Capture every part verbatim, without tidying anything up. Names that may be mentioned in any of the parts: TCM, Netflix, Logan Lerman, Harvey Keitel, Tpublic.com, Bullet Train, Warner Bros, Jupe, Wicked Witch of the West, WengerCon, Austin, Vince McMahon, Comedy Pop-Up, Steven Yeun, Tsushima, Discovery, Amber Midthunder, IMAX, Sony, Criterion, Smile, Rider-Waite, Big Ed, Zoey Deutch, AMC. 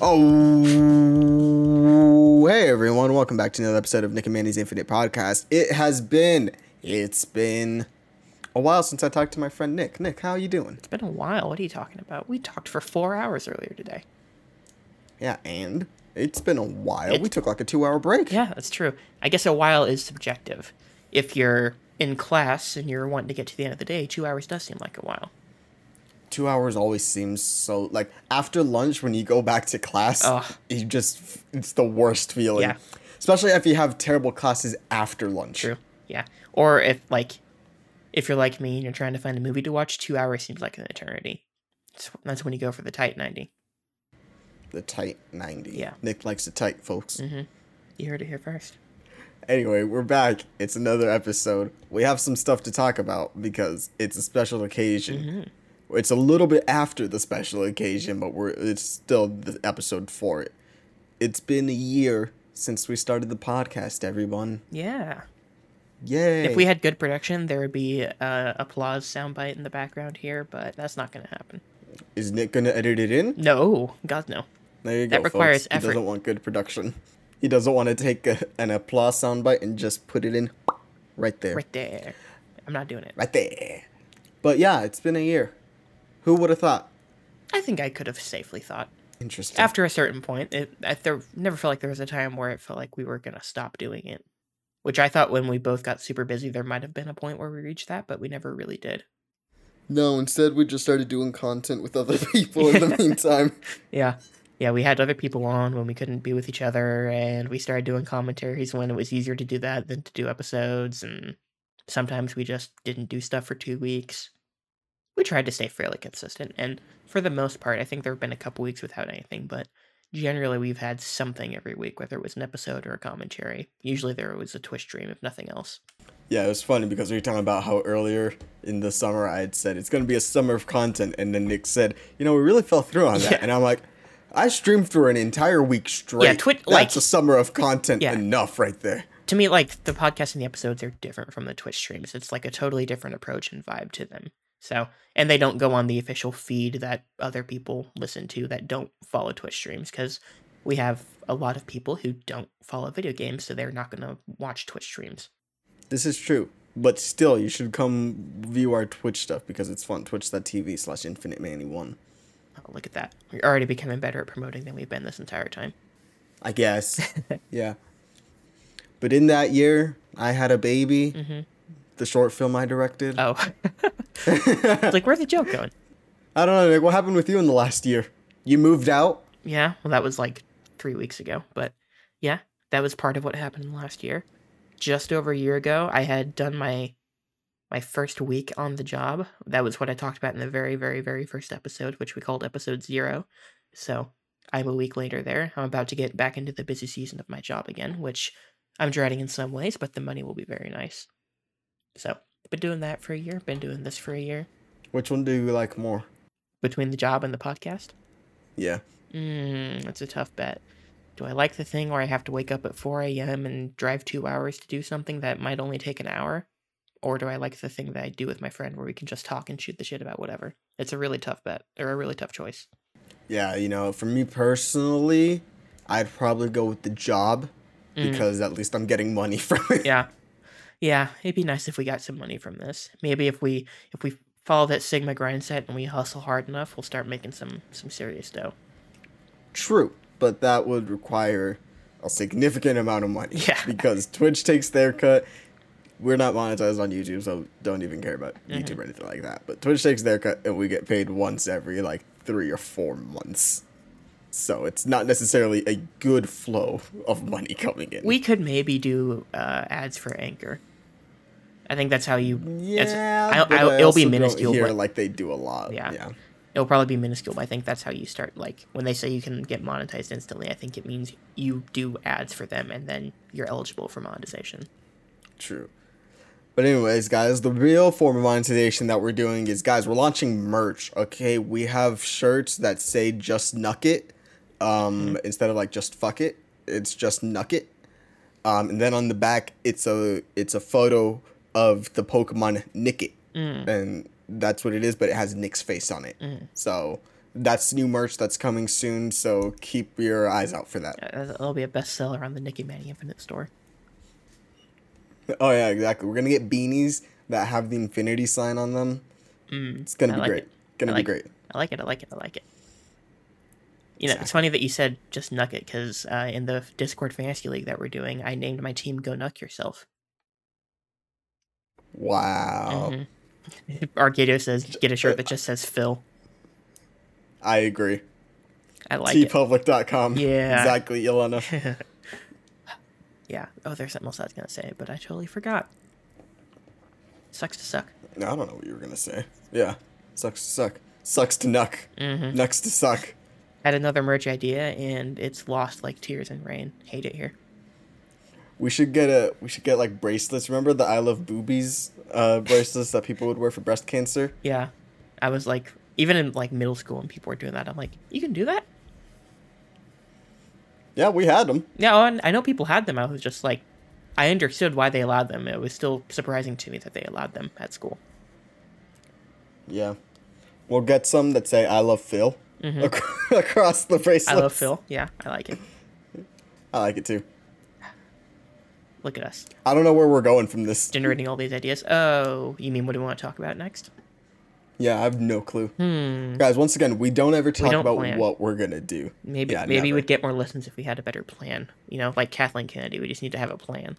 Oh, hey everyone, welcome back to another episode of Nick and Manny's Infinite Podcast. It has been, it's been a while since I talked to my friend Nick. Nick, how are you doing? It's been a while. What are you talking about? We talked for four hours earlier today. Yeah, and it's been a while. It, we took like a two-hour break. Yeah, that's true. I guess a while is subjective. If you're in class and you're wanting to get to the end of the day, two hours does seem like a while. Two hours always seems so... Like, after lunch, when you go back to class, Ugh. you just... It's the worst feeling. Yeah. Especially if you have terrible classes after lunch. True, yeah. Or if, like... If you're like me and you're trying to find a movie to watch, two hours seems like an eternity. That's when you go for the tight ninety. The tight ninety. Yeah. Nick likes the tight, folks. Mm-hmm. You heard it here first. Anyway, we're back. It's another episode. We have some stuff to talk about because it's a special occasion. Mm-hmm. It's a little bit after the special occasion, but we're it's still the episode for it. It's been a year since we started the podcast, everyone. Yeah. Yay. If we had good production, there would be a applause soundbite in the background here, but that's not going to happen. Is Nick going to edit it in? No. God, no. There you that go, requires folks. Effort. He doesn't want good production. He doesn't want to take a, an applause soundbite and just put it in right there. Right there. I'm not doing it. Right there. But yeah, it's been a year. Who would have thought? I think I could have safely thought. Interesting. After a certain point, it I there, never felt like there was a time where it felt like we were going to stop doing it. Which I thought when we both got super busy, there might have been a point where we reached that, but we never really did. No, instead we just started doing content with other people in the meantime. Yeah. Yeah, we had other people on when we couldn't be with each other, and we started doing commentaries when it was easier to do that than to do episodes, and sometimes we just didn't do stuff for two weeks. We tried to stay fairly consistent, and for the most part, I think there have been a couple weeks without anything, but... Generally, we've had something every week, whether it was an episode or a commentary. Usually there was a Twitch stream, if nothing else. Yeah, it was funny because we were talking about how earlier in the summer I had said, it's going to be a summer of content. And then Nick said, you know, we really fell through on that. Yeah. And I'm like, I streamed for an entire week straight. Yeah, twi- That's like, a summer of content yeah. enough right there. To me, like, the podcast and the episodes are different from the Twitch streams. It's like a totally different approach and vibe to them. So, and they don't go on the official feed that other people listen to that don't follow Twitch streams, because we have a lot of people who don't follow video games, so they're not going to watch Twitch streams. This is true, but still, you should come view our Twitch stuff because it's fun. Twitch dot T V slash Infinite Manny one. Oh, look at that. We're already becoming better at promoting than we've been this entire time. I guess. Yeah. But in that year, I had a baby. Mm-hmm. The short film I directed. Oh. It's like, where's the joke going? I don't know, Nick. What happened with you in the last year? You moved out? Yeah, well, that was like three weeks ago. But yeah, that was part of what happened last year. Just over a year ago, I had done my my first week on the job. That was what I talked about in the very, very, very first episode, which we called episode zero. So I'm a week later there. I'm about to get back into the busy season of my job again, which I'm dreading in some ways, but the money will be very nice. So, been doing that for a year, been doing this for a year. Which one do you like more? Between the job and the podcast? Yeah. Mm, that's a tough bet. Do I like the thing where I have to wake up at four a.m. and drive two hours to do something that might only take an hour? Or do I like the thing that I do with my friend where we can just talk and shoot the shit about whatever? It's a really tough bet, or a really tough choice. Yeah, you know, for me personally, I'd probably go with the job mm. because at least I'm getting money from it. Yeah. Yeah, it'd be nice if we got some money from this. Maybe if we if we follow that Sigma grind set and we hustle hard enough, we'll start making some, some serious dough. True, but that would require a significant amount of money. Yeah. Because Twitch takes their cut. We're not monetized on YouTube, so don't even care about mm-hmm. YouTube or anything like that. But Twitch takes their cut, and we get paid once every, like, three or four months. So it's not necessarily a good flow of money coming in. We could maybe do uh, ads for Anchor. I think that's how you. Yeah, I, I, I it'll also be minuscule. Don't hear, but, like they do a lot. Yeah. yeah, it'll probably be minuscule. But I think that's how you start. Like when they say you can get monetized instantly, I think it means you do ads for them, and then you're eligible for monetization. True, but anyways, guys, the real form of monetization that we're doing is, guys, we're launching merch. Okay, we have shirts that say "Just Nuck It," um, mm-hmm. instead of like "Just Fuck It." It's "Just Nuck It." Um, and then on the back, it's a it's a photo of the Pokemon Nickit. Mm. And that's what it is, but it has Nick's face on it. Mm. So that's new merch that's coming soon, so keep your eyes out for that. It'll be a bestseller on the Nick and Manny Infinite store. Oh, yeah, exactly. We're going to get beanies that have the infinity sign on them. Mm. It's going to be like great. It. Going to like be great. It. I like it, I like it, I like it. You know, exactly. It's funny that you said just Nucket, because uh, in the Discord Fantasy League that we're doing, I named my team Go Nuck Yourself. Wow. Mm-hmm. Arcadio says, get a shirt that just says Phil. I agree. I like T public dot com. It. T public dot com. Yeah. Exactly, Yelena. Yeah. Oh, there's something else I was going to say, but I totally forgot. Sucks to suck. No, I don't know what you were going to say. Yeah. Sucks to suck. Sucks to nuck. Mm-hmm. Nucks to suck. I had another merch idea, and it's lost like tears in rain. Hate it here. We should get a we should get like bracelets. Remember the I Love Boobies uh, bracelets that people would wear for breast cancer? Yeah, I was like, even in like middle school when people were doing that, I'm like, you can do that? Yeah, we had them. Yeah, and I know people had them. I was just like, I understood why they allowed them. It was still surprising to me that they allowed them at school. Yeah, we'll get some that say I Love Phil. Mm-hmm. Across the bracelets. I love Phil. Yeah, I like it. I like it too. Look at us. I don't know where we're going from this. Generating all these ideas. Oh, you mean what do we want to talk about next? Yeah, I have no clue. Hmm. Guys, once again, we don't ever talk don't about plan. What we're gonna do. Maybe yeah, maybe never. We'd get more listens if we had a better plan. You know, like Kathleen Kennedy, we just need to have a plan.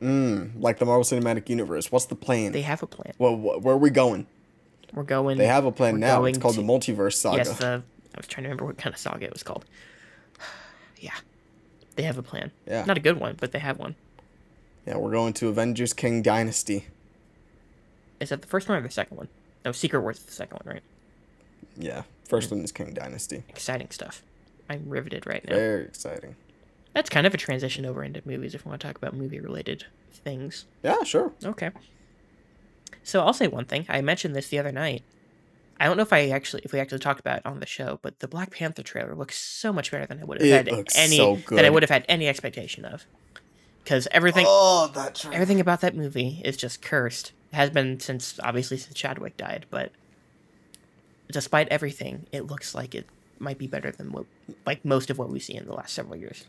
Mm, like the Marvel Cinematic Universe. What's the plan? They have a plan. Well, wh- where are we going? We're going. They have a plan now. It's called to, the Multiverse Saga. Yes, the, I was trying to remember what kind of saga it was called. Yeah, they have a plan. Yeah, not a good one, but they have one. Yeah, we're going to Avengers King Dynasty. Is that the first one or the second one? No, Secret Wars is the second one, right? Yeah, first mm-hmm. one is King Dynasty. Exciting stuff. I'm riveted right now. Very exciting. That's kind of a transition over into movies if we want to talk about movie-related things. Yeah, sure. Okay. So I'll say one thing. I mentioned this the other night. I don't know if I actually, if we actually talked about it on the show, but the Black Panther trailer looks so much better than I would have it had any so that I would have had any expectation of, because everything, oh, that trailer. Everything about that movie is just cursed. It has been since obviously since Chadwick died, but despite everything, it looks like it might be better than what, like most of what we see in the last several years.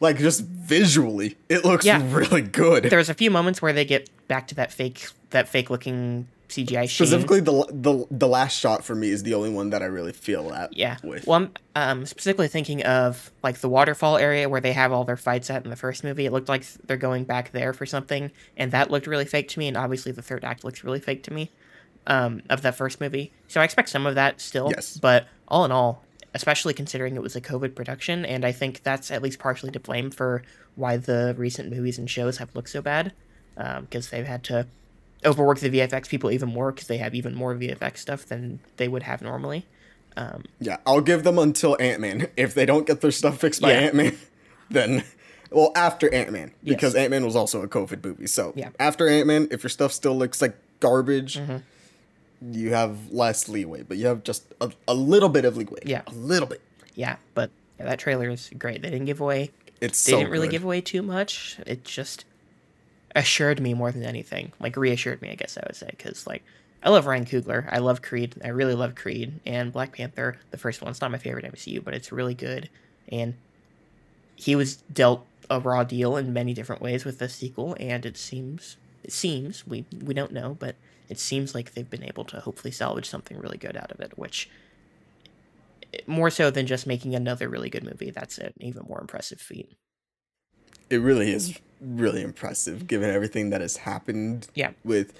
Like, just visually, it looks yeah. really good. There's a few moments where they get back to that fake, that fake-looking C G I. Specifically, the, the the last shot for me is the only one that I really feel at. Yeah. With. Well, I'm um, specifically thinking of like the waterfall area where they have all their fights at in the first movie. It looked like they're going back there for something, and that looked really fake to me. And obviously, the third act looks really fake to me um, of that first movie. So I expect some of that still. Yes. But all in all. Especially considering it was a COVID production, and I think that's at least partially to blame for why the recent movies and shows have looked so bad, because um, they've had to overwork the V F X people even more, because they have even more V F X stuff than they would have normally. Um, yeah, I'll give them until Ant-Man. If they don't get their stuff fixed by yeah. Ant-Man, then... Well, after Ant-Man, because yes. Ant-Man was also a COVID movie, so yeah. after Ant-Man, if your stuff still looks like garbage... Mm-hmm. You have less leeway, but you have just a, a little bit of leeway. Yeah. A little bit. Yeah, but yeah, that trailer is great. They didn't give away. It's They so didn't really good. give away too much. It just assured me more than anything. Like, reassured me, I guess I would say. Because, like, I love Ryan Coogler. I love Creed. I really love Creed. And Black Panther, the first one, it's not my favorite M C U, but it's really good. And he was dealt a raw deal in many different ways with the sequel. And it seems, it seems, we, we don't know, but... It seems like they've been able to hopefully salvage something really good out of it, which more so than just making another really good movie, that's an even more impressive feat. It really is really impressive given everything that has happened yeah. with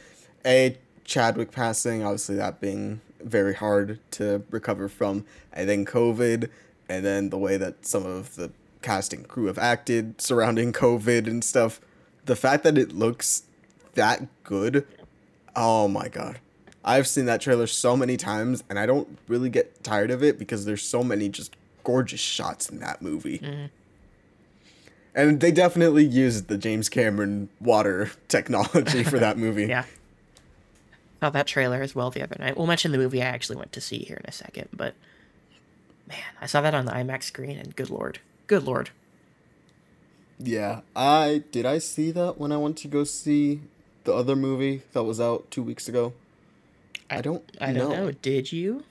A, Chadwick passing, obviously that being very hard to recover from, and then COVID, and then the way that some of the cast and crew have acted surrounding COVID and stuff. The fact that it looks that good... Oh my god. I've seen that trailer so many times, and I don't really get tired of it because there's so many just gorgeous shots in that movie. Mm. And they definitely used the James Cameron water technology for that movie. Yeah. Saw that trailer as well the other night. We'll mention the movie I actually went to see here in a second, but man, I saw that on the IMAX screen, and good lord. Good lord. Yeah, I did I see that when I went to go see the other movie that was out two weeks ago? I, I don't I know. don't know. Did you?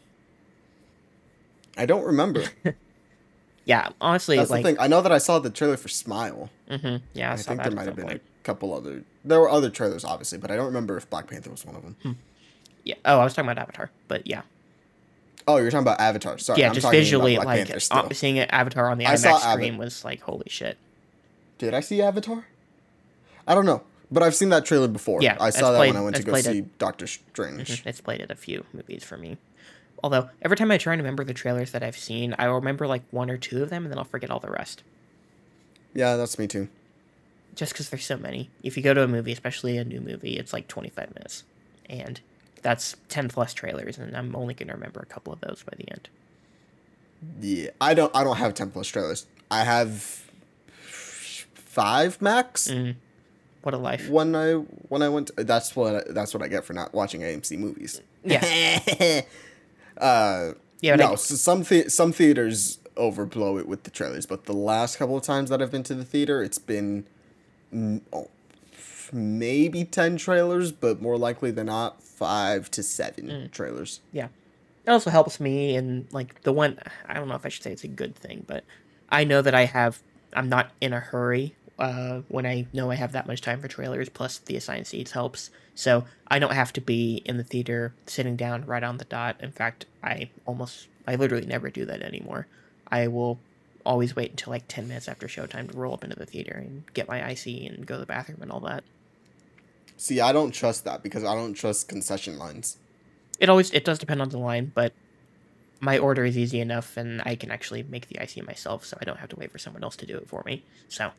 I don't remember. Yeah, honestly, that's like, the thing. I know that I saw the trailer for Smile. Mm-hmm. Yeah, I, I think there might have been point. a couple other. There were other trailers, obviously, but I don't remember if Black Panther was one of them. Hmm. Yeah. Oh, I was talking about Avatar, but yeah. Oh, you're talking about Avatar. Sorry. Yeah, I'm just visually about Black like Panther, seeing Avatar on the IMAX screen Ava- was like, holy shit. Did I see Avatar? I don't know, but I've seen that trailer before. Yeah, I saw that played, when I went to go see at, Doctor Strange. It's played at a few movies for me. Although, every time I try and remember the trailers that I've seen, I will remember, like, one or two of them, and then I'll forget all the rest. Yeah, that's me, too. Just because there's so many. If you go to a movie, especially a new movie, it's, like, twenty-five minutes. And that's ten-plus trailers, and I'm only going to remember a couple of those by the end. Yeah, I don't I don't have ten-plus trailers. I have five max. Mm. What a life. When I when I went to, that's what that's what I get for not watching A M C movies. Yeah. Uh, yeah, no, I... so some the- some theaters overblow it with the trailers, but the last couple of times that I've been to the theater, it's been m- oh, maybe ten trailers, but more likely than not, five to seven mm. trailers. Yeah. It also helps me in, like, the one, I don't know if I should say it's a good thing, but I know that I have, I'm not in a hurry uh, when I know I have that much time for trailers, plus the assigned seats helps. So I don't have to be in the theater sitting down right on the dot. In fact, I almost, I literally never do that anymore. I will always wait until like ten minutes after showtime to roll up into the theater and get my I C and go to the bathroom and all that. See, I don't trust that because I don't trust concession lines. It always, it does depend on the line, but my order is easy enough and I can actually make the I C myself, so I don't have to wait for someone else to do it for me. So...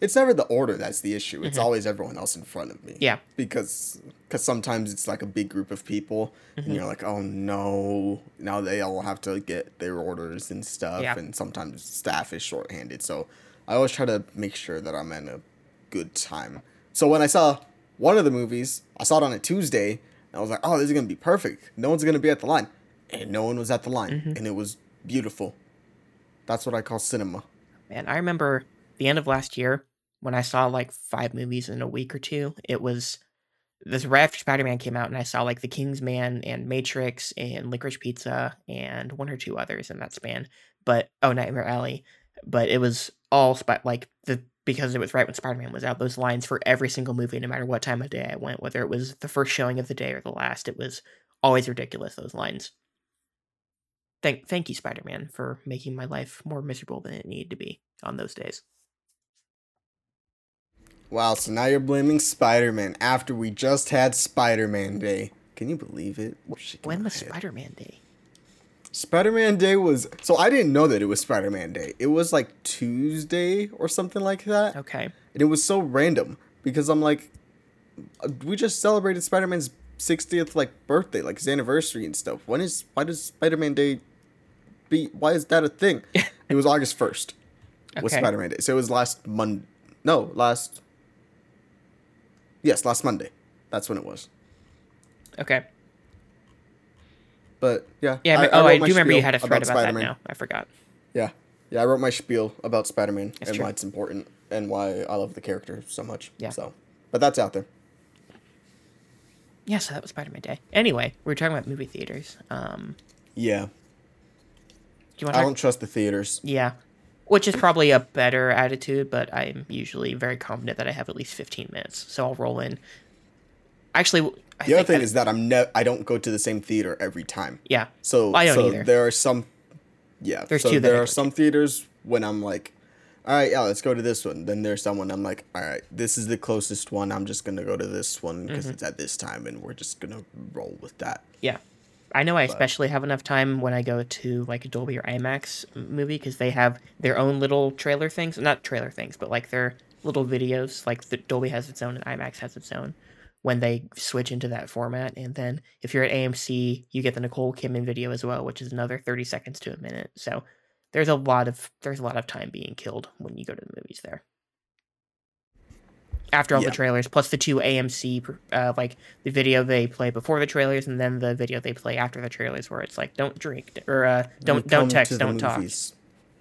It's never the order that's the issue. It's mm-hmm. always everyone else in front of me. Yeah. Because cause sometimes it's like a big group of people, mm-hmm. and you're like, oh, no. Now they all have to get their orders and stuff, yeah. and sometimes staff is shorthanded. So I always try to make sure that I'm in a good time. So when I saw one of the movies, I saw it on a Tuesday, and I was like, oh, this is going to be perfect. No one's going to be at the line. And no one was at the line, mm-hmm. and it was beautiful. That's what I call cinema. Man, I remember the end of last year, when I saw, like, five movies in a week or two, it was this right after Spider-Man came out, and I saw, like, The Kingsman and Matrix and Licorice Pizza and one or two others in that span. But, oh, Nightmare Alley. But it was all, like, the because it was right when Spider-Man was out, those lines for every single movie, no matter what time of day I went, whether it was the first showing of the day or the last, it was always ridiculous, those lines. Thank, thank you, Spider-Man, for making my life more miserable than it needed to be on those days. Wow, so now you're blaming Spider-Man after we just had Spider-Man Day. Can you believe it? When was Spider-Man Day? Spider-Man Day was... So I didn't know that it was Spider-Man Day. It was like Tuesday or something like that. Okay. And it was so random because I'm like, we just celebrated Spider-Man's sixtieth like birthday, like his anniversary and stuff. When is... Why does Spider-Man Day be... Why is that a thing? It was August first okay. was Spider-Man Day. So it was last Monday. No, last... Yes, last Monday. That's when it was. Okay. But, yeah. Yeah, I, I, oh, I do remember you had a thread about, about that now. I forgot. Yeah. Yeah, I wrote my spiel about Spider-Man that's and true. Why it's important and why I love the character so much. Yeah. So, but that's out there. Yeah, so that was Spider-Man Day. Anyway, we were talking about movie theaters. Um, yeah. Do you want I don't talk? trust the theaters. Yeah. Which is probably a better attitude, but I'm usually very confident that I have at least fifteen minutes, so I'll roll in. Actually, I the other thing I, is that I'm ne- I don't go to the same theater every time. Yeah, so well, I don't so either. There are some, yeah. There's so two there are some to. theaters when I'm like, all right, yeah, let's go to this one. Then there's someone I'm like, all right, this is the closest one. I'm just gonna go to this one because mm-hmm. it's at this time, and we're just gonna roll with that. Yeah. I know I especially have enough time when I go to, like, a Dolby or IMAX movie because they have their own little trailer things. Not trailer things, but, like, their little videos. Like, the Dolby has its own and IMAX has its own when they switch into that format. And then if you're at A M C, you get the Nicole Kidman video as well, which is another thirty seconds to a minute. So there's a lot of there's a lot of time being killed when you go to the movies there. After all yeah. the trailers, plus the two A M C, uh, like the video they play before the trailers, and then the video they play after the trailers, where it's like, "Don't drink or uh, don't don't text, don't talk."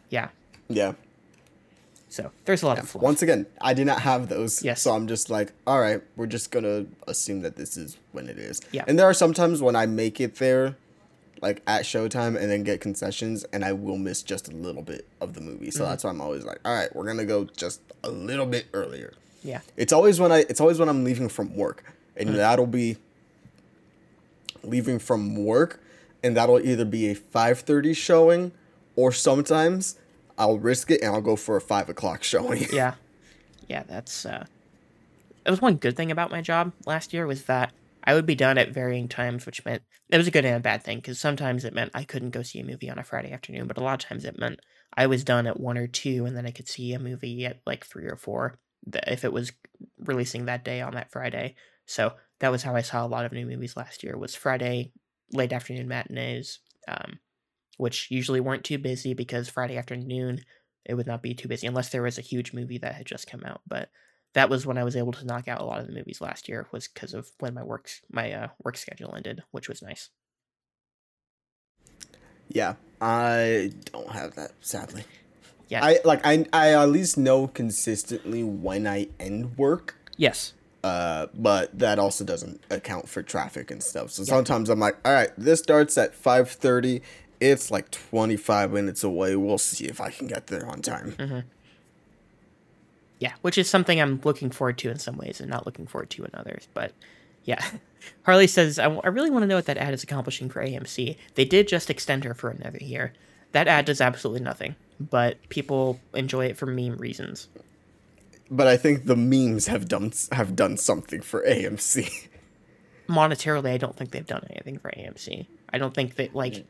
Yeah, yeah. So there's a lot yeah. of fluff. Once again, I did not have those. Yes. So I'm just like, all right, we're just going to assume that this is when it is. Yeah. And there are sometimes when I make it there, like at showtime and then get concessions, and I will miss just a little bit of the movie. So mm-hmm. that's why I'm always like, all right, we're going to go just a little bit earlier. Yeah. It's always when I, it's always when I'm leaving from work, and mm-hmm. that'll be leaving from work, and that'll either be a five thirty showing, or sometimes I'll risk it and I'll go for a five o'clock showing. yeah. Yeah. That's, uh, that was one good thing about my job last year, was that I would be done at varying times, which meant it was a good and a bad thing, because sometimes it meant I couldn't go see a movie on a Friday afternoon, but a lot of times it meant I was done at one or two, and then I could see a movie at like three or four if it was releasing that day on that Friday. So that was how I saw a lot of new movies last year, was Friday late afternoon matinees, um, which usually weren't too busy, because Friday afternoon it would not be too busy unless there was a huge movie that had just come out. But that was when I was able to knock out a lot of the movies last year, was because of when my work my uh, work schedule ended, which was nice. Yeah, I don't have that, sadly. Yeah, I like I I at least know consistently when I end work. Yes. Uh, but that also doesn't account for traffic and stuff. So sometimes yeah. I'm like, all right, this starts at five thirty. It's like twenty-five minutes away. We'll see if I can get there on time. Mm-hmm. Yeah, which is something I'm looking forward to in some ways and not looking forward to in others. But yeah, Harley says, I, w- I really want to know what that ad is accomplishing for A M C. They did just extend her for another year. That ad does absolutely nothing, but people enjoy it for meme reasons. But I think the memes have done have done something for A M C. Monetarily, I don't think they've done anything for A M C. I don't think that, like,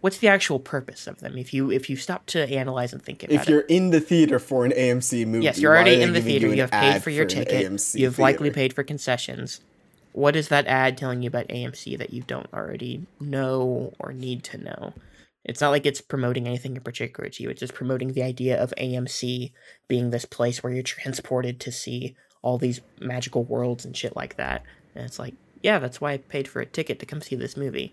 what's the actual purpose of them? If you if you stop to analyze and think about it, if you're it. in the theater for an A M C movie, yes, you're already in the theater. You have paid for your ticket. You have likely paid for concessions. What is that ad telling you about A M C that you don't already know or need to know? It's not like it's promoting anything in particular to you. It's just promoting the idea of A M C being this place where you're transported to see all these magical worlds and shit like that. And it's like, yeah, that's why I paid for a ticket to come see this movie.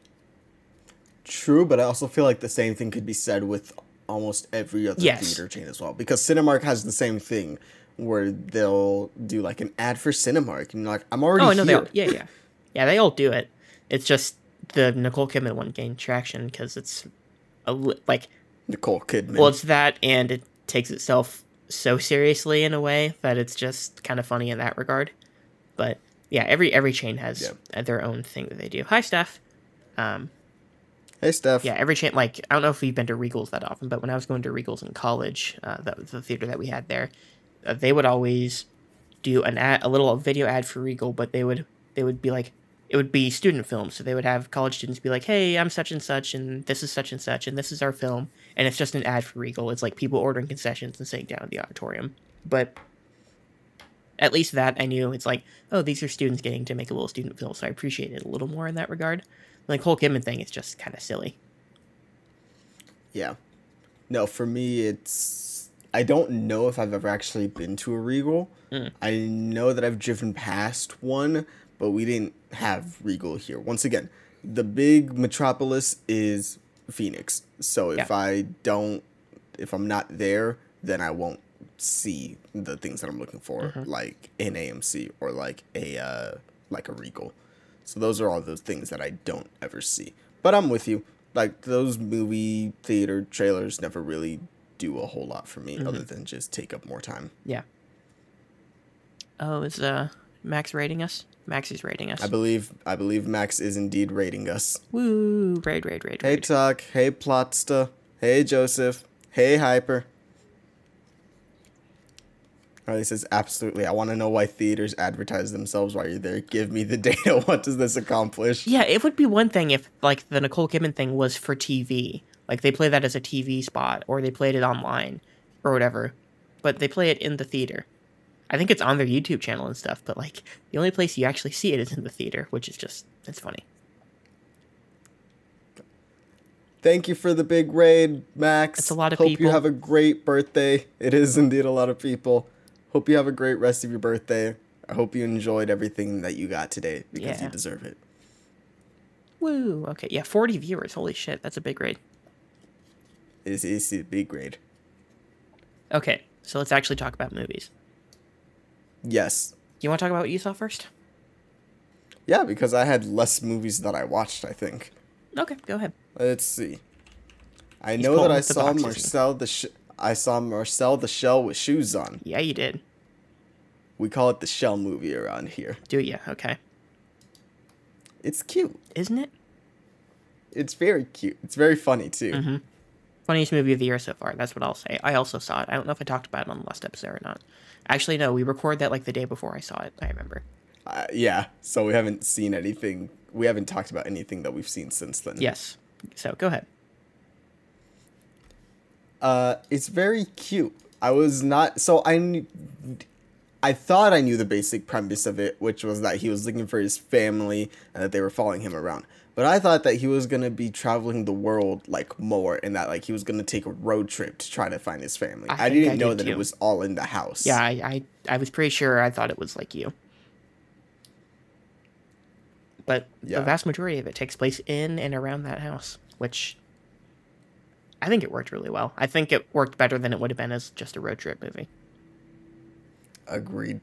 True, but I also feel like the same thing could be said with almost every other yes. theater chain as well. Because Cinemark has the same thing where they'll do like an ad for Cinemark. And you're like, I'm already oh, no, here. Yeah, yeah. Yeah, they all do it. It's just the Nicole Kidman one gained traction because it's... A li- like Nicole Kidman. Well, it's that, and it takes itself so seriously in a way that it's just kind of funny in that regard. But yeah, every every chain has yeah. their own thing that they do. Hi, Steph. Um, hey, Steph. Yeah, every chain. Like, I don't know if we've been to Regals that often, but when I was going to Regals in college, uh, that was the theater that we had there. Uh, they would always do an ad, a little video ad for Regal, but they would they would be like. It would be student films, so they would have college students be like, hey, I'm such and such, and this is such and such, and this is our film, and it's just an ad for Regal. It's like people ordering concessions and sitting down at the auditorium. But at least that, I knew, it's like, oh, these are students getting to make a little student film, so I appreciate it a little more in that regard. The Nicole Kidman thing is just kind of silly. Yeah. No, for me, it's... I don't know if I've ever actually been to a Regal. Mm. I know that I've driven past one, but we didn't have Regal here. Once again, the big metropolis is Phoenix. So if yeah. I don't, if I'm not there, then I won't see the things that I'm looking for, mm-hmm. like an A M C or like a uh, like a Regal. So those are all those things that I don't ever see. But I'm with you. Like, those movie theater trailers never really do a whole lot for me, mm-hmm. other than just take up more time. Yeah. Oh, is uh Max rating us? Max is rating us. I believe I believe Max is indeed rating us. Woo! Raid, raid, raid, raid. Hey, Tuck. Hey, Plotsta. Hey, Joseph. Hey, Hyper. All right, he says, absolutely. I want to know why theaters advertise themselves while you're there. Give me the data. What does this accomplish? Yeah, it would be one thing if, like, the Nicole Kidman thing was for T V. Like, they play that as a T V spot, or they played it online, or whatever. But they play it in the theater. I think it's on their YouTube channel and stuff, but, like, the only place you actually see it is in the theater, which is just, it's funny. Thank you for the big raid, Max. It's a lot of Hope people. Hope you have a great birthday. It is indeed a lot of people. Hope you have a great rest of your birthday. I hope you enjoyed everything that you got today, because yeah. you deserve it. Woo. Okay. Yeah, forty viewers. Holy shit. That's a big raid. It's, it's a big raid. Okay, so let's actually talk about movies. Yes. You want to talk about what you saw first? Yeah, because I had less movies that I watched, I think. Okay, go ahead. Let's see. I He's know that I saw Marcel the sh- I saw Marcel the Shell with Shoes On. Yeah, you did. We call it the Shell movie around here. Do you? Okay. It's cute, isn't it? It's very cute. It's very funny too. Mm-hmm. Funniest movie of the year so far. That's what I'll say. I also saw it. I don't know if I talked about it on the last episode or not. Actually, no. We recorded that like the day before I saw it. I remember. Uh, yeah. So we haven't seen anything. We haven't talked about anything that we've seen since then. Yes. So go ahead. Uh, it's very cute. I was not so I. Knew, I thought I knew the basic premise of it, which was that he was looking for his family and that they were following him around. But I thought that he was going to be traveling the world, like, more, and that, like, he was going to take a road trip to try to find his family. I, I didn't I know did that too. It was all in the house. Yeah, I, I I was pretty sure I thought it was like you. But yeah. The vast majority of it takes place in and around that house, which I think it worked really well. I think it worked better than it would have been as just a road trip movie. Agreed.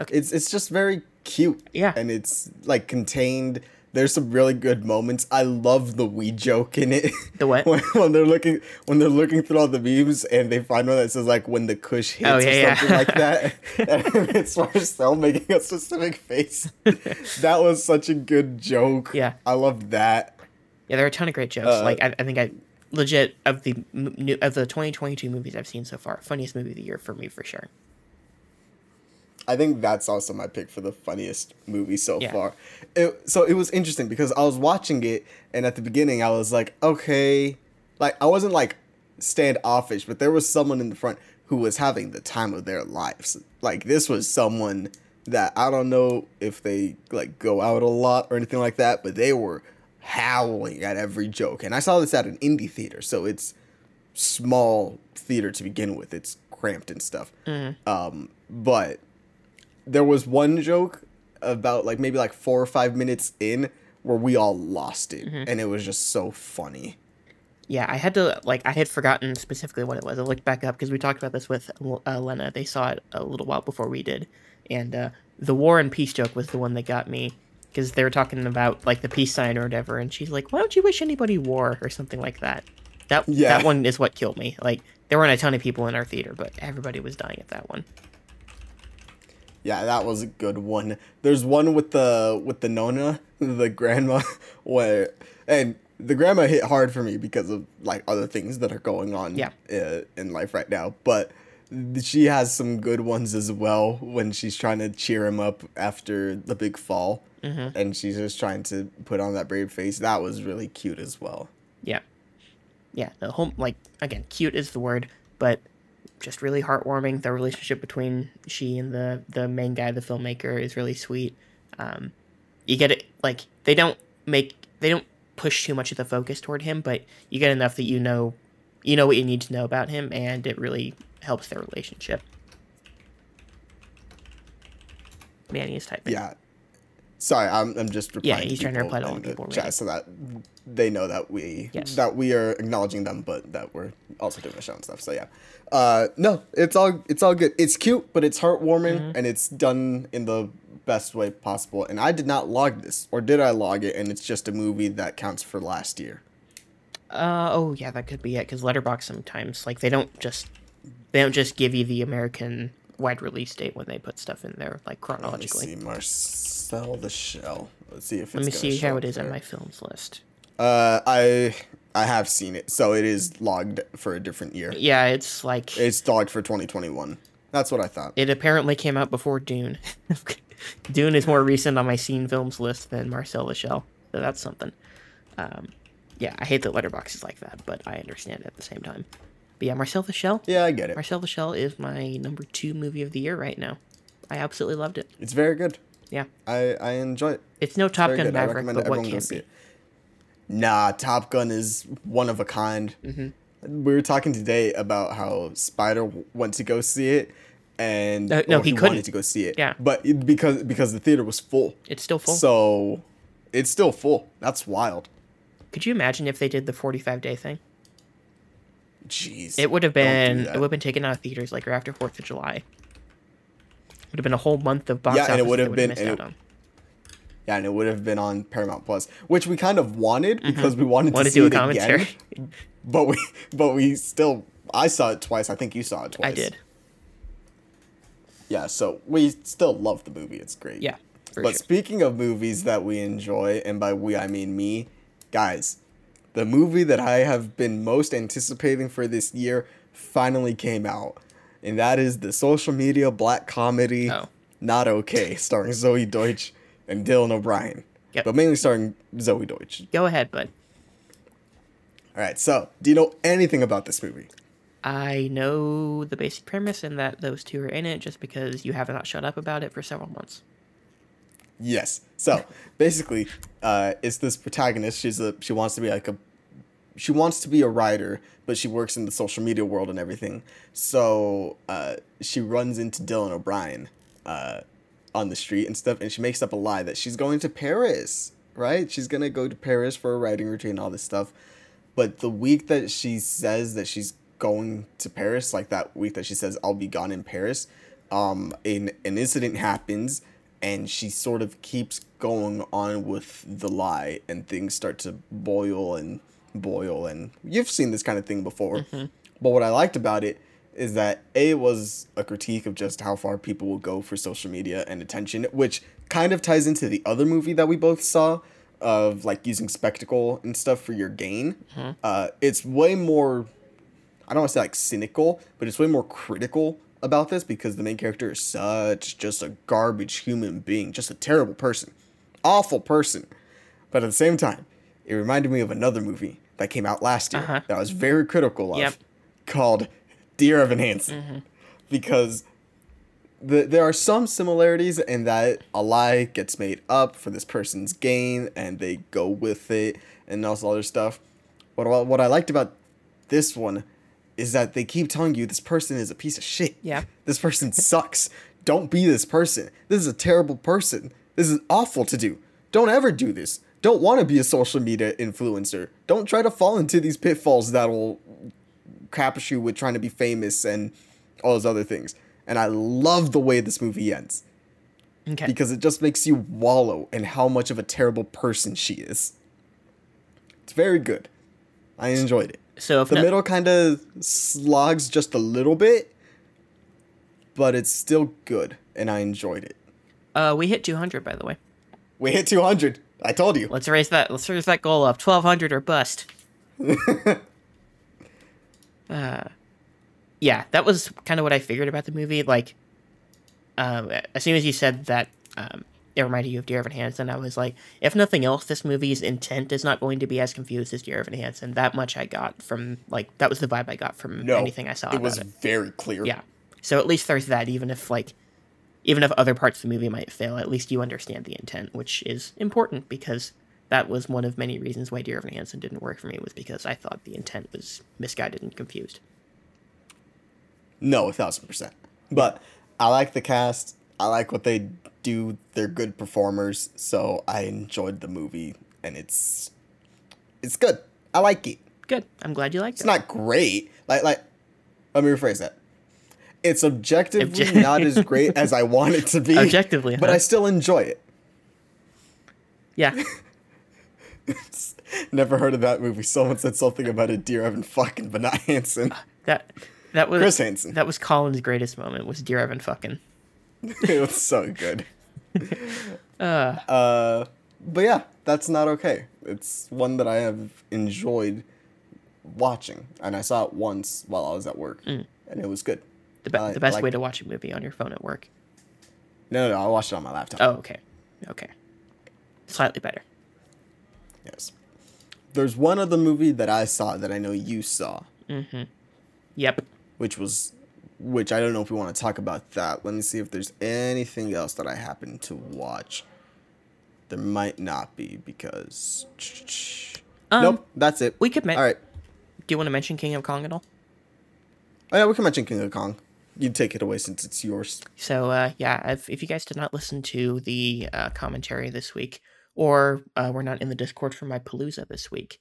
Okay. It's it's just very cute. Yeah. And it's, like, contained. There's some really good moments. I love the wee joke in it. The what? when, when they're looking when they're looking through all the memes and they find one that says, like, when the kush hits oh, yeah, or something yeah. like that. And it's Marcel making a specific face. That was such a good joke. Yeah. I loved that. Yeah, there are a ton of great jokes. Uh, like, I, I think I... Legit, of the of the twenty twenty-two movies I've seen so far, funniest movie of the year for me, for sure. I think that's also my pick for the funniest movie so yeah. far. It, so it was interesting because I was watching it, and at the beginning I was like, okay. Like, I wasn't, like, standoffish, but there was someone in the front who was having the time of their lives. Like, this was someone that I don't know if they, like, go out a lot or anything like that, but they were howling at every joke. And I saw this at an indie theater, so it's small theater to begin with. It's cramped and stuff. Mm-hmm. Um, but there was one joke about like maybe like four or five minutes in where we all lost it. Mm-hmm. And it was just so funny. Yeah, I had to like I had forgotten specifically what it was. I looked back up because we talked about this with uh, Lena. They saw it a little while before we did. And uh, the War and Peace joke was the one that got me. Because they were talking about, like, the peace sign or whatever, and she's like, why don't you wish anybody war or something like that? That yeah. that one is what killed me. Like, there weren't a ton of people in our theater, but everybody was dying at that one. Yeah, that was a good one. There's one with the with the Nona, the grandma, where and the grandma hit hard for me because of, like, other things that are going on yeah. uh, in life right now. But she has some good ones as well when she's trying to cheer him up after the big fall. Mm-hmm. And she's just trying to put on that brave face. That was really cute as well. Yeah. Yeah. The whole, like, again, cute is the word, but just really heartwarming. The relationship between she and the, the main guy, the filmmaker, is really sweet. Um, you get it. Like, they don't make, they don't push too much of the focus toward him, but you get enough that you know, you know what you need to know about him, and it really helps their relationship. Manny is typing. Yeah. Sorry, I'm I'm just replying. Yeah, he's trying to reply to all the people, right? So that they know that we yes. that we are acknowledging them, but that we're also doing a show and stuff. So yeah, uh, no, it's all it's all good. It's cute, but it's heartwarming, mm-hmm. and it's done in the best way possible. And I did not log this, or did I log it? And it's just a movie that counts for last year. Uh oh yeah, that could be it. Because Letterboxd sometimes like they don't just they don't just give you the American wide release date when they put stuff in there, like chronologically. Let me see Marcel the Shell. Let's see if it's Let me see how it is on my films list. Uh, I I have seen it, so it is logged for a different year. Yeah, it's like it's logged for twenty twenty-one. That's what I thought. It apparently came out before Dune. Dune is more recent on my seen films list than Marcel the Shell, so that's something. Um, yeah, I hate that Letterboxd is like that, but I understand it at the same time. But yeah, Marcel the Shell. Yeah, I get it. Marcel the Shell is my number two movie of the year right now. I absolutely loved it. It's very good. Yeah. I, I enjoy it. It's no Top Gun Maverick, but what can be? Nah, Top Gun is one of a kind. Mm-hmm. We were talking today about how Spider went to go see it, and uh, no, he, he wanted to go see it. Yeah. But it, because because the theater was full. It's still full. So it's still full. That's wild. Could you imagine if they did the forty-five day thing? Jeez. It would have been it would have been taken out of theaters like after Fourth of July. It would have been a whole month of box yeah, office and it would have been missed out on. Yeah, and it would have been on Paramount Plus, which we kind of wanted because mm-hmm. we wanted, wanted to see to do a it commentary. Again. But we, but we still, I saw it twice. I think you saw it twice. I did. Yeah, so we still love the movie. It's great. Yeah, for But sure. Speaking of movies that we enjoy, and by we I mean me, guys, the movie that I have been most anticipating for this year finally came out, and that is the social media black comedy oh. Not Okay, starring Zoey Deutch and Dylan O'Brien, yep. but mainly starring Zoey Deutch. Go ahead, bud. All right, so do you know anything about this movie? I know the basic premise and that those two are in it just because you have not shut up about it for several months. Yes. So basically, uh, it's this protagonist. She's a she wants to be like a she wants to be a writer, but she works in the social media world and everything. So uh, she runs into Dylan O'Brien. Uh, on the street and stuff, and she makes up a lie that she's going to Paris, right? She's gonna go to Paris for a writing retreat and all this stuff. But the week that she says that she's going to Paris, like that week that she says, I'll be gone in Paris, um, an, an incident happens, and she sort of keeps going on with the lie, and things start to boil and boil, and you've seen this kind of thing before. Mm-hmm. But what I liked about it is that A, was a critique of just how far people will go for social media and attention, which kind of ties into the other movie that we both saw of like using spectacle and stuff for your gain. Mm-hmm. Uh, it's way more, I don't want to say like cynical, but it's way more critical about this because the main character is such just a garbage human being, just a terrible person, awful person. But at the same time, it reminded me of another movie that came out last year uh-huh. that I was very critical of yep. called Dear Evan Hansen, mm-hmm. because the, there are some similarities in that a lie gets made up for this person's gain, and they go with it, and also other stuff. What what I liked about this one is that they keep telling you this person is a piece of shit. Yeah, this person sucks. Don't be this person. This is a terrible person. This is awful to do. Don't ever do this. Don't want to be a social media influencer. Don't try to fall into these pitfalls that'll capish you with trying to be famous and all those other things. And I love the way this movie ends. Okay. Because it just makes you wallow in how much of a terrible person she is. It's very good. I enjoyed it. So if the no- middle kind of slogs just a little bit, but it's still good, and I enjoyed it. Uh, we hit two hundred, by the way. We hit two hundred. I told you. Let's raise that. Let's raise that goal up. twelve hundred or bust. Uh, yeah, that was kind of what I figured about the movie. Like, um, as soon as you said that, um, it reminded you of Dear Evan Hansen, I was like, if nothing else, this movie's intent is not going to be as confused as Dear Evan Hansen. That much I got from, like, that was the vibe I got from no, anything I saw. It was it. very clear. Yeah. So at least there's that, even if, like, even if other parts of the movie might fail, at least you understand the intent, which is important because that was one of many reasons why Dear Evan Hansen didn't work for me, was because I thought the intent was misguided and confused. No, a thousand percent. But I like the cast. I like what they do. They're good performers. So I enjoyed the movie, and it's it's good. I like it. Good. I'm glad you liked it. It's not great. Like like, let me rephrase that. It's objectively Obje- not as great as I want it to be. Objectively, but huh? I still enjoy it. Yeah. Never heard of that movie. Someone said something about a Dear Evan fucking, but not Hansen. Uh, that that was Chris Hansen. That was Colin's greatest moment. Was Dear Evan fucking? It was so good. uh, uh, but yeah, that's not okay. It's one that I have enjoyed watching, and I saw it once while I was at work, mm. and it was good. The, be- uh, the best way to watch a movie on your phone at work. No, no, no, I watched it on my laptop. Oh, okay, okay, slightly better. Yes. There's one other movie that I saw that I know you saw. Mm-hmm. Yep. Which was, which I don't know if we want to talk about that. Let me see if there's anything else that I happened to watch. There might not be because. Um, nope, that's it. We could. Men- All right. Do you want to mention King of Kong at all? Oh yeah, we can mention King of Kong. You take it away since it's yours. So uh, yeah, I've, if you guys did not listen to the uh, commentary this week, or uh, we're not in the Discord for my Palooza this week,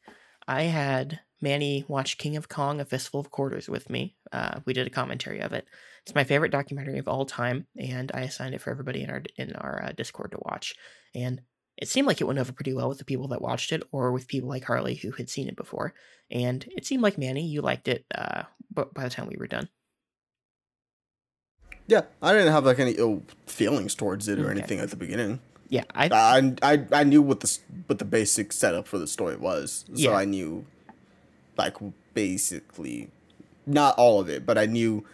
I had Manny watched King of Kong, A Fistful of Quarters with me. Uh, we did a commentary of it. It's my favorite documentary of all time, and I assigned it for everybody in our in our uh, Discord to watch. And it seemed like it went over pretty well with the people that watched it, or with people like Harley who had seen it before. And it seemed like, Manny, you liked it uh, by the time we were done. Yeah, I didn't have like any ill feelings towards it or okay. anything at the beginning. Yeah, I... I I I knew what the what the basic setup for the story was, so yeah. I knew, like, basically, not all of it, but I knew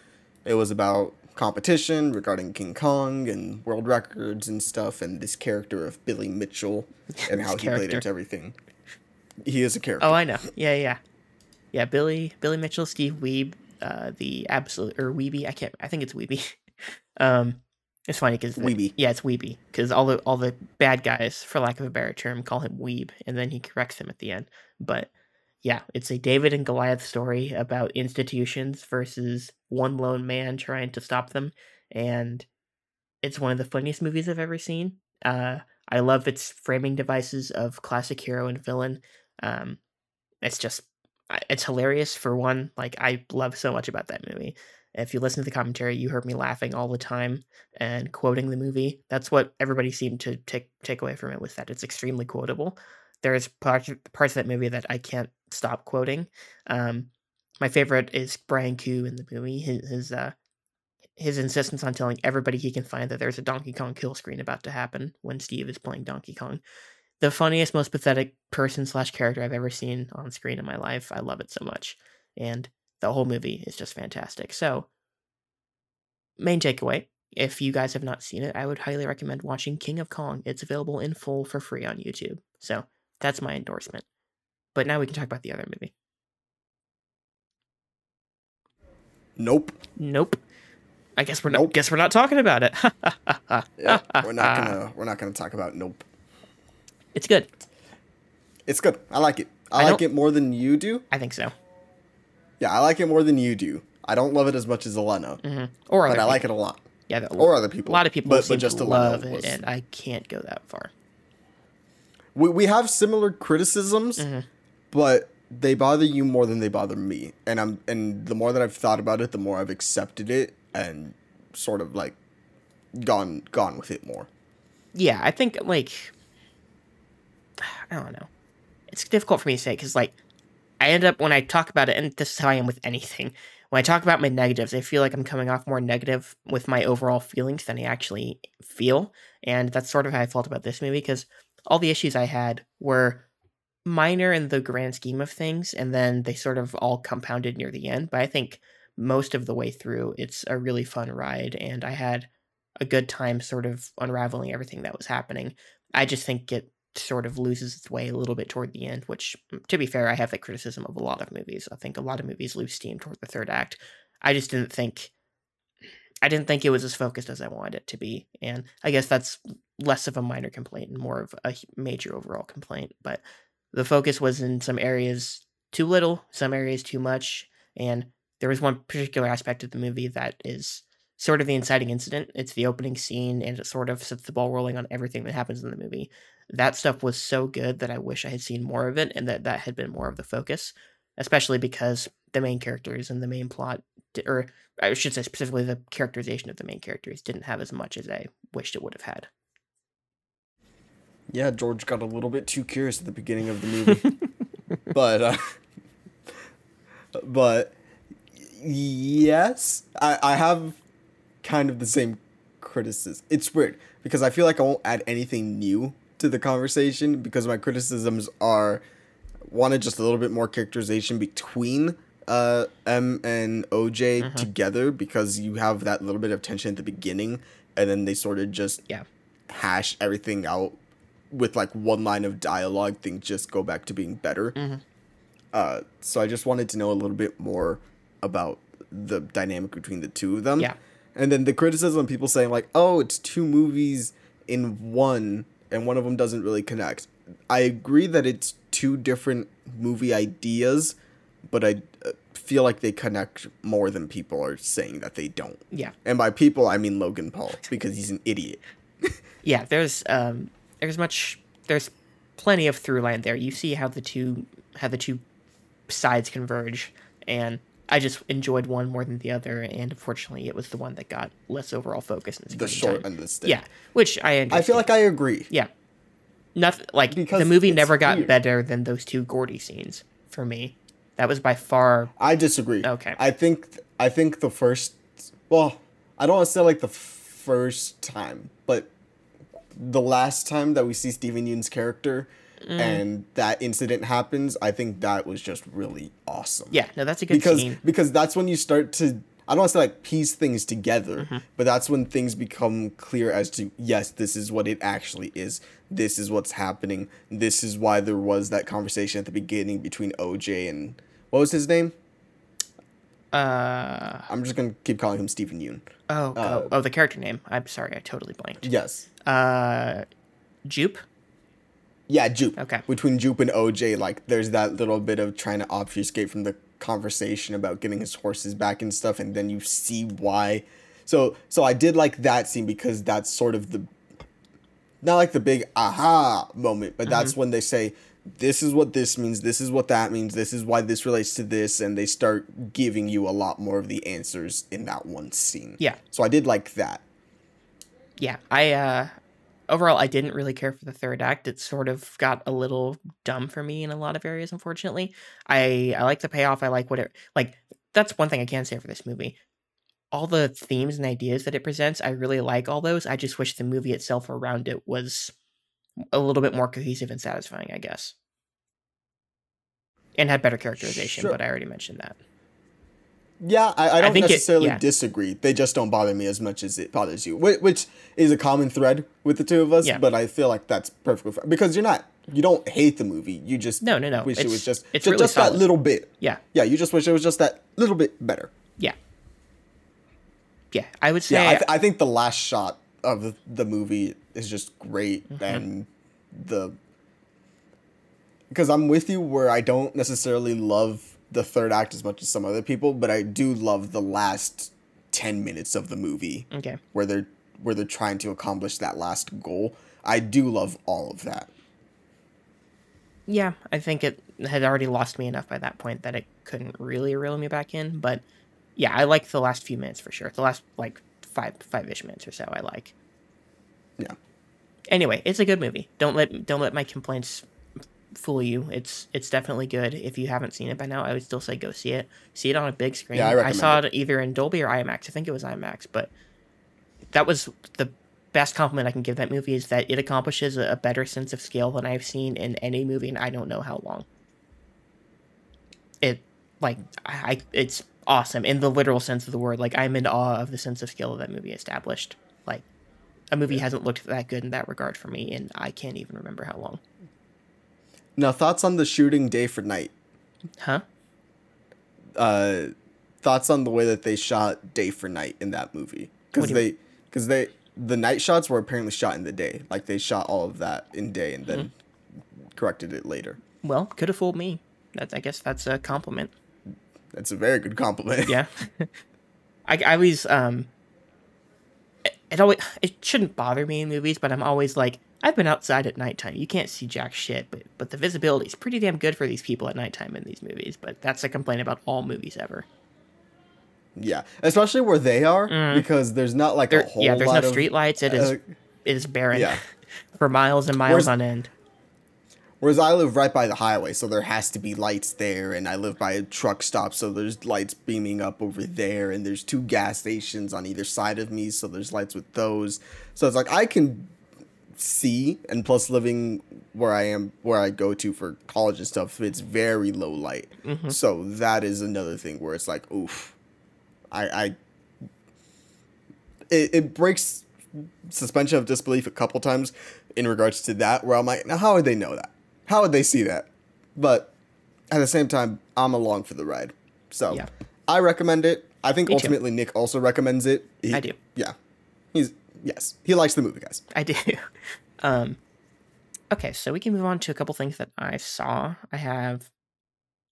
it was about competition regarding King Kong and world records and stuff, and this character of Billy Mitchell and how he played into everything. He is a character. Oh, I know. Yeah, yeah, yeah. Billy Billy Mitchell, Steve Weeb, uh, the absolute or Weeby. I can't. I think it's Weeby. um. It's funny because yeah, it's Weeby because all the all the bad guys, for lack of a better term, call him Weeb, and then he corrects him at the end. But yeah, it's a David and Goliath story about institutions versus one lone man trying to stop them, and it's one of the funniest movies I've ever seen. Uh, I love its framing devices of classic hero and villain. Um, it's just it's hilarious for one. Like I love so much about that movie. If you listen to the commentary, you heard me laughing all the time and quoting the movie. That's what everybody seemed to take take away from it, was that it's extremely quotable. There's parts parts of that movie that I can't stop quoting. Um, my favorite is Brian Coo in the movie. His his, uh, his insistence on telling everybody he can find that there's a Donkey Kong kill screen about to happen when Steve is playing Donkey Kong. The funniest, most pathetic person slash character I've ever seen on screen in my life. I love it so much. And the whole movie is just fantastic. So, main takeaway, if you guys have not seen it, I would highly recommend watching King of Kong. It's available in full for free on YouTube. So, that's my endorsement. But now we can talk about the other movie. Nope. Nope. I guess we're not nope. guess we're not talking about it. yeah, we're not gonna we're not gonna talk about Nope. It's good. It's good. I like it. I, I like it more than you do. I think so. Yeah, I like it more than you do. I don't love it as much as Elena, mm-hmm. or other but people. I like it a lot. Yeah, the, or other people. A lot of people but, seem but just to love Elena it, was, and I can't go that far. We we have similar criticisms, mm-hmm. but they bother you more than they bother me, and I'm and the more that I've thought about it, the more I've accepted it and sort of like gone gone with it more. Yeah, I think like I don't know. It's difficult for me to say because like. I end up, when I talk about it, and this is how I am with anything, when I talk about my negatives, I feel like I'm coming off more negative with my overall feelings than I actually feel, and that's sort of how I felt about this movie, because all the issues I had were minor in the grand scheme of things, and then they sort of all compounded near the end, but I think most of the way through, it's a really fun ride, and I had a good time sort of unraveling everything that was happening. I just think it sort of loses its way a little bit toward the end, which, to be fair, I have that criticism of a lot of movies. I think a lot of movies lose steam toward the third act. I just didn't think, I didn't think it was as focused as I wanted it to be, and I guess that's less of a minor complaint and more of a major overall complaint, but the focus was in some areas too little, some areas too much, and there was one particular aspect of the movie that is sort of the inciting incident. It's the opening scene, and it sort of sets the ball rolling on everything that happens in the movie. That stuff was so good that I wish I had seen more of it and that that had been more of the focus, especially because the main characters and the main plot, or I should say specifically the characterization of the main characters, didn't have as much as I wished it would have had. Yeah, George got a little bit too curious at the beginning of the movie. but, uh, but yes, I, I have kind of the same criticism. It's weird because I feel like I won't add anything new to the conversation because my criticisms are one, just a little bit more characterization between uh M and O J uh-huh. together, because you have that little bit of tension at the beginning and then they sort of just yeah. hash everything out with like one line of dialogue. Things just go back to being better. Mm-hmm. Uh, so I just wanted to know a little bit more about the dynamic between the two of them. Yeah. And then the criticism, people saying like, oh, it's two movies in one, and one of them doesn't really connect. I agree that it's two different movie ideas, but I feel like they connect more than people are saying that they don't. Yeah. And by people, I mean Logan Paul, because he's an idiot. yeah, there's um, there's much, there's plenty of through line there. You see how the two, how the two sides converge, and I just enjoyed one more than the other, and unfortunately it was the one that got less overall focus. In the short end of the stick. Yeah, which I understand. I feel like I agree. Yeah. Nothing, like, because the movie never got weird. better than those two Gordy scenes for me. That was by far... I disagree. Okay. I think I think the first... Well, I don't want to say, like, the first time, but the last time that we see Steven Yeun's character... Mm. And that incident happens, I think that was just really awesome. Yeah, no, that's a good because, scene. Because that's when you start to, I don't want to say like piece things together, mm-hmm. but that's when things become clear as to, yes, this is what it actually is. This is what's happening. This is why there was that conversation at the beginning between O J and, what was his name? Uh, I'm just going to keep calling him Steven Yeun. Oh, uh, oh, oh, the character name. I'm sorry, I totally blanked. Yes. Uh, Jupe? Yeah, Jupe. Okay. Between Jupe and O J, like, there's that little bit of trying to obfuscate from the conversation about getting his horses back and stuff, and then you see why. So, so I did like that scene because that's sort of the, not like the big aha moment, but mm-hmm. that's when they say, this is what this means, this is what that means, this is why this relates to this, and they start giving you a lot more of the answers in that one scene. Yeah. So I did like that. Yeah, I, uh... Overall, I didn't really care for the third act. It sort of got a little dumb for me in a lot of areas, unfortunately. I, I like the payoff. I like what it... Like, that's one thing I can say for this movie. All the themes and ideas that it presents, I really like all those. I just wish the movie itself around it was a little bit more cohesive and satisfying, I guess. And had better characterization, sure. But I already mentioned that. Yeah, I, I don't I necessarily it, yeah. disagree. They just don't bother me as much as it bothers you, which is a common thread with the two of us. Yeah. But I feel like that's perfectly fair because you're not, you don't hate the movie. You just no, no, no. wish it's, it was just it's just, really just that little bit. Yeah, yeah. You just wish it was just that little bit better. Yeah, yeah. I would say. Yeah, I, th- I think the last shot of the movie is just great, mm-hmm. and the because I'm with you where I don't necessarily love the third act as much as some other people, but I do love the last ten minutes of the movie. Okay. Where they're where they're trying to accomplish that last goal. I do love all of that. Yeah, I think it had already lost me enough by that point that it couldn't really reel me back in. But yeah, I like the last few minutes for sure. The last like five five-ish minutes or so I like. Yeah. Anyway, it's a good movie. Don't let don't let my complaints fool you. It's it's definitely good. If you haven't seen it by now, I would still say go see it. See it on a big screen. Yeah, I, I saw it, it either in Dolby or IMAX. I think it was IMAX, but that was the best compliment I can give that movie is that it accomplishes a better sense of scale than I've seen in any movie in I don't know how long. It like I it's awesome in the literal sense of the word. Like I'm in awe of the sense of scale that movie established. Like a movie yeah. hasn't looked that good in that regard for me, and I can't even remember how long. Now, thoughts on the shooting day for night? Huh? Uh, thoughts on the way that they shot day for night in that movie? Because they, because they, the night shots were apparently shot in the day. Like they shot all of that in day and then mm-hmm. corrected it later. Well, could have fooled me. That I guess that's a compliment. That's a very good compliment. Yeah. I, I always um. It, it always it shouldn't bother me in movies, but I'm always like. I've been outside at nighttime. You can't see jack shit, but but the visibility is pretty damn good for these people at nighttime in these movies. But that's a complaint about all movies ever. Yeah, especially where they are mm. because there's not like there, a whole yeah, there's lot no streetlights. It is uh, it is barren yeah. for miles and miles whereas, on end. Whereas I live right by the highway, so there has to be lights there, and I live by a truck stop, so there's lights beaming up over there, and there's two gas stations on either side of me, so there's lights with those. So it's like I can. See and plus living where I am where I go to for college and stuff, it's very low light. Mm-hmm. So that is another thing where it's like oof. I I it, it breaks suspension of disbelief a couple times in regards to that where I'm like, now how would they know that? How would they see that? But at the same time, I'm along for the ride. So yeah. I recommend it. I think Me ultimately too. Nick also recommends it. He, I do. Yeah. He's Yes, he likes the movie, guys. I do. Um, okay, so we can move on to a couple things that I saw. I have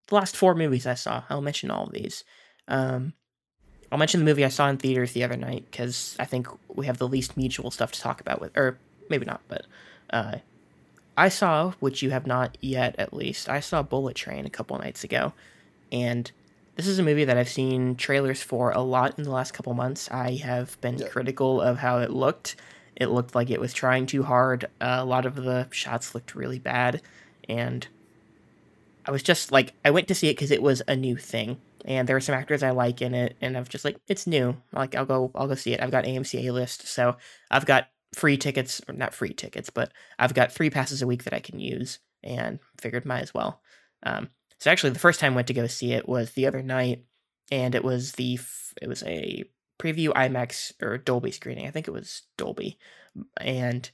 the last four movies I saw. I'll mention all of these. Um, I'll mention the movie I saw in theaters the other night because I think we have the least mutual stuff to talk about with, or maybe not, but uh, I saw, which you have not yet at least, I saw Bullet Train a couple nights ago, and this is a movie that I've seen trailers for a lot in the last couple months. I have been yeah. critical of how it looked. It looked like it was trying too hard. Uh, a lot of the shots looked really bad, and I was just like, I went to see it because it was a new thing, and there were some actors I like in it, and I was just like, it's new. Like, I'll go, I'll go see it. I've got A M C A-list, so I've got free tickets, or not free tickets, but I've got three passes a week that I can use, and figured might as well. Um, so actually, the first time I went to go see it was the other night, and it was the f- it was a preview IMAX or Dolby screening. I think it was Dolby, and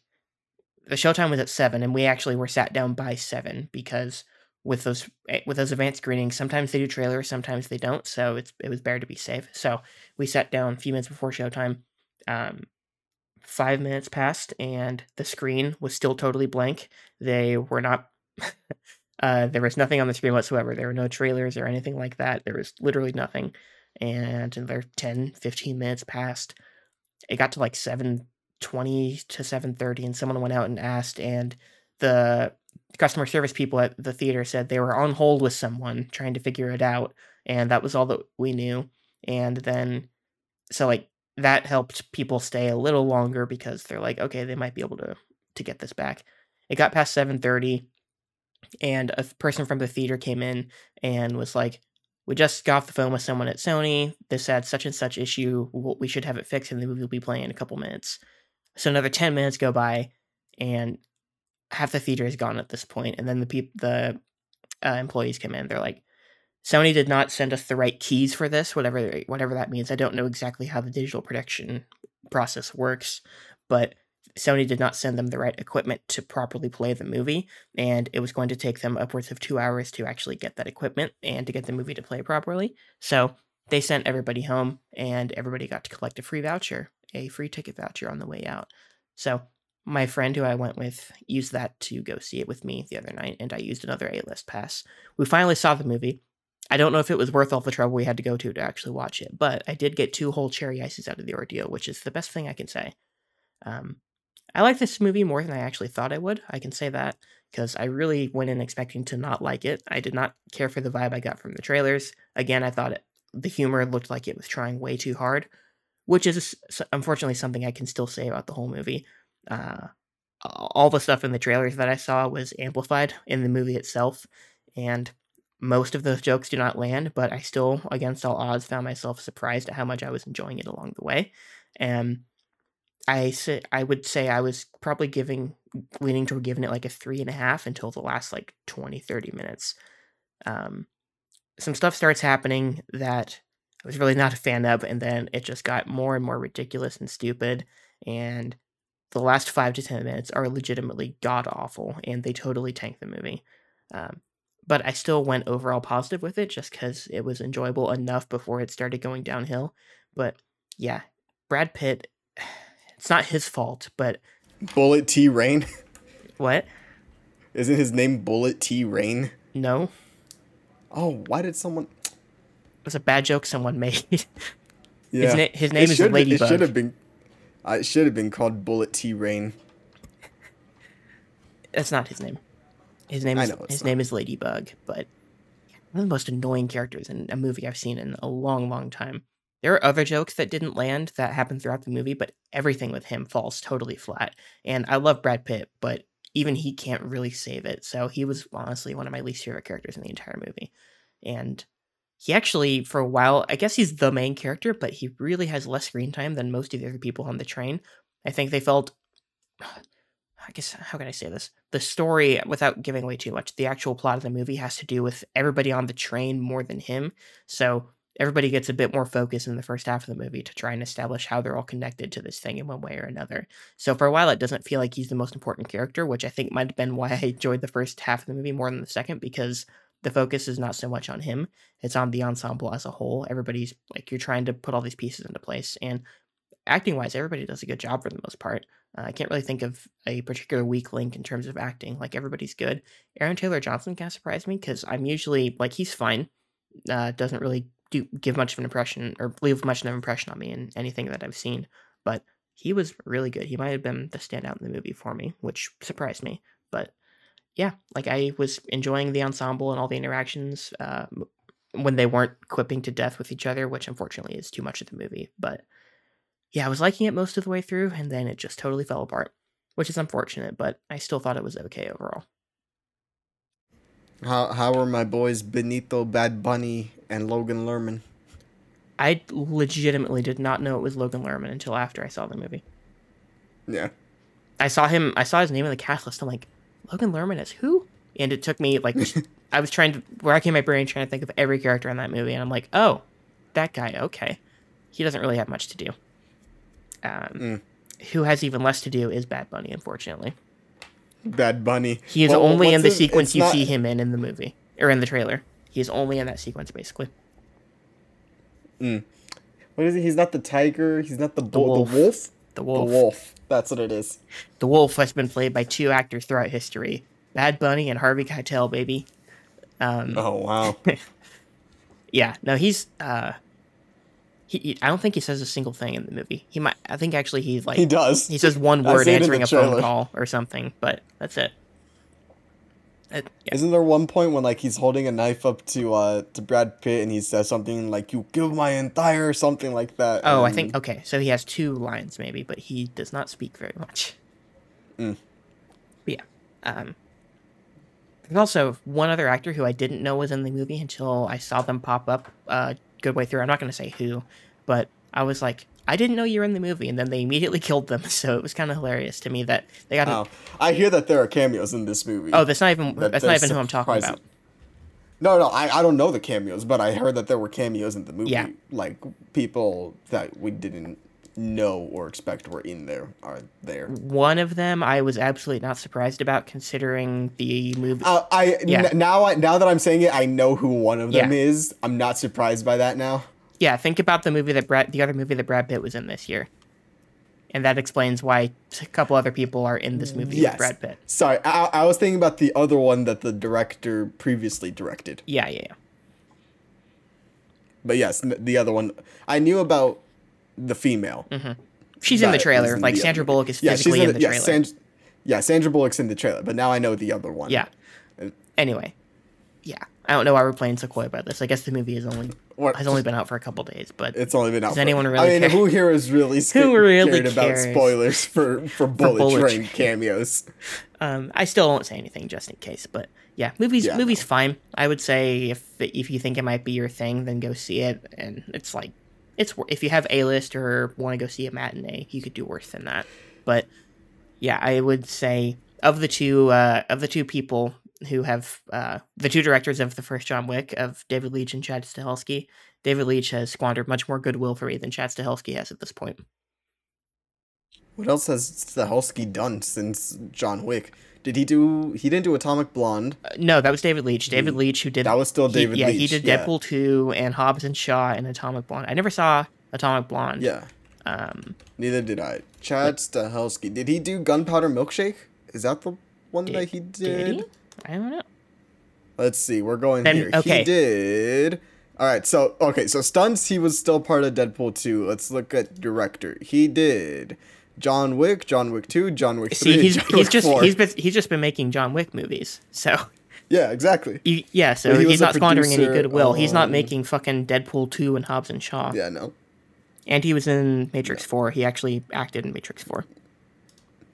the showtime was at seven, and we actually were sat down by seven because with those with those advanced screenings, sometimes they do trailers, sometimes they don't. So it's it was better to be safe. So we sat down a few minutes before showtime. Um, five minutes passed, and the screen was still totally blank. They were not. uh, there was nothing on the screen whatsoever. There were no trailers or anything like that. There was literally nothing. And another ten, fifteen minutes passed. It got to like seven twenty to seven thirty, and someone went out and asked, and the customer service people at the theater said they were on hold with someone trying to figure it out, and that was all that we knew. And then, so like that helped people stay a little longer because they're like, okay, they might be able to to get this back. It got past seven thirty, and a person from the theater came in and was like, we just got off the phone with someone at Sony. This had such and such issue. We should have it fixed, and the movie will be playing in a couple minutes. So another ten minutes go by, and half the theater is gone at this point. And then the peop- the uh, employees come in. They're like, Sony did not send us the right keys for this, whatever whatever that means. I don't know exactly how the digital production process works, but Sony did not send them the right equipment to properly play the movie, and it was going to take them upwards of two hours to actually get that equipment and to get the movie to play properly. So they sent everybody home, and everybody got to collect a free voucher, a free ticket voucher on the way out. So my friend who I went with used that to go see it with me the other night, and I used another A-list pass. We finally saw the movie. I don't know if it was worth all the trouble we had to go to to actually watch it, but I did get two whole cherry ices out of the ordeal, which is the best thing I can say. Um, I like this movie more than I actually thought I would. I can say that because I really went in expecting to not like it. I did not care for the vibe I got from the trailers. Again, I thought it, the humor looked like it was trying way too hard, which is unfortunately something I can still say about the whole movie. Uh, all the stuff in the trailers that I saw was amplified in the movie itself, and most of those jokes do not land, but I still, against all odds, found myself surprised at how much I was enjoying it along the way. And I say, I would say I was probably giving, leaning toward giving it like a three and a half until the last like twenty, thirty minutes. Um, some stuff starts happening that I was really not a fan of, and then it just got more and more ridiculous and stupid. And the last five to ten minutes are legitimately god awful, and they totally tanked the movie. Um, but I still went overall positive with it just because it was enjoyable enough before it started going downhill. But yeah, Brad Pitt. It's not his fault, but Bullet T Rain. What? Isn't his name Bullet T Rain? No. Oh, why did someone? It was a bad joke someone made. Yeah. His, na- his name it is Ladybug. It should have been. I should have been called Bullet T Rain. That's not his name. His name is his not. name is Ladybug, but one of the most annoying characters in a movie I've seen in a long, long time. There are other jokes that didn't land that happened throughout the movie, but everything with him falls totally flat. And I love Brad Pitt, but even he can't really save it. So he was honestly one of my least favorite characters in the entire movie. And he actually, for a while, I guess he's the main character, but he really has less screen time than most of the other people on the train. I think they felt, I guess, how can I say this? The story, without giving away too much, the actual plot of the movie has to do with everybody on the train more than him. So everybody gets a bit more focus in the first half of the movie to try and establish how they're all connected to this thing in one way or another. So for a while, it doesn't feel like he's the most important character, which I think might have been why I enjoyed the first half of the movie more than the second, because the focus is not so much on him. It's on the ensemble as a whole. Everybody's like, you're trying to put all these pieces into place. And acting wise, everybody does a good job for the most part. Uh, I can't really think of a particular weak link in terms of acting. Like, everybody's good. Aaron Taylor Johnson kind of surprised me because I'm usually like, he's fine. Uh, doesn't really do give much of an impression or leave much of an impression on me in anything that I've seen, but he was really good. He might have been the standout in the movie for me, which surprised me. But yeah, like I was enjoying the ensemble and all the interactions uh, when they weren't quipping to death with each other, which unfortunately is too much of the movie. But yeah, I was liking it most of the way through, and then it just totally fell apart, which is unfortunate, but I still thought it was okay overall. How how are my boys Benito Bad Bunny and Logan Lerman? I legitimately did not know it was Logan Lerman until after I saw the movie. Yeah. I saw him, I saw his name in the cast list. I'm like, Logan Lerman is who? And it took me, like, I was trying to, racking my brain, trying to think of every character in that movie. And I'm like, oh, that guy, okay. He doesn't really have much to do. Um, mm. Who has even less to do is Bad Bunny, unfortunately. Bad Bunny. He is well, only in the his, sequence you not... see him in in the movie, or in the trailer. He is only in that sequence, basically. Mm. What is it? He's not the tiger. He's not the, the, bull, wolf. the wolf. The wolf. The wolf. That's what it is. The wolf has been played by two actors throughout history: Bad Bunny and Harvey Keitel, baby. Um, oh wow. Yeah. No, he's. Uh, he, he. I don't think he says a single thing in the movie. He might. I think actually he's like. He does. He says one word answering a phone call or something, but that's it. It, yeah. Isn't there one point when like he's holding a knife up to uh to Brad Pitt and he says something like "you killed my entire" something like that? Oh, and... I think okay. So he has two lines maybe, but he does not speak very much. Mm. But yeah. Um. There's also one other actor who I didn't know was in the movie until I saw them pop up uh, a good way through. I'm not going to say who, but I was like, I didn't know you were in the movie, and then they immediately killed them, so it was kind of hilarious to me that they got... Oh, I hear that there are cameos in this movie. Oh, that's not even that that's not even who I'm talking about. No, no, I, I don't know the cameos, but I heard that there were cameos in the movie. Yeah. Like, people that we didn't know or expect were in there are there. One of them I was absolutely not surprised about, considering the movie... Uh, I, yeah. n- now, I, now that I'm saying it, I know who one of them yeah. is. I'm not surprised by that now. Yeah, think about the movie that Brad, the other movie that Brad Pitt was in this year, and that explains why a couple other people are in this movie yes. with Brad Pitt. Sorry, I, I was thinking about the other one that the director previously directed. Yeah, yeah, yeah. But yes, the other one I knew about the female. Mm-hmm. She's in the trailer. In like the Sandra other. Bullock is yeah, physically she's in the, in the yeah, trailer. Sand, yeah, Sandra Bullock's in the trailer, but now I know the other one. Yeah. And, anyway, yeah. I don't know why we're playing Sequoia about this. I guess the movie is only what? has only been out for a couple days, but it's only been out. Does for, anyone really? I mean, care? who here is really scared who really cares? about spoilers for for Bullet, for Bullet Train, Train cameos? Um, I still won't say anything just in case, but yeah, movies yeah, movies no. fine. I would say if if you think it might be your thing, then go see it. And it's like it's if you have A-list or want to go see a matinee, you could do worse than that. But yeah, I would say of the two uh, of the two people. who have uh, the two directors of the first John Wick, of David Leitch and Chad Stahelski. David Leitch has squandered much more goodwill for me than Chad Stahelski has at this point. What else has Stahelski done since John Wick? Did he do... He didn't do Atomic Blonde. Uh, no, that was David Leitch. David he, Leitch who did... That was still David he, yeah, Leitch. Yeah, he did yeah. Deadpool two and Hobbs and Shaw and Atomic Blonde. I never saw Atomic Blonde. Yeah. Um, Neither did I. Chad Stahelski. Did he do Gunpowder Milkshake? Is that the one did, that he did? Did he? I don't know. Let's see. We're going then, here. Okay. He did. All right. So, okay. So, stunts, he was still part of Deadpool two. Let's look at director. He did John Wick, John Wick two, John Wick three, see, he's, John he's Wick just, four. He's, been, he's just been making John Wick movies. So. Yeah, exactly. He, yeah, so well, he he's not squandering any goodwill. Um, he's not making fucking Deadpool two and Hobbs and Shaw. Yeah, no. And he was in Matrix yeah. four. He actually acted in Matrix four.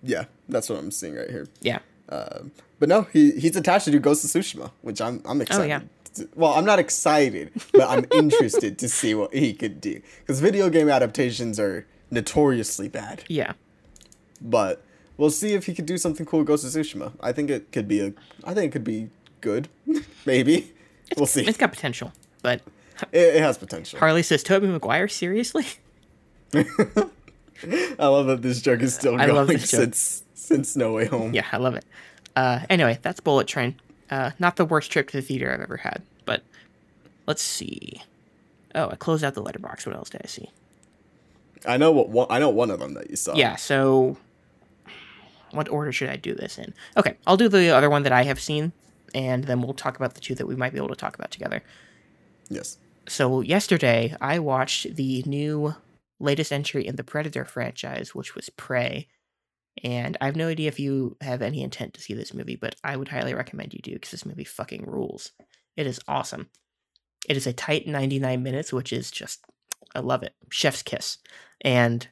Yeah, that's what I'm seeing right here. Yeah. Um, but no, he he's attached to do Ghost of Tsushima, which I'm I'm excited. Oh, yeah. to, well, I'm not excited, but I'm interested to see what he could do, because video game adaptations are notoriously bad. Yeah. But we'll see if he could do something cool with Ghost of Tsushima. I think it could be a I think it could be good. Maybe. It's, we'll see. It's got potential, but it, it has potential. Harley says, Tobey Maguire, seriously? I love that this joke is still I going love this since joke. since No Way Home. Yeah, I love it. Uh, anyway, that's Bullet Train. Uh, not the worst trip to the theater I've ever had, but let's see. Oh, I closed out the letterbox. What else did I see? I know what one, I know one of them that you saw. Yeah. So, what order should I do this in? Okay, I'll do the other one that I have seen, and then we'll talk about the two that we might be able to talk about together. Yes. So yesterday I watched the new latest entry in the Predator franchise, which was Prey. And I have no idea if you have any intent to see this movie, but I would highly recommend you do, because this movie fucking rules. It is awesome. It is a tight ninety-nine minutes, which is just, I love it. Chef's kiss. And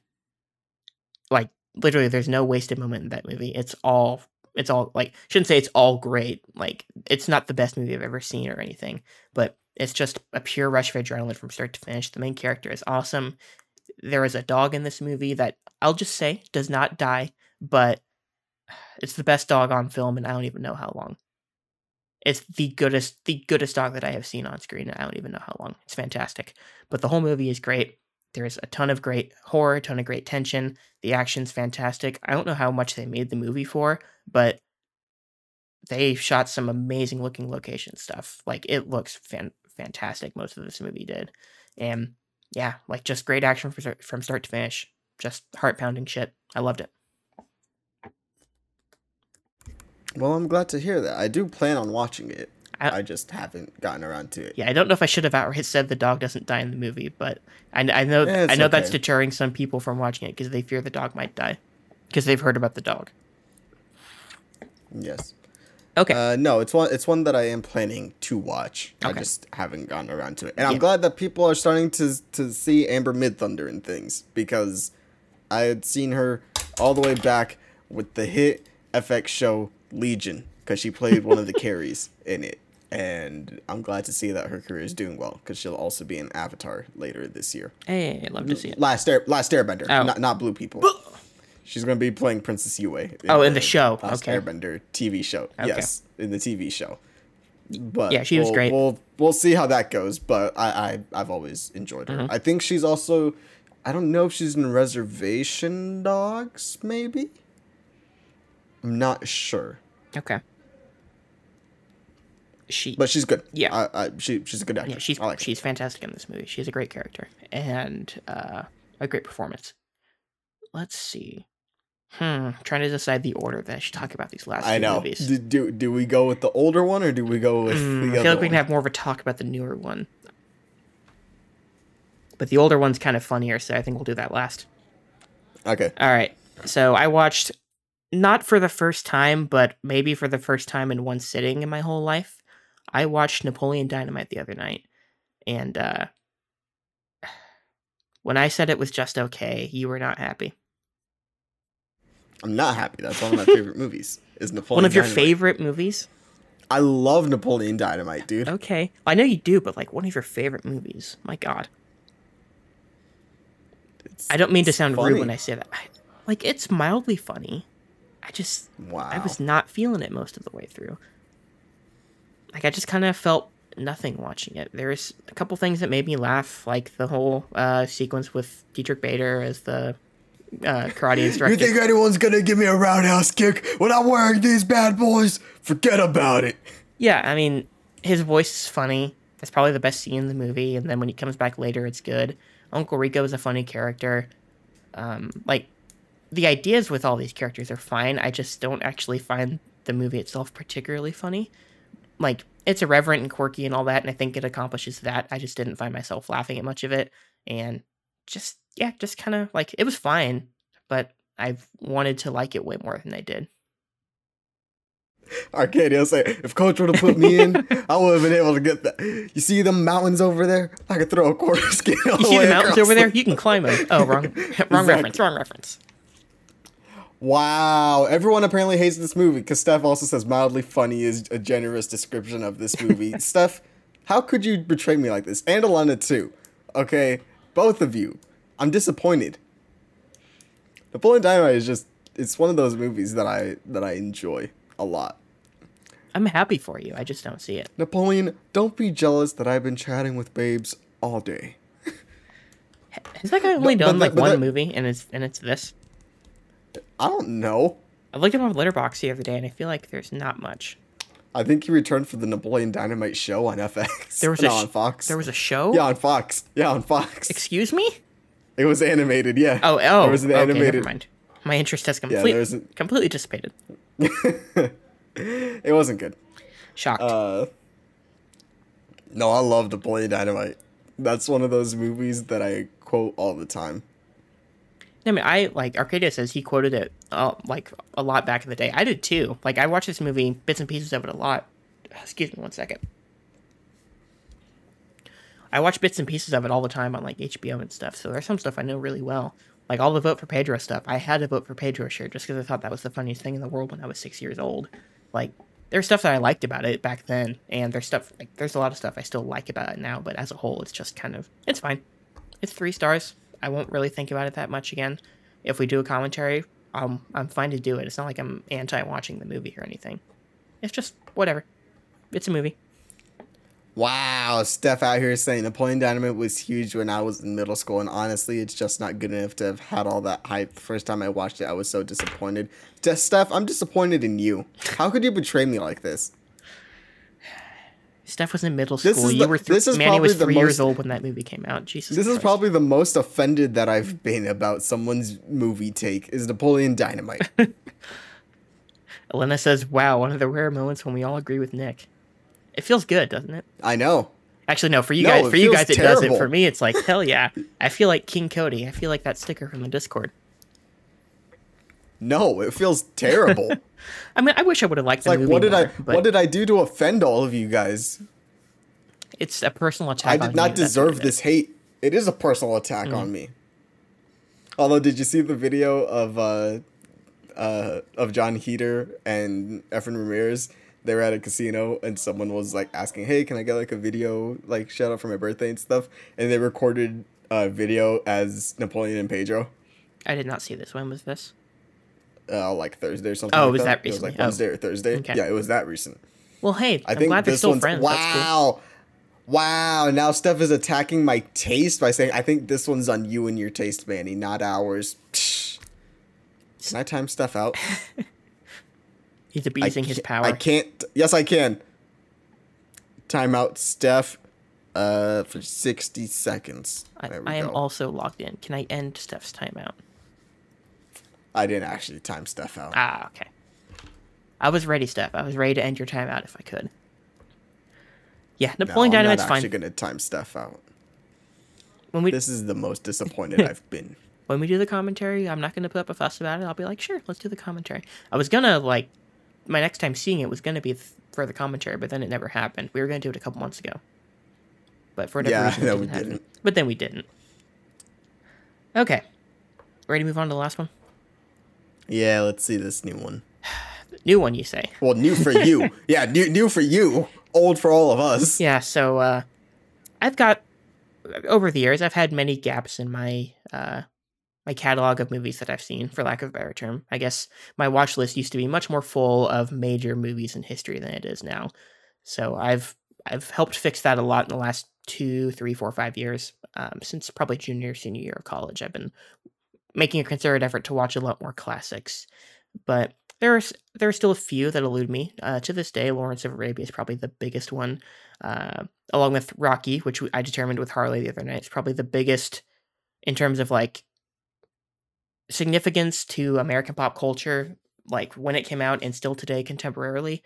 like, literally there's no wasted moment in that movie. It's all, it's all like, shouldn't say it's all great. Like, it's not the best movie I've ever seen or anything, but it's just a pure rush of adrenaline from start to finish. The main character is awesome. There is a dog in this movie that I'll just say does not die, but it's the best dog on film, and I don't even know how long. It's the goodest, the goodest dog that I have seen on screen, and I don't even know how long. It's fantastic. But the whole movie is great. There's a ton of great horror, a ton of great tension. The action's fantastic. I don't know how much they made the movie for, but they shot some amazing looking location stuff. Like, it looks fan- fantastic. Most of this movie did. And yeah, like, just great action from start, from start to finish. Just heart pounding shit. I loved it. Well, I'm glad to hear that. I do plan on watching it. I, I just haven't gotten around to it. Yeah, I don't know if I should have outright said the dog doesn't die in the movie, but I, I know yeah, I know okay. That's deterring some people from watching it because they fear the dog might die because they've heard about the dog. Yes. Okay. Uh, no, it's one. It's one that I am planning to watch. Okay. I just haven't gotten around to it, and yeah. I'm glad that people are starting to to see Amber Midthunder in things, because I had seen her all the way back with the hit F X show Legion, because she played one of the Carries in it, and I'm glad to see that her career is doing well, because she'll also be in Avatar later this year. Hey, I'd love to see it. Last Air, Last Airbender, oh. not not Blue People. She's going to be playing Princess Yue. In oh, in the, the show. Last okay. Airbender T V show. Okay. Yes, in the T V show. But yeah, she was we'll, great. We'll, we'll see how that goes, but I, I, I've always enjoyed her. Mm-hmm. I think she's also, I don't know if she's in Reservation Dogs, maybe? I'm not sure. Okay. She, But she's good. Yeah. I, I, she, she's a good actress. Yeah, she's I like she's her. fantastic in this movie. She's a great character and uh, a great performance. Let's see. Hmm, trying to decide the order that I should talk about these last I two know. movies. Do, do do we go with the older one or do we go with mm, the other one? I feel like we can have more of a talk about the newer one. But the older one's kind of funnier, so I think we'll do that last. Okay. All right. So I watched, not for the first time, but maybe for the first time in one sitting in my whole life, I watched Napoleon Dynamite the other night. And uh, when I said it was just okay, you were not happy. I'm not happy. That's one of my favorite movies. Is Napoleon one of Dynamite. Your favorite movies? I love Napoleon Dynamite, dude. Okay, I know you do, but like, one of your favorite movies. My God, it's, I don't mean to sound funny. rude when I say that. I, like, it's mildly funny. I just, wow. I was not feeling it most of the way through. Like, I just kind of felt nothing watching it. There's a couple things that made me laugh, like the whole uh, sequence with Dietrich Bader as the Uh, karate instructor. You think anyone's gonna give me a roundhouse kick when I'm wearing these bad boys? Forget about it. Yeah, I mean, his voice is funny. That's probably the best scene in the movie. And then when he comes back later, it's good. Uncle Rico is a funny character. Um, like, the ideas with all these characters are fine. I just don't actually find the movie itself particularly funny. Like, it's irreverent and quirky and all that, and I think it accomplishes that. I just didn't find myself laughing at much of it, and just. Yeah, just kind of like, it was fine, but I wanted to like it way more than I did. Arcadia say, if Coach would have put me in, I would have been able to get that. You see them mountains over there? I could throw a quarter skin. You the see way the mountains over there? You can climb them. Oh, wrong, wrong exactly. reference. Wrong reference. Wow, everyone apparently hates this movie because Steph also says mildly funny is a generous description of this movie. Steph, how could you betray me like this? And Alana too. Okay, both of you. I'm disappointed. Napoleon Dynamite is just, it's one of those movies that I that I enjoy a lot. I'm happy for you. I just don't see it. Napoleon, don't be jealous that I've been chatting with babes all day. Has that guy only but, done but, like but one that, movie and it's and it's this? I don't know. I looked him up on Letterboxd the other day and I feel like there's not much. I think he returned for the Napoleon Dynamite show on F X. There was no, a sh- on Fox. There was a show? Yeah, on Fox. Yeah, on Fox. Excuse me? It was animated, yeah. Oh, oh. There was an okay, animated... never mind. My interest has completely, yeah, an... completely dissipated. It wasn't good. Shocked. Uh, no, I love Napoleon Dynamite. That's one of those movies that I quote all the time. I mean, I like Arcadia says he quoted it uh, like a lot back in the day. I did too. Like, I watched this movie, bits and pieces of it a lot. Excuse me one second. I watch bits and pieces of it all the time on like H B O and stuff. So there's some stuff I know really well. Like all the Vote for Pedro stuff. I had a Vote for Pedro shirt just because I thought that was the funniest thing in the world when I was six years old. Like, there's stuff that I liked about it back then, and there's stuff like there's a lot of stuff I still like about it now. But as a whole, it's just kind of it's fine. It's three stars. I won't really think about it that much again. If we do a commentary, um, I'm fine to do it. It's not like I'm anti-watching the movie or anything. It's just whatever. It's a movie. Wow, Steph out here saying Napoleon Dynamite was huge when I was in middle school, and honestly, it's just not good enough to have had all that hype. First time I watched it, I was so disappointed. Just Steph, I'm disappointed in you. How could you betray me like this? Steph was in middle school. This is you the, were th- this is Manny was three most, years old when that movie came out. Jesus This Christ. Is probably the most offended that I've been about someone's movie take is Napoleon Dynamite. Elena says, wow, one of the rare moments when we all agree with Nick. It feels good, doesn't it? I know. Actually, no, for you no, guys, for you guys, terrible. It doesn't. For me, it's like, hell yeah. I feel like King Cody. I feel like that sticker from the Discord. No, it feels terrible. I mean, I wish I would have liked the like, movie what did more, I but... What did I do to offend all of you guys? It's a personal attack I on me. I did not deserve this hate. It is a personal attack mm-hmm. on me. Although, did you see the video of uh, uh, of John Heder and Efren Ramirez? They were at a casino, and someone was, like, asking, hey, can I get, like, a video, like, shout out for my birthday and stuff? And they recorded a video as Napoleon and Pedro. I did not see this. When was this? Uh, like Thursday or something. Oh, like it was that, that recently? It was like Wednesday oh. or Thursday. Okay. Yeah, it was that recent. Well, hey, I I'm think glad they're still friends. Wow. Cool. Wow. Now Steph is attacking my taste by saying, I think this one's on you and your taste, Manny, not ours. Psh. Can I time Steph out? He's abusing his power. I can't. Yes, I can. Time out Steph uh, for sixty seconds. I, I am also logged in. Can I end Steph's timeout? I didn't actually time Steph out. Ah, okay. I was ready, Steph. I was ready to end your timeout if I could. Yeah, Napoleon no, Dynamite's fine. I'm not actually going to time Steph out. When we... This is the most disappointed I've been. When we do the commentary, I'm not going to put up a fuss about it. I'll be like, sure, let's do the commentary. I was going to, like, my next time seeing it was going to be for the commentary, but then it never happened. We were going to do it a couple months ago. But for whatever yeah, reason, it didn't we happen. Didn't. But then we didn't. Okay. Ready to move on to the last one? Yeah, let's see this new one. New one, you say? Well, new for you. Yeah, new new for you. Old for all of us. Yeah, so uh, I've got, over the years, I've had many gaps in my uh, my catalog of movies that I've seen, for lack of a better term. I guess my watch list used to be much more full of major movies in history than it is now. So I've I've helped fix that a lot in the last two, three, four, five years. Um, since probably junior, senior year of college, I've been making a concerted effort to watch a lot more classics, but there are there are still a few that elude me. Uh, to this day, Lawrence of Arabia is probably the biggest one, uh, along with Rocky, which I determined with Harley the other night. It's probably the biggest in terms of like significance to American pop culture, like when it came out and still today contemporarily.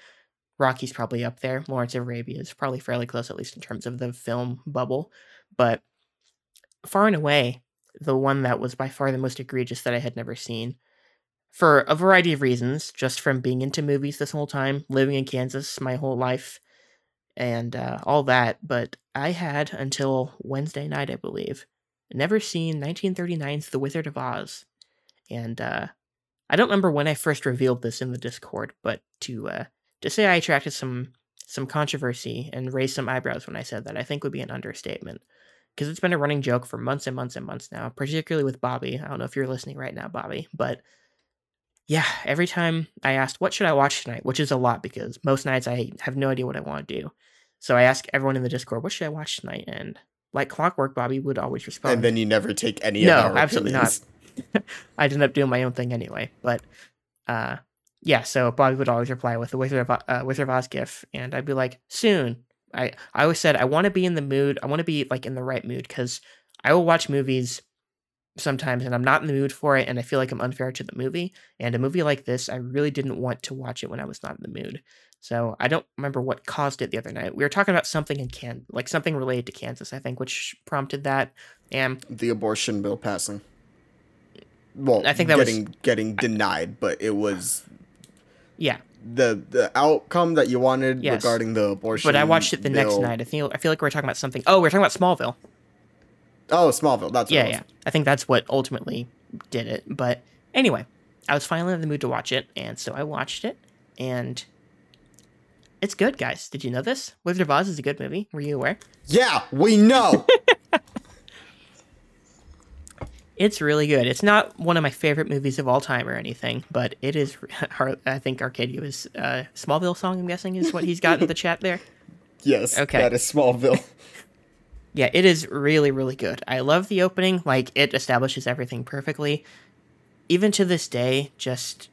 Rocky's probably up there. Lawrence of Arabia is probably fairly close, at least in terms of the film bubble, but far and away, the one that was by far the most egregious that I had never seen for a variety of reasons, just from being into movies this whole time, living in Kansas my whole life and uh, all that. But I had until Wednesday night, I believe, never seen nineteen thirty-nine's The Wizard of Oz. And uh, I don't remember when I first revealed this in the Discord, but to uh, to say I attracted some some controversy and raised some eyebrows when I said that, I think would be an understatement. Because it's been a running joke for months and months and months now, particularly with Bobby. I don't know if you're listening right now, Bobby, but yeah, every time I asked, what should I watch tonight? Which is a lot because most nights I have no idea what I want to do. So I ask everyone in the Discord, what should I watch tonight? And like clockwork, Bobby would always respond. And then you never take any no, of our No, absolutely opinions. Not. I ended up doing my own thing anyway. But uh, yeah, so Bobby would always reply with the Wizard of, uh, Wizard of Oz gif. And I'd be like, soon. I, I always said I want to be in the mood. I want to be like in the right mood because I will watch movies sometimes and I'm not in the mood for it. And I feel like I'm unfair to the movie, and a movie like this, I really didn't want to watch it when I was not in the mood. So I don't remember what caused it the other night. We were talking about something in Can like something related to Kansas, I think, which prompted that. And the abortion bill passing. well, I think that getting, was getting denied, but it was yeah the the outcome that you wanted yes. regarding the abortion. But I watched it the bill. next night. I feel I feel like we're talking about something. Oh, we're talking about Smallville. Oh, Smallville. That's what yeah, it was. yeah. I think that's what ultimately did it. But anyway, I was finally in the mood to watch it, and so I watched it, and it's good, guys. Did you know this? Wizard of Oz is a good movie. Were you aware? Yeah, we know. It's really good. It's not one of my favorite movies of all time or anything, but it is. I think Arcadia's uh, Smallville song, I'm guessing, is what he's got in the chat there. Yes, okay. That is Smallville. Yeah, it is really, really good. I love the opening. Like, it establishes everything perfectly. Even to this day, just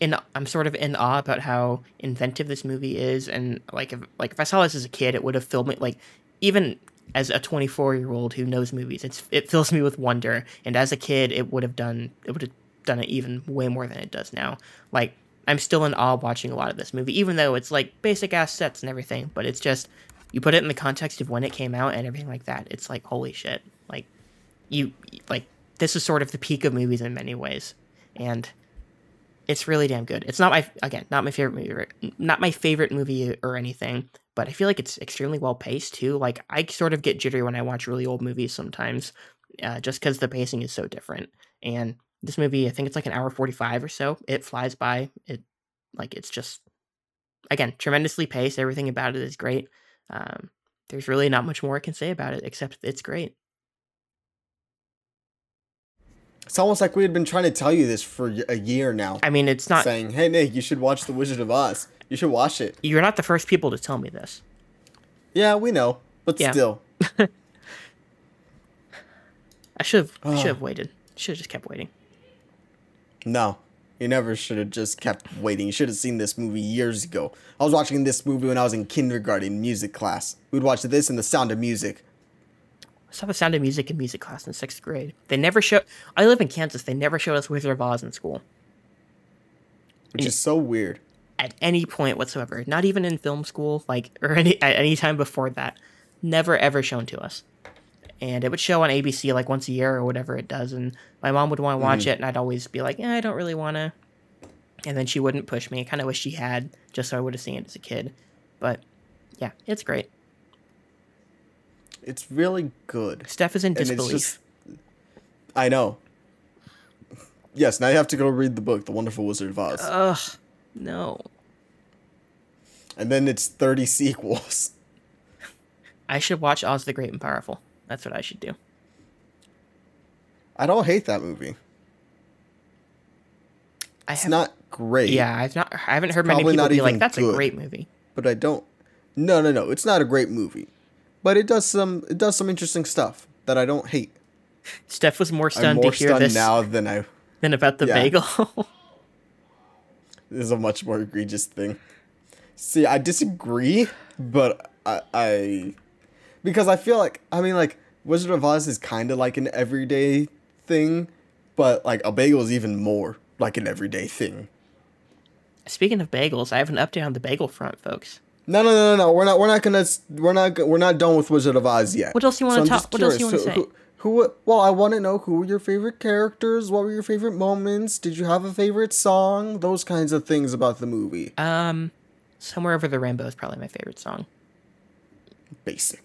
in I'm sort of in awe about how inventive this movie is. And like, if, like if I saw this as a kid, it would have filled me. Like, even as a twenty-four year old who knows movies, it's it fills me with wonder. And as a kid, it would have done it would have done it even way more than it does now. Like, I'm still in awe watching a lot of this movie, even though it's like basic ass sets and everything. But it's just, you put it in the context of when it came out and everything like that, it's like, holy shit. Like, you, like, this is sort of the peak of movies in many ways. And it's really damn good. It's not my, again, not my favorite movie, not my favorite movie or anything, but I feel like it's extremely well paced too. Like, I sort of get jittery when I watch really old movies sometimes, uh, just because the pacing is so different. And this movie, I think it's like an hour forty-five or so. It flies by. It, like, it's just, again, tremendously paced. Everything about it is great. Um, there's really not much more I can say about it, except it's great. It's almost like we had been trying to tell you this for a year now. I mean, it's not... Saying, hey, Nick, you should watch The Wizard of Oz. You should watch it. You're not the first people to tell me this. Yeah, we know, but yeah. still. I should have oh. should have waited. Should have just kept waiting. No. You never should have just kept waiting. You should have seen this movie years ago. I was watching this movie when I was in kindergarten music class. We'd watch this and The Sound of Music. I saw The Sound of Music in music class in sixth grade. They never showed... I live in Kansas. They never showed us Wizard of Oz in school. Which and is so weird. At any point whatsoever. Not even in film school, like, or any at any time before that. Never, ever shown to us. And it would show on A B C like once a year or whatever it does. And my mom would want to watch mm. it. And I'd always be like, eh, I don't really want to. And then she wouldn't push me. I kind of wish she had, just so I would have seen it as a kid. But yeah, it's great. It's really good. Steph is in disbelief. Just, I know. Yes, now you have to go read the book, The Wonderful Wizard of Oz. Ugh, no. And then it's thirty sequels. I should watch Oz the Great and Powerful. That's what I should do. I don't hate that movie. I it's not great. Yeah, I've not. I haven't heard many people be like, "That's good, a great movie." But I don't. No, no, no. It's not a great movie, but it does some. It does some interesting stuff that I don't hate. Steph was more stunned I'm more to hear stunned this now than I than about the yeah. bagel. This is a much more egregious thing. See, I disagree, but I. I Because I feel like, I mean, like, Wizard of Oz is kind of like an everyday thing, but, like, a bagel is even more like an everyday thing. Speaking of bagels, I have an update on the bagel front, folks. No, no, no, no, no. We're not, we're not gonna, we're not, we're not done with Wizard of Oz yet. What else do you want to so talk? What else do you want to so, say? Who, who? Well, I want to know who were your favorite characters. What were your favorite moments? Did you have a favorite song? Those kinds of things about the movie. Um, Somewhere Over the Rainbow is probably my favorite song. Basic.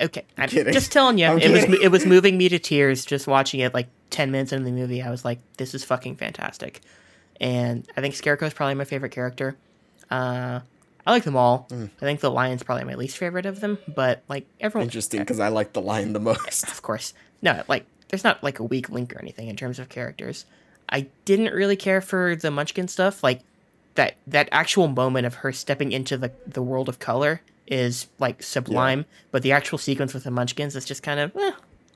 Okay, I'm kidding. Just telling you, I'm it kidding. was it was moving me to tears just watching it. Like ten minutes into the movie, I was like, "This is fucking fantastic," and I think Scarecrow is probably my favorite character. Uh, I like them all. Mm. I think the lion's probably my least favorite of them, but like everyone. Interesting, because I like the lion the most. Of course, no, like there's not like a weak link or anything in terms of characters. I didn't really care for the Munchkin stuff. Like that that actual moment of her stepping into the the world of color is like sublime, yeah. but the actual sequence with the Munchkins is just kind of eh,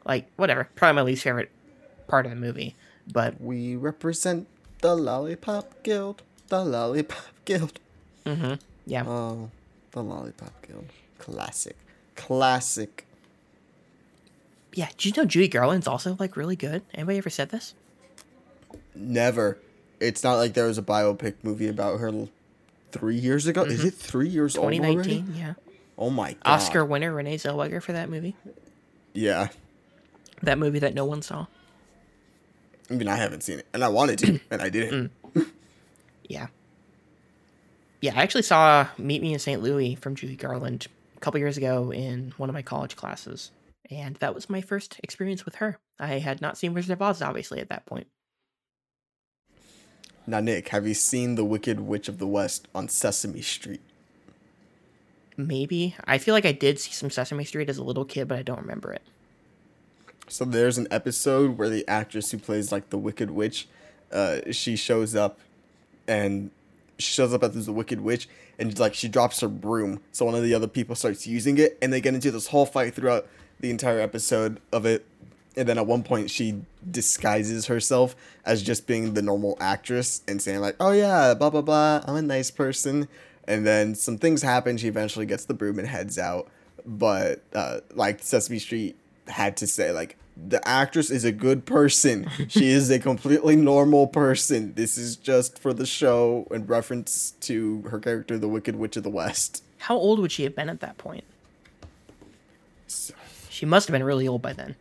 like whatever. Probably my least favorite part of the movie. But we represent the Lollipop Guild. The Lollipop Guild. Mm-hmm. Yeah. Oh, the Lollipop Guild. Classic. Classic. Yeah. Did you know Judy Garland's also like really good? Anybody ever said this? Never. It's not like there was a biopic movie about her l- three years ago. Mm-hmm. Is it three years old? twenty nineteen, already? Yeah. Oh my god. Oscar winner Renee Zellweger for that movie. Yeah. That movie that no one saw. I mean, I haven't seen it, and I wanted to, and I didn't. Yeah. Yeah, I actually saw Meet Me in Saint Louis from Judy Garland a couple years ago in one of my college classes, and that was my first experience with her. I had not seen Wizard of Oz, obviously, at that point. Now, Nick, have you seen The Wicked Witch of the West on Sesame Street? Maybe. I feel like I did see some Sesame Street as a little kid, but I don't remember it. So there's an episode where the actress who plays, like, the Wicked Witch, uh, she shows up and shows up as the Wicked Witch, and, like, she drops her broom. So one of the other people starts using it, and they get into this whole fight throughout the entire episode of it. And then at one point, she disguises herself as just being the normal actress and saying, like, oh, yeah, blah, blah, blah, I'm a nice person. And then some things happen. She eventually gets the broom and heads out. But, uh, like, Sesame Street had to say, like, the actress is a good person. She is a completely normal person. This is just for the show in reference to her character, the Wicked Witch of the West. How old would she have been at that point? So, she must have been really old by then.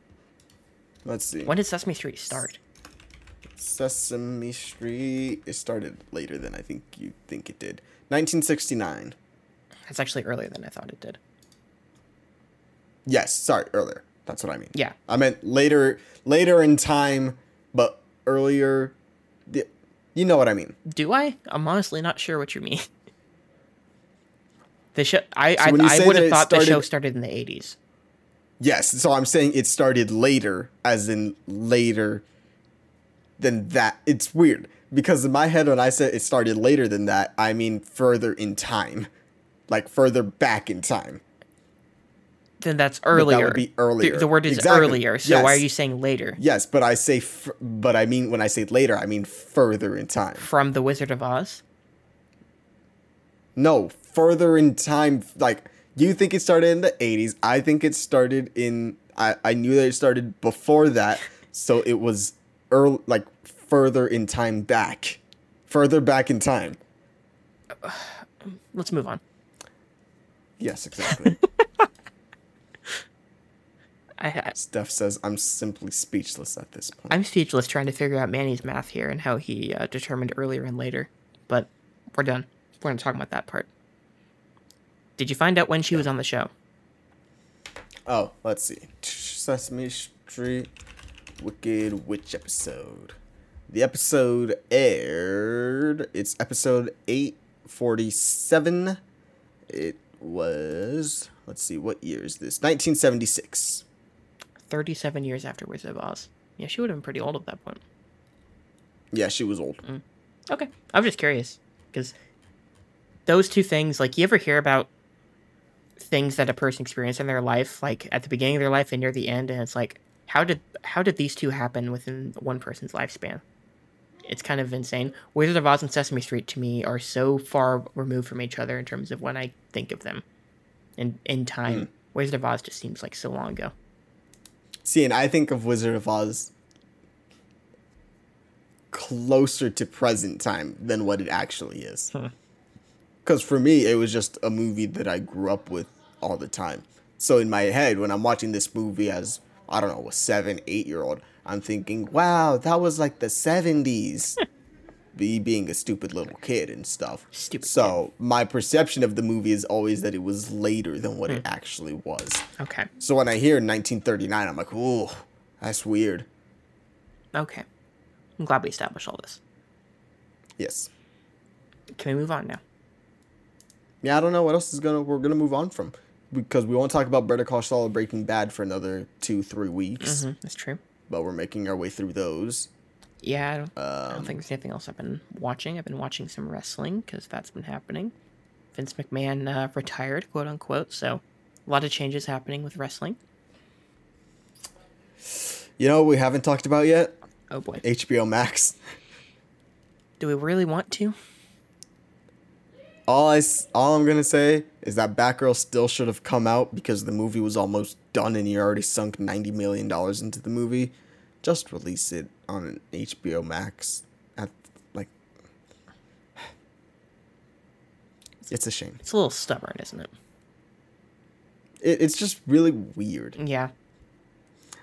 Let's see. When did Sesame Street start? Sesame Street, it started later than I think you think it did. nineteen sixty-nine. That's actually earlier than I thought it did. Yes, sorry, earlier. That's what I mean. Yeah. I meant later later in time, but earlier. You know what I mean. Do I? I'm honestly not sure what you mean. The show, I, so I, I would have thought started, the show started in the eighties. Yes, so I'm saying it started later, as in later than that. It's weird, because in my head when I said it started later than that, I mean further in time. Like further back in time. Then that's earlier. That would be earlier. The, the word is exactly. Earlier. So yes. Why are you saying later? Yes, but I say, f- but I mean, when I say later, I mean further in time. From The Wizard of Oz? No, further in time. Like, you think it started in the eighties. I think it started in, I, I knew that it started before that. So it was early, like further in time back. Further back in time. Let's move on. Yes, exactly. I, Steph says, I'm simply speechless at this point. I'm speechless trying to figure out Manny's math here and how he uh, determined earlier and later. But we're done. We're going to talk about that part. Did you find out when she yeah. was on the show? Oh, let's see. Sesame Street Wicked Witch episode. The episode aired. It's episode eight forty-seven. It was, let's see, what year is this? nineteen seventy-six. thirty-seven years after Wizard of Oz. Yeah, she would have been pretty old at that point. Yeah, she was old. Mm. Okay. I was just curious, because those two things, like, you ever hear about things that a person experienced in their life, like, at the beginning of their life and near the end, and it's like, how did how did these two happen within one person's lifespan? It's kind of insane. Wizard of Oz and Sesame Street, to me, are so far removed from each other in terms of when I think of them. And in time, mm. Wizard of Oz just seems like so long ago. See, and I think of Wizard of Oz closer to present time than what it actually is. Because huh. for me, it was just a movie that I grew up with all the time. So in my head, when I'm watching this movie as, I don't know, a seven, eight-year-old, I'm thinking, wow, that was like the seventies. Me being a stupid little kid and stuff. Stupid so kid. My perception of the movie is always that it was later than what mm. it actually was. Okay. So when I hear nineteen thirty-nine, I'm like, ooh, that's weird. Okay. I'm glad we established all this. Yes. Can we move on now? Yeah, I don't know what else is gonna we're gonna move on from, because we won't talk about Better Call Saul or Breaking Bad for another two, three weeks. Mm-hmm, that's true. But we're making our way through those. Yeah, I don't, um, I don't think there's anything else I've been watching. I've been watching some wrestling, because that's been happening. Vince McMahon uh, retired, quote unquote, so a lot of changes happening with wrestling. You know what we haven't talked about yet? Oh, boy. H B O Max. Do we really want to? All, I, all I'm going to say is that Batgirl still should have come out, because the movie was almost done and you already sunk ninety million dollars into the movie. Just release it on an H B O Max. At like, it's a shame. It's a little stubborn, isn't it? it it's just really weird. Yeah.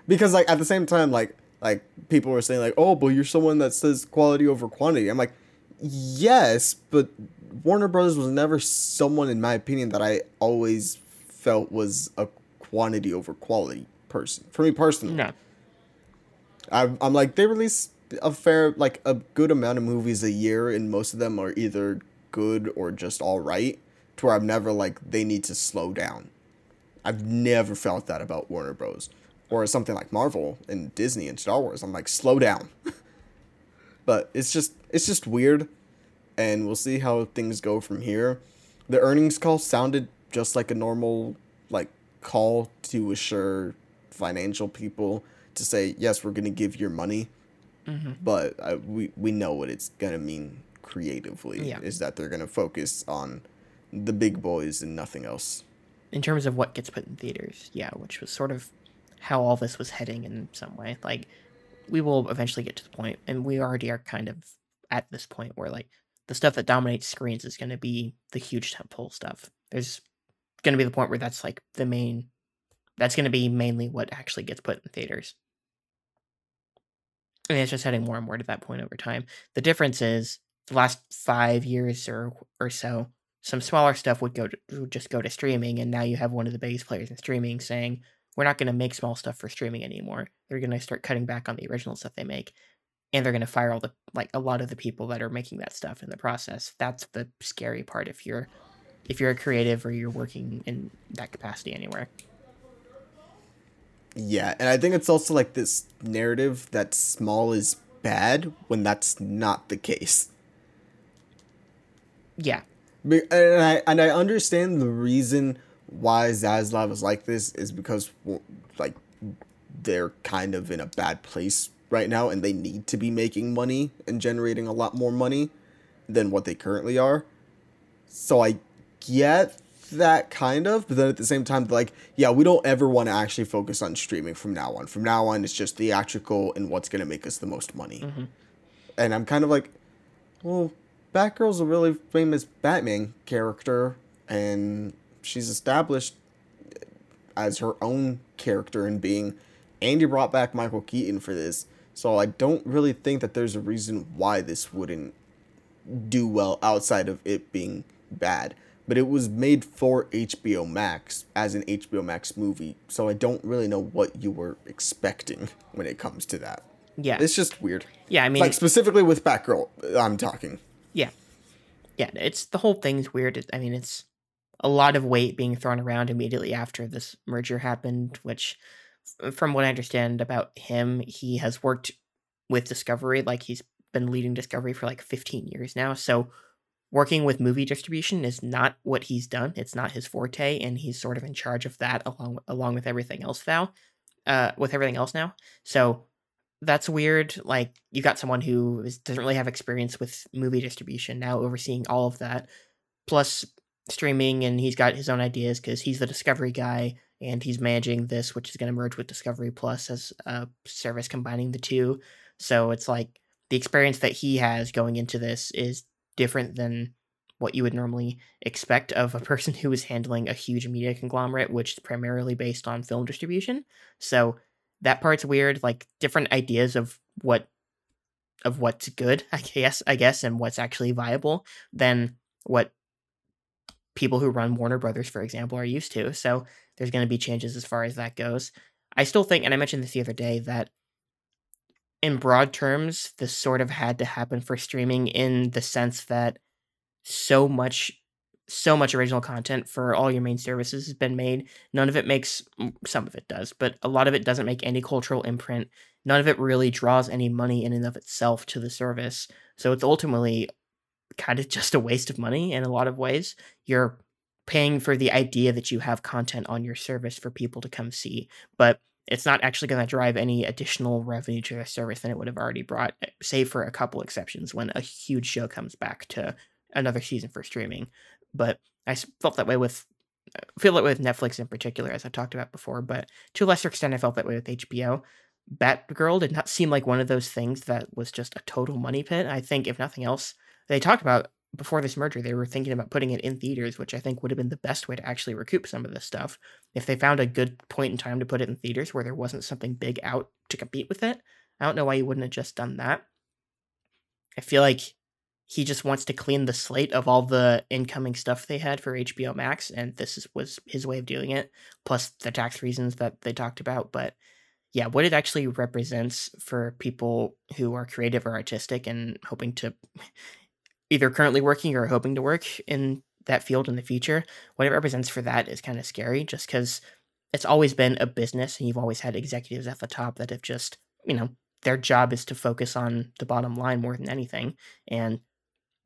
Because like at the same time, like Like, people were saying, like, oh, but you're someone that says quality over quantity. I'm like, yes, but Warner Bros. Was never someone, in my opinion, that I always felt was a quantity over quality person. For me personally. No. I'm, I'm like, they release a fair, like, a good amount of movies a year, and most of them are either good or just all right, to where I'm never like, they need to slow down. I've never felt that about Warner Bros. Or something like Marvel and Disney and Star Wars. I'm like, slow down. But it's just it's just weird. And we'll see how things go from here. The earnings call sounded just like a normal like call to assure financial people to say, yes, we're going to give your money. Mm-hmm. But I, we, we know what it's going to mean creatively. Yeah. Is that they're going to focus on the big boys and nothing else. In terms of what gets put in theaters. Yeah, which was sort of how all this was heading in some way. Like, we will eventually get to the point, and we already are kind of at this point where, like, the stuff that dominates screens is going to be the huge tentpole stuff. There's going to be the point where that's like the main, that's going to be mainly what actually gets put in theaters. And it's just heading more and more to that point over time. The difference is the last five years or, or so, some smaller stuff would go to, would just go to streaming. And now you have one of the biggest players in streaming saying, we're not going to make small stuff for streaming anymore. They're going to start cutting back on the original stuff they make. And they're going to fire all the, like, a lot of the people that are making that stuff in the process. That's the scary part if you're, if you're a creative or you're working in that capacity anywhere. Yeah. And I think it's also like this narrative that small is bad when that's not the case. Yeah. And I, and I understand the reason why Zaslav is like this is because, like, they're kind of in a bad place right now, and they need to be making money and generating a lot more money than what they currently are. So I get that kind of, but then at the same time, like, yeah, we don't ever want to actually focus on streaming from now on. From now on, it's just theatrical and what's going to make us the most money. Mm-hmm. And I'm kind of like, well, Batgirl's a really famous Batman character, and she's established as her own character and being, and you brought back Michael Keaton for this. So I don't really think that there's a reason why this wouldn't do well outside of it being bad. But it was made for H B O Max as an H B O Max movie. So I don't really know what you were expecting when it comes to that. Yeah. It's just weird. Yeah, I mean, like, specifically with Batgirl, I'm talking. Yeah. Yeah, it's, the whole thing's weird. I mean, it's a lot of weight being thrown around immediately after this merger happened, which, from what I understand about him, he has worked with Discovery. Like, he's been leading Discovery for like fifteen years now. So working with movie distribution is not what he's done. It's not his forte. And he's sort of in charge of that along, along with everything else now, uh, with everything else now. So that's weird. Like, you got someone who is, doesn't really have experience with movie distribution now overseeing all of that, plus streaming. And he's got his own ideas because he's the Discovery guy. And he's managing this, which is going to merge with Discovery Plus as a service, combining the two. So it's like the experience that he has going into this is different than what you would normally expect of a person who is handling a huge media conglomerate, which is primarily based on film distribution. So that part's weird, like different ideas of what of what's good, I guess, I guess, and what's actually viable than what people who run Warner Brothers, for example, are used to. So there's going to be changes as far as that goes. I still think, and I mentioned this the other day, that in broad terms, this sort of had to happen for streaming in the sense that so much, so much original content for all your main services has been made. None of it makes, some of it does, but a lot of it doesn't make any cultural imprint. None of it really draws any money in and of itself to the service. So it's ultimately kind of just a waste of money in a lot of ways. You're paying for the idea that you have content on your service for people to come see, but it's not actually going to drive any additional revenue to the service than it would have already brought, save for a couple exceptions when a huge show comes back to another season for streaming. But I felt that way with feel that way with Netflix in particular, as I've talked about before, but to a lesser extent, I felt that way with H B O. Batgirl did not seem like one of those things that was just a total money pit. I think if nothing else, they talked about before this merger, they were thinking about putting it in theaters, which I think would have been the best way to actually recoup some of this stuff. If they found a good point in time to put it in theaters where there wasn't something big out to compete with it, I don't know why he wouldn't have just done that. I feel like he just wants to clean the slate of all the incoming stuff they had for H B O Max, and this is, was his way of doing it, plus the tax reasons that they talked about. But yeah, what it actually represents for people who are creative or artistic and hoping to either currently working or hoping to work in that field in the future, what it represents for that is kind of scary, just because it's always been a business and you've always had executives at the top that have just, you know, their job is to focus on the bottom line more than anything. And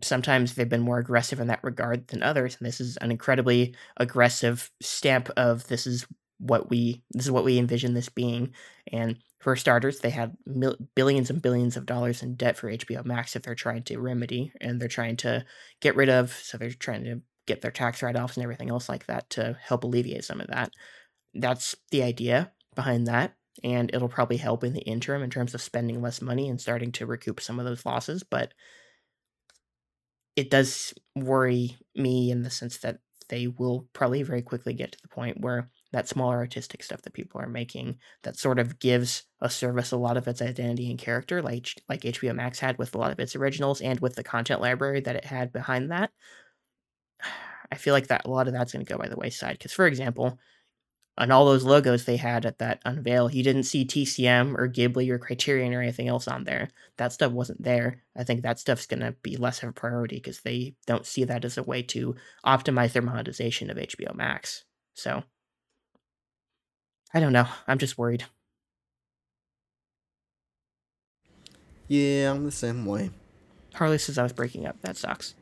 sometimes they've been more aggressive in that regard than others. And this is an incredibly aggressive stamp of this is what we, this is what we envision this being. And for starters, they had mil- billions and billions of dollars in debt for H B O Max that they're trying to remedy and they're trying to get rid of. So they're trying to get their tax write-offs and everything else like that to help alleviate some of that. That's the idea behind that. And it'll probably help in the interim in terms of spending less money and starting to recoup some of those losses. But it does worry me in the sense that they will probably very quickly get to the point where that smaller artistic stuff that people are making that sort of gives a service a lot of its identity and character, like like H B O Max had with a lot of its originals and with the content library that it had behind that. I feel like that a lot of that's going to go by the wayside because, for example, on all those logos they had at that unveil, you didn't see T C M or Ghibli or Criterion or anything else on there. That stuff wasn't there. I think that stuff's going to be less of a priority because they don't see that as a way to optimize their monetization of H B O Max. So, I don't know. I'm just worried. Yeah, I'm the same way. Harley says I was breaking up. That sucks.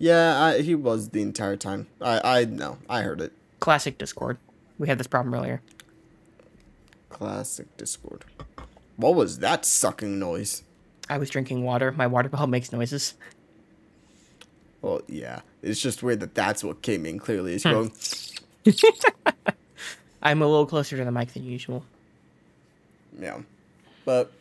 Yeah, I, he was the entire time. I, I know. I heard it. Classic Discord. We had this problem earlier. Classic Discord. What was that sucking noise? I was drinking water. My water bottle makes noises. Well, yeah. It's just weird that that's what came in clearly. It's going... I'm a little closer to the mic than usual. Yeah. But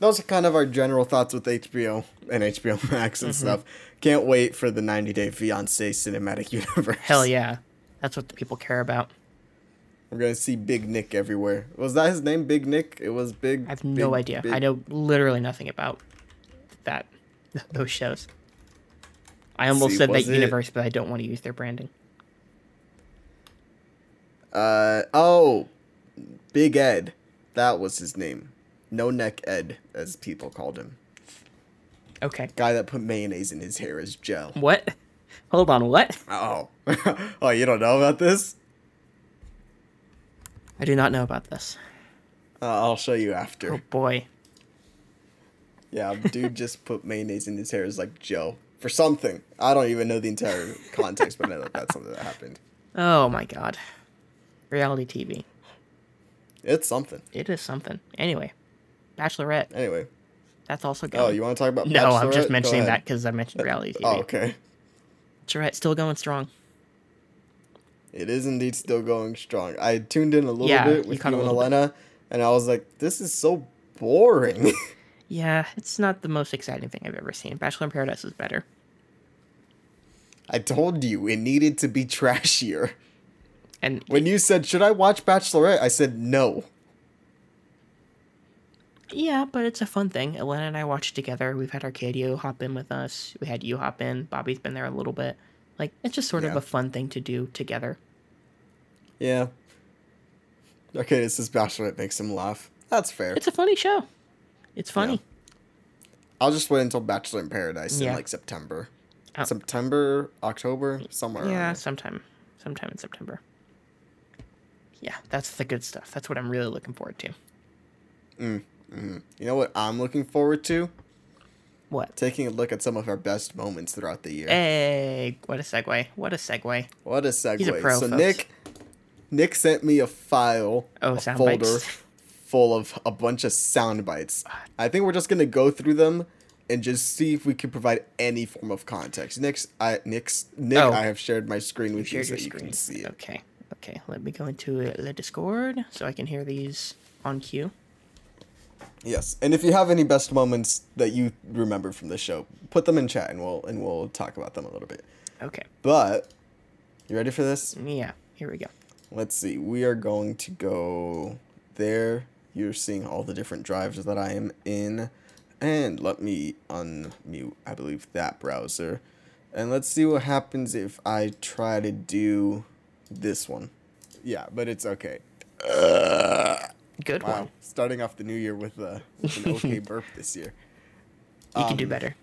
those are kind of our general thoughts with H B O and H B O Max and mm-hmm. stuff. Can't wait for the ninety day fiancé cinematic universe. Hell yeah. That's what the people care about. We're going to see Big Nick everywhere. Was that his name, Big Nick? It was Big... I have no big, idea. Big... I know literally nothing about that, those shows. I almost see, said that it... universe, but I don't want to use their branding. Uh Oh, Big Ed. That was his name. No Neck Ed, as people called him. Okay. Guy that put mayonnaise in his hair as gel. What? Hold on, what? Oh. Oh, you don't know about this? I do not know about this. Uh, I'll show you after. Oh, boy. Yeah, dude just put mayonnaise in his hair as, like, Joe. For something. I don't even know the entire context, but I know that's something that happened. Oh, my God. Reality T V. It's something. It is something. Anyway. Bachelorette. Anyway. That's also good. Oh, you want to talk about Bachelorette? No, I'm just mentioning that because I mentioned reality T V. Oh, okay. Right, still going strong. It is indeed still going strong. I tuned in a little yeah, bit with you, you and Elena, bit. and I was like, this is so boring. Yeah, it's not the most exciting thing I've ever seen. Bachelor in Paradise is better. I told you, it needed to be trashier. And when it, you said, should I watch Bachelorette? I said, no. Yeah, but it's a fun thing. Elena and I watched together. We've had Arcadio hop in with us. We had you hop in. Bobby's been there a little bit. Like, it's just sort yeah. of a fun thing to do together. Yeah. Okay, this is Bachelorette makes him laugh. That's fair. It's a funny show. It's funny. Yeah. I'll just wait until Bachelor in Paradise yeah. in, like, September. Oh. September, October, somewhere. Yeah, sometime. Sometime in September. Yeah, that's the good stuff. That's what I'm really looking forward to. Mm. Mm-hmm. You know what I'm looking forward to? What? Taking a look at some of our best moments throughout the year. Hey, what a segue. What a segue. What a segue. He's a pro, so folks. Nick Nick sent me a file, oh, a sound folder bites. Full of a bunch of sound bites. I think we're just going to go through them and just see if we can provide any form of context. Nick's, I, Nick's, Nick, oh. I have shared my screen with you, you so screen. You can see it. Okay. Okay. Let me go into the Discord so I can hear these on cue. Yes, and if you have any best moments that you remember from the show, put them in chat and we'll and we'll talk about them a little bit. Okay. But you ready for this? Yeah. Here we go. Let's see. We are going to go there, You're seeing all the different drives that I am in. And let me unmute, I believe, that browser. And let's see what happens if I try to do this one. Yeah, but it's okay. Uh, Good wow. one. Starting off the new year with, a, with an okay burp this year. You um, can do better.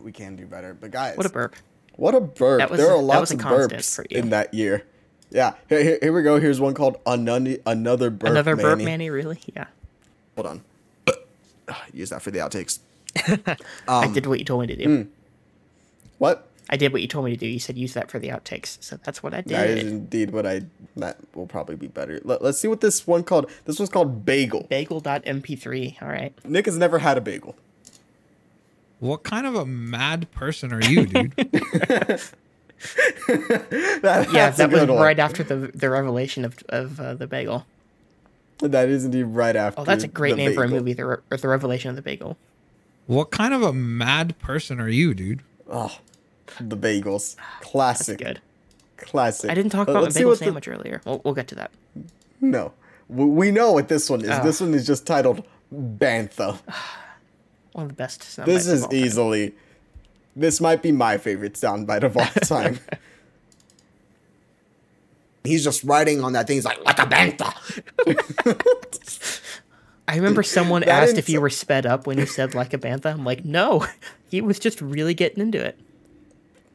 We can do better. But guys. What a burp. What a burp. There are a, lots of burps in that year. Yeah. Here, here, here we go. Here's one called Another, another Burp Another Manny. Burp Manny, really? Yeah. Hold on. Use that for the outtakes. um, I did what you told me to do. Mm. What? I did what you told me to do. You said use that for the outtakes. So that's what I did. That is indeed what I... That will probably be better. Let, let's see what this one called... This one's called Bagel. Bagel dot M P three. All right. Nick has never had a bagel. What kind of a mad person are you, dude? that, yeah, that was one. right after the, the revelation of, of uh, the bagel. That is indeed right after. Oh, that's a great name bagel. for a movie, the, re- the Revelation of the Bagel. What kind of a mad person are you, dude? Oh, the bagels. Classic. That's good. Classic. I didn't talk about uh, the bagel sandwich the... earlier. We'll, we'll get to that. No. We know what this one is. Oh. This one is just titled Bantha. One of the best sound This is easily... Time. This might be my favorite soundbite of all time. He's just writing on that thing. He's like, what a bantha. I remember someone that asked if you were sped up when you said like a bantha. I'm like, no, he was just really getting into it.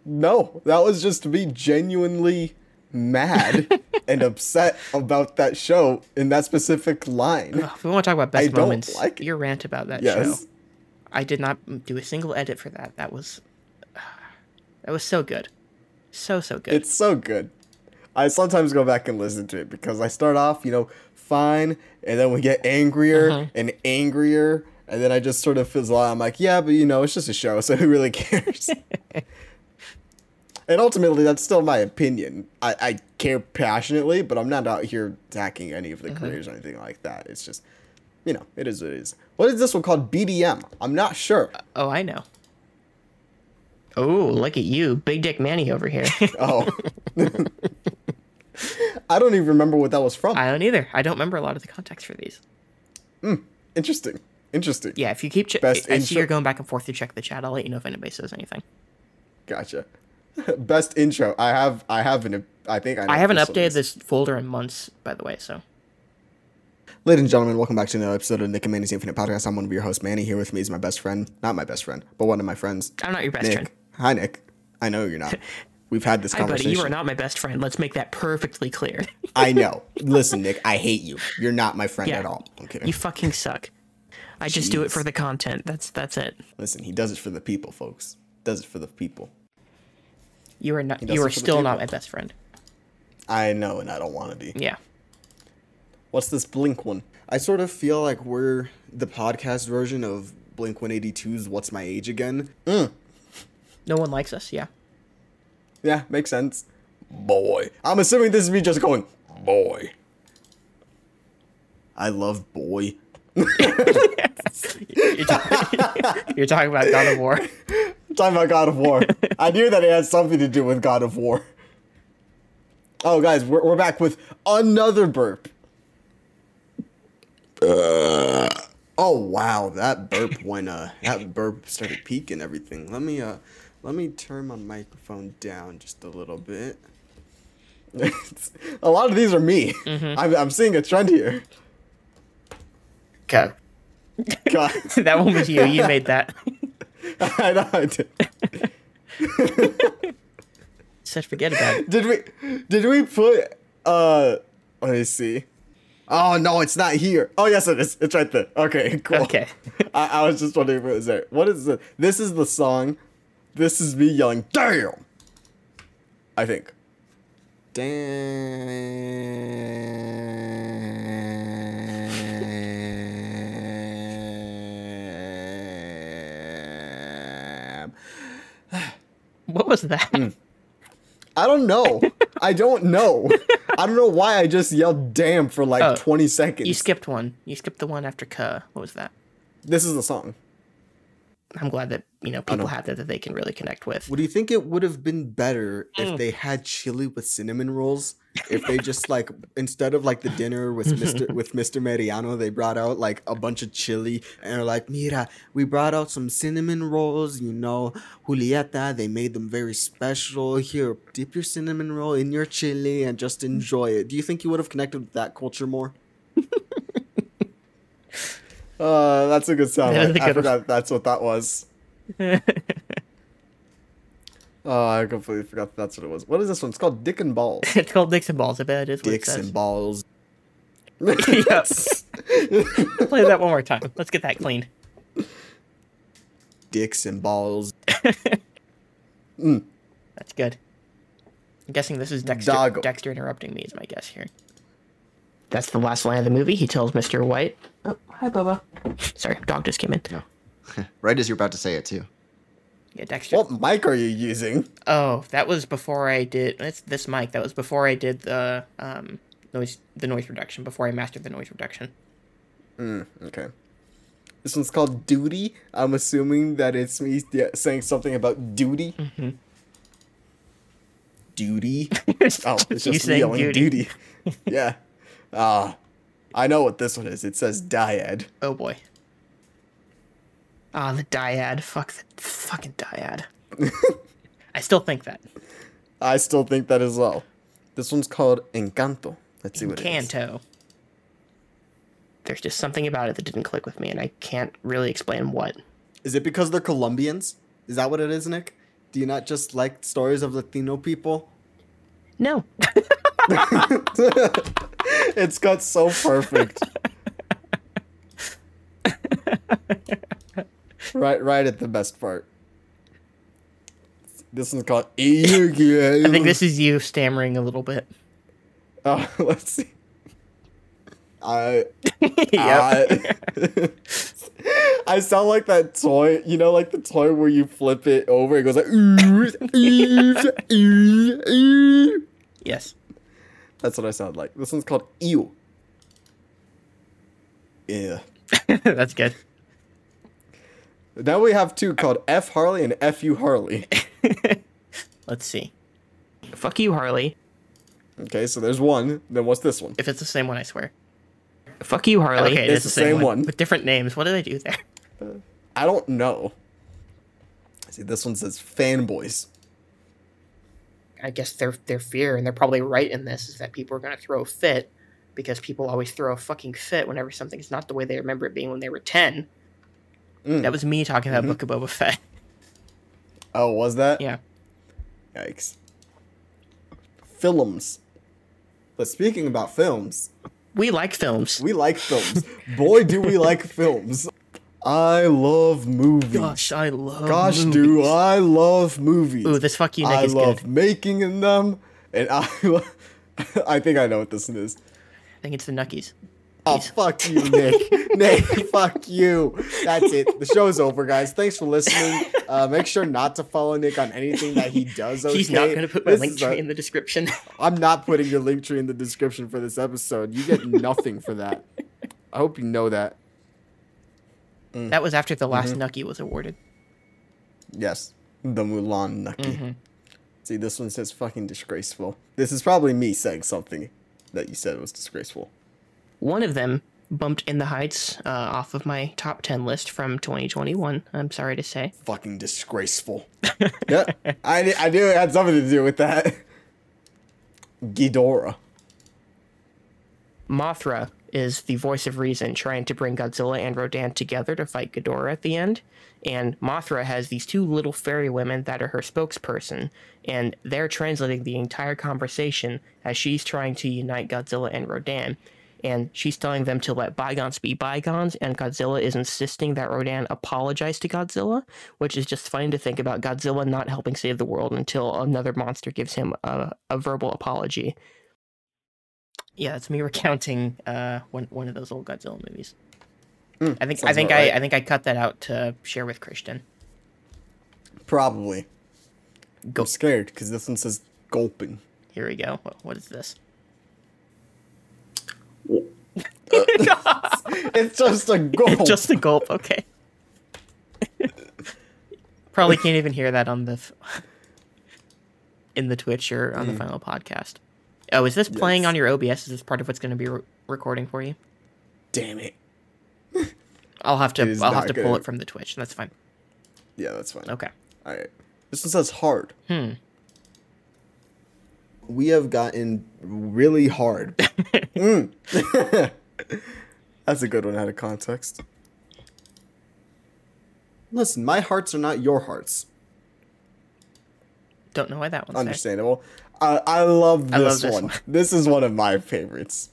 No, that was just to be genuinely mad and upset about that show in that specific line. Oh, if we want to talk about best I moments, don't like your rant about that yes. show. I did not do a single edit for that. That was, uh, that was so good. So, so good. It's so good. I sometimes go back and listen to it because I start off, you know, fine, and then we get angrier uh-huh. and angrier, and then I just sort of fizzle out. I'm like, yeah, but, you know, it's just a show, so who really cares? And ultimately, that's still my opinion. I, I care passionately, but I'm not out here attacking any of the uh-huh. creators or anything like that. It's just, you know, it is what it is. What is this one called? B D M. I'm not sure. Uh, oh, I know. Oh, look at you. Big Dick Manny over here. oh. I don't even remember what that was from. I don't either. I don't remember a lot of the context for these. Mm, interesting. Interesting. Yeah, if you keep... Ch- Best I intro- see you're going back and forth to check the chat. I'll let you know if anybody says anything. Gotcha. Best intro. I have... I have an... I think I... I haven't this updated this folder in months, by the way, so... Ladies and gentlemen, welcome back to another episode of Nick and Manny's Infinite Podcast. I'm one of your hosts, Manny. Here with me is my best friend. Not my best friend, but one of my friends. I'm not your best Nick. friend. Hi, Nick. I know you're not. We've had this Hi, conversation. Buddy, you are not my best friend. Let's make that perfectly clear. I know. Listen, Nick, I hate you. You're not my friend yeah, at all. I'm kidding. You fucking suck. I Jeez. just do it for the content. That's that's it. Listen, he does it for the people, folks. Does it for the people. You are not. You are still not my best friend. I know, and I don't want to be. Yeah. What's this Blink one? I sort of feel like we're the podcast version of Blink one eighty-two's What's My Age Again? Mm. No one likes us, yeah. Yeah, makes sense. Boy. I'm assuming this is me just going, boy. I love boy. you're, talking, you're talking about God of War. I'm talking about God of War. I knew that it had something to do with God of War. Oh, guys, we're, we're back with another burp. Uh, oh wow, that burp when uh that burp started peaking everything. Let me uh let me turn my microphone down just a little bit. A lot of these are me. Mm-hmm. I'm I'm seeing a trend here. Okay. God. That one was you. You made that. I know I did. Such forget about it. Did we did we put uh let me see. Oh, no, it's not here. Oh, yes, it is. It's right there. Okay, cool. Okay. I, I was just wondering if it was there. What is the... This is the song. This is me yelling, damn! I think. Damn. What was that? Mm. I don't know. I don't know. I don't know why I just yelled damn for like oh, twenty seconds. You skipped one. You skipped the one after K. What was that? This is the song. I'm glad that, you know, people have that that they can really connect with. What do you think it would have been better mm. if they had chili with cinnamon rolls? If they just like, instead of like the dinner with Mister with Mister Mariano, they brought out like a bunch of chili and are like, mira, we brought out some cinnamon rolls, you know, Julieta, they made them very special. Here, dip your cinnamon roll in your chili and just enjoy it. Do you think you would have connected with that culture more? Uh, that's a good sound. Yeah, I, I forgot was... that's what that was. uh, I completely forgot that's what it was. What is this one? It's called Dick and Balls. It's called Dicks and Balls. I bet it is. Dicks and Balls. Yes. Play that one more time. Let's get that cleaned. Dicks and Balls. mm. That's good. I'm guessing this is Dexter. Dog. Dexter interrupting me is my guess here. That's the last line of the movie. He tells Mister White. Oh, hi, Bubba. Sorry, dog just came in. No. Right as you're about to say it, too. Yeah, Dexter. What mic are you using? Oh, that was before I did... It's this mic. That was before I did the um noise the noise reduction, before I mastered the noise reduction. Mm, okay. This one's called Duty. I'm assuming that it's me saying something about duty. Mm-hmm. Duty? Oh, it's just me yelling duty. duty. Yeah. Ah. Uh, I know what this one is. It says dyad. Oh, boy. Ah, oh, the dyad. Fuck the fucking dyad. I still think that. I still think that as well. This one's called Encanto. Let's see Encanto. What it is. Encanto. There's just something about it that didn't click with me, and I can't really explain what. Is it because they're Colombians? Is that what it is, Nick? Do you not just like stories of Latino people? No. It's got so perfect. right right at the best part. This one's called... I think this is you stammering a little bit. Oh, uh, let's see. I... I, I sound like that toy, you know, like the toy where you flip it over, it goes like... Yes. That's what I sound like. This one's called Ew. Yeah. That's good. Now we have two called F Harley and F U Harley. Let's see. Fuck you, Harley. Okay, so there's one. Then what's this one? If it's the same one, I swear. Fuck you, Harley. Okay, it's, it's the same, same one. one. With different names. What did I do there? Uh, I don't know. See, this one says Fanboys. I guess their their fear, and they're probably right in this, is that people are going to throw a fit because people always throw a fucking fit whenever something's not the way they remember it being when they were ten. Mm. That was me talking about mm-hmm. Book of Boba Fett. Oh, was that? Yeah. Yikes. Films. But speaking about films... We like films. We like films. Boy, do we like films. I love movies. Gosh, I love Gosh, movies. Gosh, do I love movies. Ooh, this fuck you, Nick, I is love good. Making in them, and I lo- I think I know what this one is. I think it's the Nuckies. Oh, Jeez. Fuck you, Nick. Nick, fuck you. That's it. The show's over, guys. Thanks for listening. Uh, make sure not to follow Nick on anything that he does, okay? He's not going to put my this link tree a- in the description. I'm not putting your link tree in the description for this episode. You get nothing for that. I hope you know that. Mm. That was after the last mm-hmm. Nucky was awarded. Yes, the Mulan Nucky. Mm-hmm. See, this one says fucking disgraceful. This is probably me saying something that you said was disgraceful. One of them bumped In the Heights uh, off of my top ten list from twenty twenty-one, I'm sorry to say. Fucking disgraceful. Yeah, I, I knew it had something to do with that. Ghidorah. Mothra is the voice of reason trying to bring Godzilla and Rodan together to fight Ghidorah at the end. And Mothra has these two little fairy women that are her spokesperson, and they're translating the entire conversation as she's trying to unite Godzilla and Rodan. And she's telling them to let bygones be bygones, and Godzilla is insisting that Rodan apologize to Godzilla, which is just funny to think about Godzilla not helping save the world until another monster gives him a, a verbal apology. Yeah, it's me recounting uh, one one of those old Godzilla movies. Mm, I think I think right. I I think I cut that out to share with Christian. Probably. Go. I'm scared because this one says gulping. Here we go. What, what is this? Uh, it's, it's just a gulp. It's just a gulp. Okay. Probably can't even hear that on the f- in the Twitch or on mm. the final podcast. Oh, is this playing yes. on your O B S? Is this part of what's going to be re- recording for you? Damn it! I'll have to. I'll have to good. pull it from the Twitch. That's fine. Yeah, that's fine. Okay. All right. This one says hard. Hmm. We have gotten really hard. mm. That's a good one out of context. Listen, my hearts are not your hearts. Don't know why that one's understandable. There. I I love this, I love this one. one. This is one of my favorites.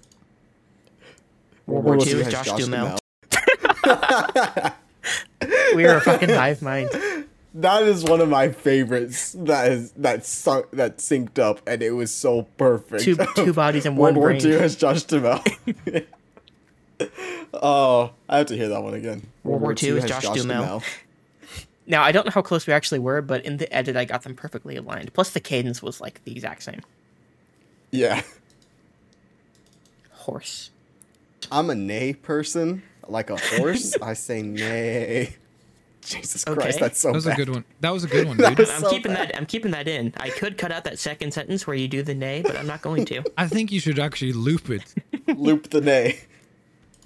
World War Two is Josh, Josh Duhamel. Duhamel. We are a fucking hive mind. That is one of my favorites. That is that sunk that synced up, and it was so perfect. Two, two bodies and one brain. World War Two has Josh Duhamel. Oh, I have to hear that one again. World, World War Two is Josh, Josh Duhamel. Duhamel. Now I don't know how close we actually were, but in the edit I got them perfectly aligned. Plus the cadence was like the exact same. Yeah. Horse. I'm a nay person, like a horse. I say nay. Jesus okay. Christ, that's so bad. That was bad. a good one. That was a good one, dude. I'm so keeping bad. that I'm keeping that in. I could cut out that second sentence where you do the nay, but I'm not going to. I think you should actually loop it. Loop the nay.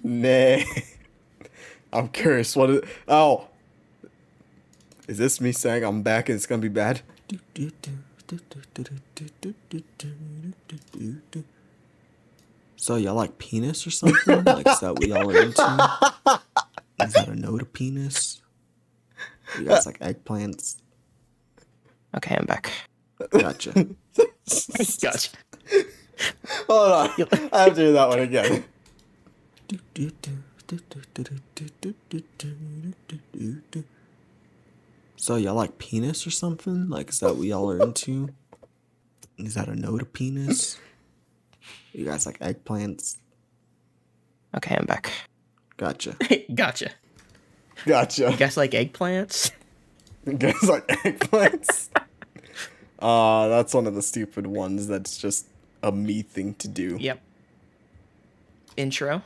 Nay. I'm curious what is Oh. Is this me saying I'm back and it's gonna be bad? So y'all like penis or something? Like is that what y'all are into? Is that a no to penis? You guys like eggplants? Okay, I'm back. Gotcha. Gotcha. Hold on. I have to do that one again. So y'all like penis or something? Like is that what y'all are into? Is that a no to penis? You guys like eggplants? Okay, I'm back. Gotcha. Gotcha. Gotcha. You guys like eggplants? You guys like eggplants? Uh, that's one of the stupid ones that's just a me thing to do. Yep. Intro.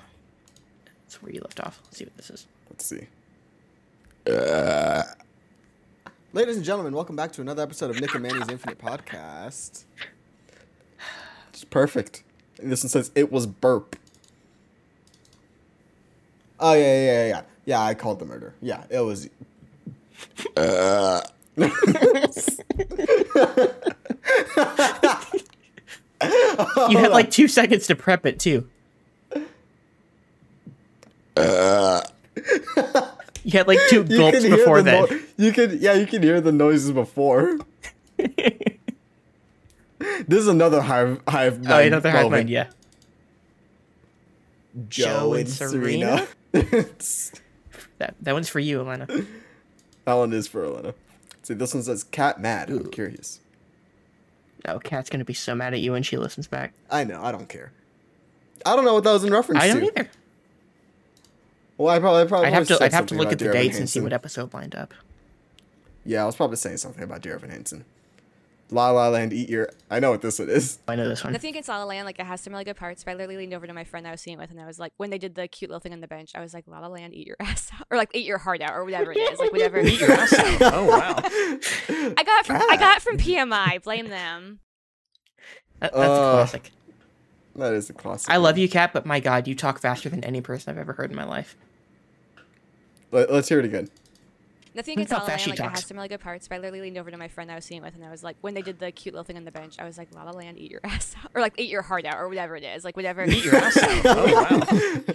That's where you left off. Let's see what this is. Let's see. Uh... Ladies and gentlemen, welcome back to another episode of Nick and Manny's Infinite Podcast. It's perfect. And this one says, it was burp. Oh, yeah, yeah, yeah, yeah. Yeah, I called the murder. Yeah, it was... Uh. You had like two seconds to prep it, too. Uh. You had like two gulps before then. No- you can, yeah, you can hear the noises before. This is another hive hive mind. Oh, another hive mind, yeah. Joe, Joe and, and Serena. Serena. that that one's for you, Elena. That one is for Elena. See, this one says cat mad. Ooh. I'm curious. Oh, Cat's gonna be so mad at you when she listens back. I know. I don't care. I don't know what that was in reference to. I don't to. either. Well, I probably, I probably I'd have to. I'd have to look at the Dear dates and see what episode lined up. Yeah, I was probably saying something about Dear Evan Hansen. La La Land, eat your... I know what this one is. I know this one. Nothing against La La Land. Like, it has some really good parts, but I literally leaned over to my friend that I was seeing it with, and I was like, when they did the cute little thing on the bench, I was like, La La Land, eat your ass out. Or, like, eat your heart out, or whatever it is. Like, whatever. Eat your ass out. Oh, wow. I got it from, I got it from P M I. Blame them. That, that's uh, a classic. That is a classic. I love you, Kat, but my God, you talk faster than any person I've ever heard in my life. Let, let's hear it again. Nothing against La La Land, like, talks. It has some really good parts, but I literally leaned over to my friend that I was seeing it with, and I was like, when they did the cute little thing on the bench, I was like, La La Land, eat your ass out. Or, like, eat your heart out, or whatever it is. Like, whatever. Eat your ass out. Oh, wow.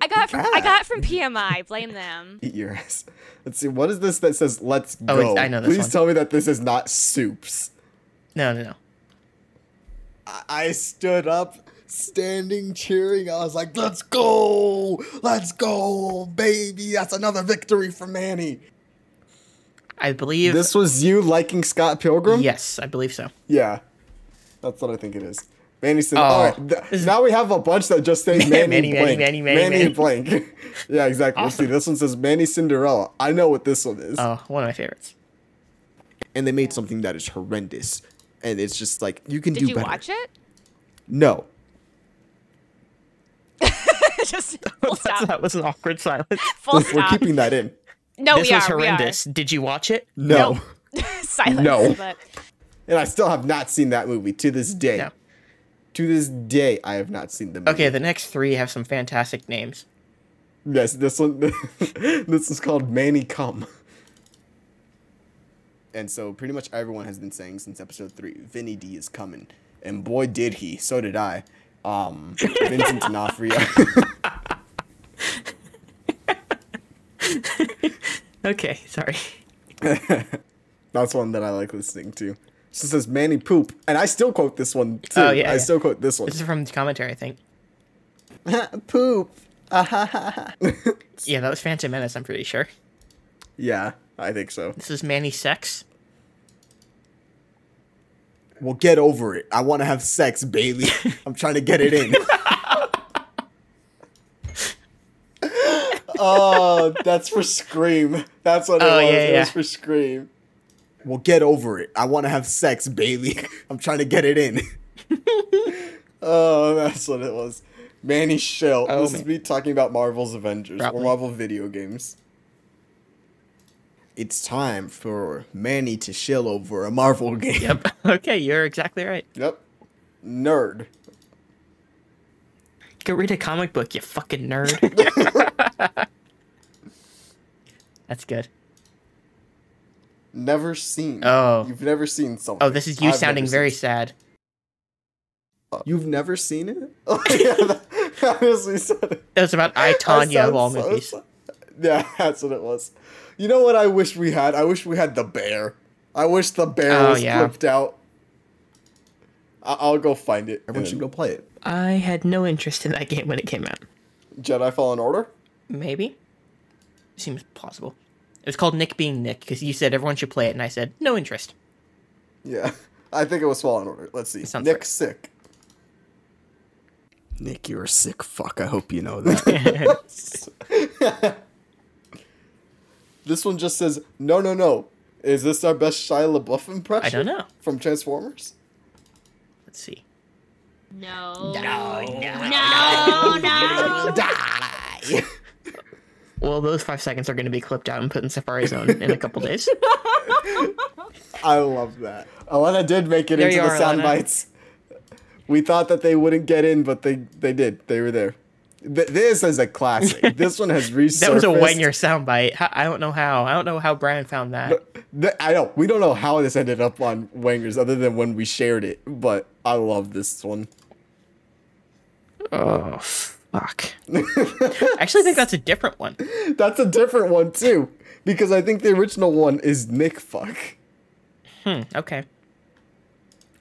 I got it from, I got it from P M I. Blame them. Eat your ass. Let's see. What is this that says, let's go? Oh, I know this Please one. Tell me that this is not soups. No, no, no. I, I stood up, standing, cheering. I was like, let's go. Let's go, baby. That's another victory for Manny. I believe this was you liking Scott Pilgrim. Yes, I believe so. Yeah, that's what I think it is. Manny said, oh, "All right, th- now we have a bunch that just say Manny, Manny, blank. Manny, Manny, Manny, Manny, blank." Yeah, exactly. Awesome. See, this one says Manny Cinderella. I know what this one is. Oh, one of my favorites. And they made something that is horrendous, and it's just like you can Did do you better. Did you watch it? No. Just full stop. That was an awkward silence. Full stop. We're keeping that in. No, this we was are, horrendous. We are. Did you watch it? No. Nope. Silence. No. But... And I still have not seen that movie to this day. No. To this day, I have not seen the movie. Okay, the next three have some fantastic names. Yes, this one. This is called Manny Cum. And so pretty much everyone has been saying since episode three, Vinny D is coming. And boy, did he. So did I. Um, Vincent D'Onofrio. Okay, sorry. That's one that I like listening to. It says Manny Poop. And I still quote this one, too. Oh, yeah. I yeah. still quote this one. This is from the commentary, I think. Poop. Yeah, that was Phantom Menace, I'm pretty sure. Yeah, I think so. This is Manny Sex. Well, get over it. I want to have sex, Bailey. I'm trying to get it in. Oh, that's for Scream. That's what it oh, was. Yeah, it yeah. was for Scream. Well, get over it. I want to have sex, Bailey. I'm trying to get it in. Oh, that's what it was. Manny Shell. Oh, this man. is me talking about Marvel's Avengers Probably. or Marvel video games. It's time for Manny to shell over a Marvel game. Yep. Okay, you're exactly right. Yep. Nerd. Go read a comic book, you fucking nerd. That's good. Never seen. Oh. You've never seen something. Oh, this is you I've sounding very sad. Uh, you've never seen it? Oh, yeah. That, that was me said it. It was about I, Tonya of all so movies. Sad. Yeah, that's what it was. You know what I wish we had? I wish we had the bear. I wish the bear oh, was yeah. clipped out. I- I'll go find it. Everyone should go play it. I had no interest in that game when it came out. Jedi Fallen Order? Maybe. Seems plausible. It was called Nick Being Nick, because you said everyone should play it, and I said, no interest. Yeah, I think it was Fallen Order. Let's see. Nick right. Sick. Nick, you're a sick fuck. I hope you know that. This one just says, no, no, no. Is this our best Shia LaBeouf impression? I don't know. From Transformers? Let's see. No. No, no, no, no. no. Die. Well, those five seconds are going to be clipped out and put in Safari Zone in a couple days. I love that. Alana did make it there into the are, sound Alana. bites. We thought that they wouldn't get in, but they, they did. They were there. Th- this is a classic. This one has resurfaced. That was a Wenger soundbite. I don't know how. I don't know how Brian found that. No, th- I don't. We don't know how this ended up on Wenger's other than when we shared it, but I love this one. Oh, fuck. I actually think that's a different one. That's a different one, too, because I think the original one is Nick Fuck. Hmm, okay.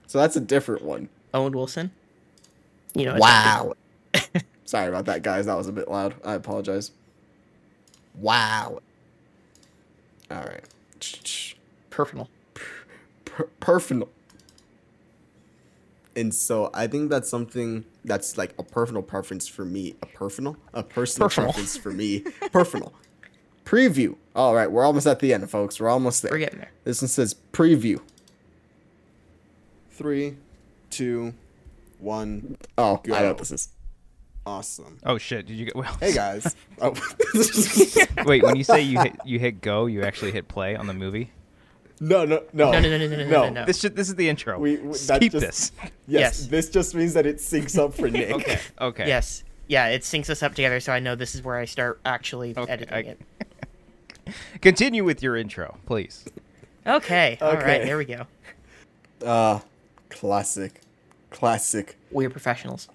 So that's a different one. Owen Wilson? You know. Wow. Sorry about that, guys. That was a bit loud. I apologize. Wow. All right. Personal. Per- personal. And so I think that's something that's like a personal preference for me. A personal? A personal, personal. preference for me. Personal. Preview. All right. We're almost at the end, folks. We're almost there. We're getting there. This one says preview. Three, two, one. Oh, go. I know what this is. Awesome. Oh shit! Did you get? Well, hey guys. Oh. Wait. When you say you hit, you hit go, you actually hit play on the movie? No, no, no, no, no, no, no, no. no, no, no. This just, this is the intro. We, we that keep just, this. Yes, yes. This just means that it syncs up for Nick. Okay. Okay. Yes. Yeah. It syncs us up together, so I know this is where I start actually okay, editing I... it. Continue with your intro, please. Okay. All okay. right. There we go. Uh, classic, classic. We're professionals.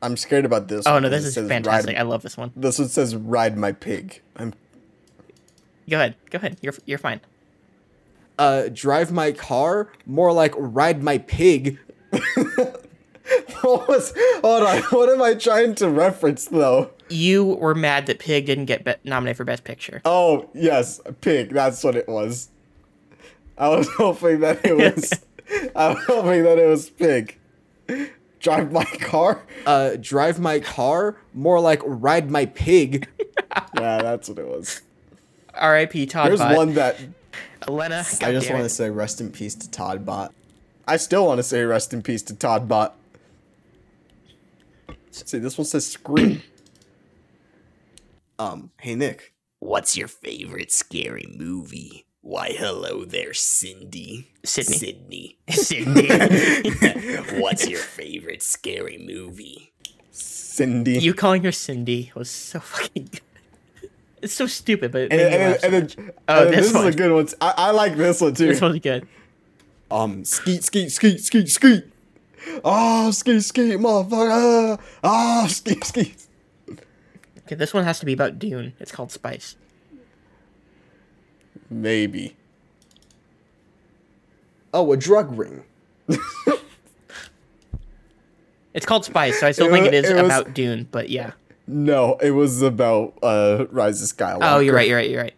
I'm scared about this. Oh, one. no, this, this is fantastic. Ride, I love this one. This one says, ride my pig. I'm. Go ahead. Go ahead. You're you're fine. Uh, drive my car? More like ride my pig. What was... Hold on. What am I trying to reference, though? You were mad that Pig didn't get be- nominated for Best Picture. Oh, yes. Pig. That's what it was. I was hoping that it was... I was hoping that it was Pig. Drive my car? Uh, drive my car? More like ride my pig. Yeah, that's what it was. R I P Todd There's Bot. one that... Elena, God I just want to say rest in peace to Todd Bot. I still want to say rest in peace to Todd Bot. Let's see, this one says scream. um, hey Nick. What's your favorite scary movie? Why, hello there, Cindy. Sydney. Sydney. Sydney. What's your favorite scary movie? Cindy. You calling her Cindy was so fucking good. It's so stupid, but it and, and, and, and, and, oh, and this, this one. is a good one. I, I like this one too. This one's good. Um, skeet, skeet, skeet, skeet, skeet. Oh, skeet, skeet, motherfucker. Oh, skeet, skeet. Okay, this one has to be about Dune. It's called Spice. Maybe. Oh, a drug ring. It's called Spice, so I still it think was, it is it about was... Dune, but yeah. No, it was about uh, Rise of Skywalker. Oh, you're right, you're right, you're right.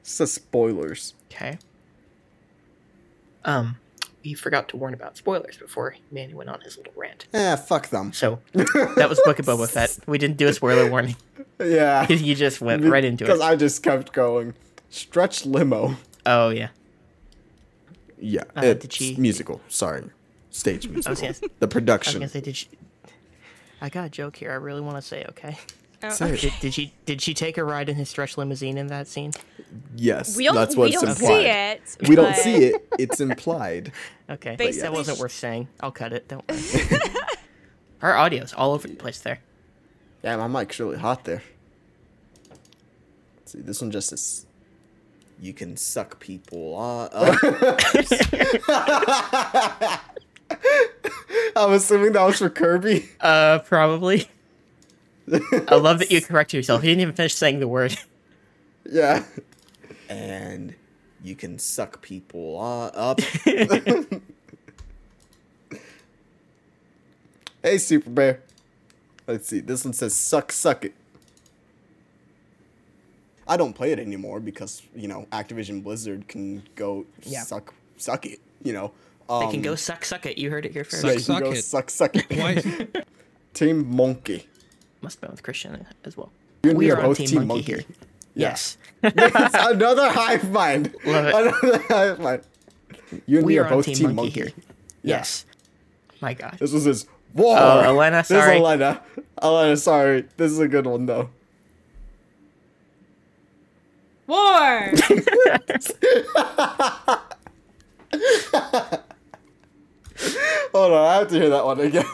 It's the spoilers. Okay. Um, we forgot to warn about spoilers before Manny went on his little rant. Eh, fuck them. So, that was Book of Boba Fett. We didn't do a spoiler warning. Yeah. You just went right into it. Because I just kept going. Stretch Limo. Oh, yeah. Yeah, uh, it's she... musical. Sorry. Stage musical. Gonna... The production. I was going to say, did she... I got a joke here I really want to say, okay? Oh, okay. Did, did she did she take a ride in his stretch limousine in that scene? Yes, we don't, that's what's implied. We don't implied. see it. We don't see it. It's implied. Okay, but yeah. That wasn't worth saying. I'll cut it. Don't worry. Our audio's all over the place there. Yeah, my mic's really hot there. Let's see, this one just is... You can suck people on... Uh, I'm assuming that was for Kirby. Uh, probably. I love that you correct yourself. You didn't even finish saying the word. Yeah. And you can suck people uh, up. Hey, Super Bear. Let's see. This one says, suck, suck it. I don't play it anymore because, you know, Activision Blizzard can go yeah. suck, suck it, you know. Um, they can go suck, suck it. You heard it here first. Suck, yeah, you suck go it. Suck, suck it. Twice. Team Monkey. Must have been with Christian as well. You we are, are on Team, Team Monkey, Monkey here. Yeah. Yes. Another hive mind. Love it. Another hive mind. You and we, we are, are both Team, Team Monkey, Monkey here. Yeah. Yes. My God. This was his. Whoa. Uh, Elena, sorry. This is Elena. Elena, sorry. This is a good one, though. War. Hold on, I have to hear that one again.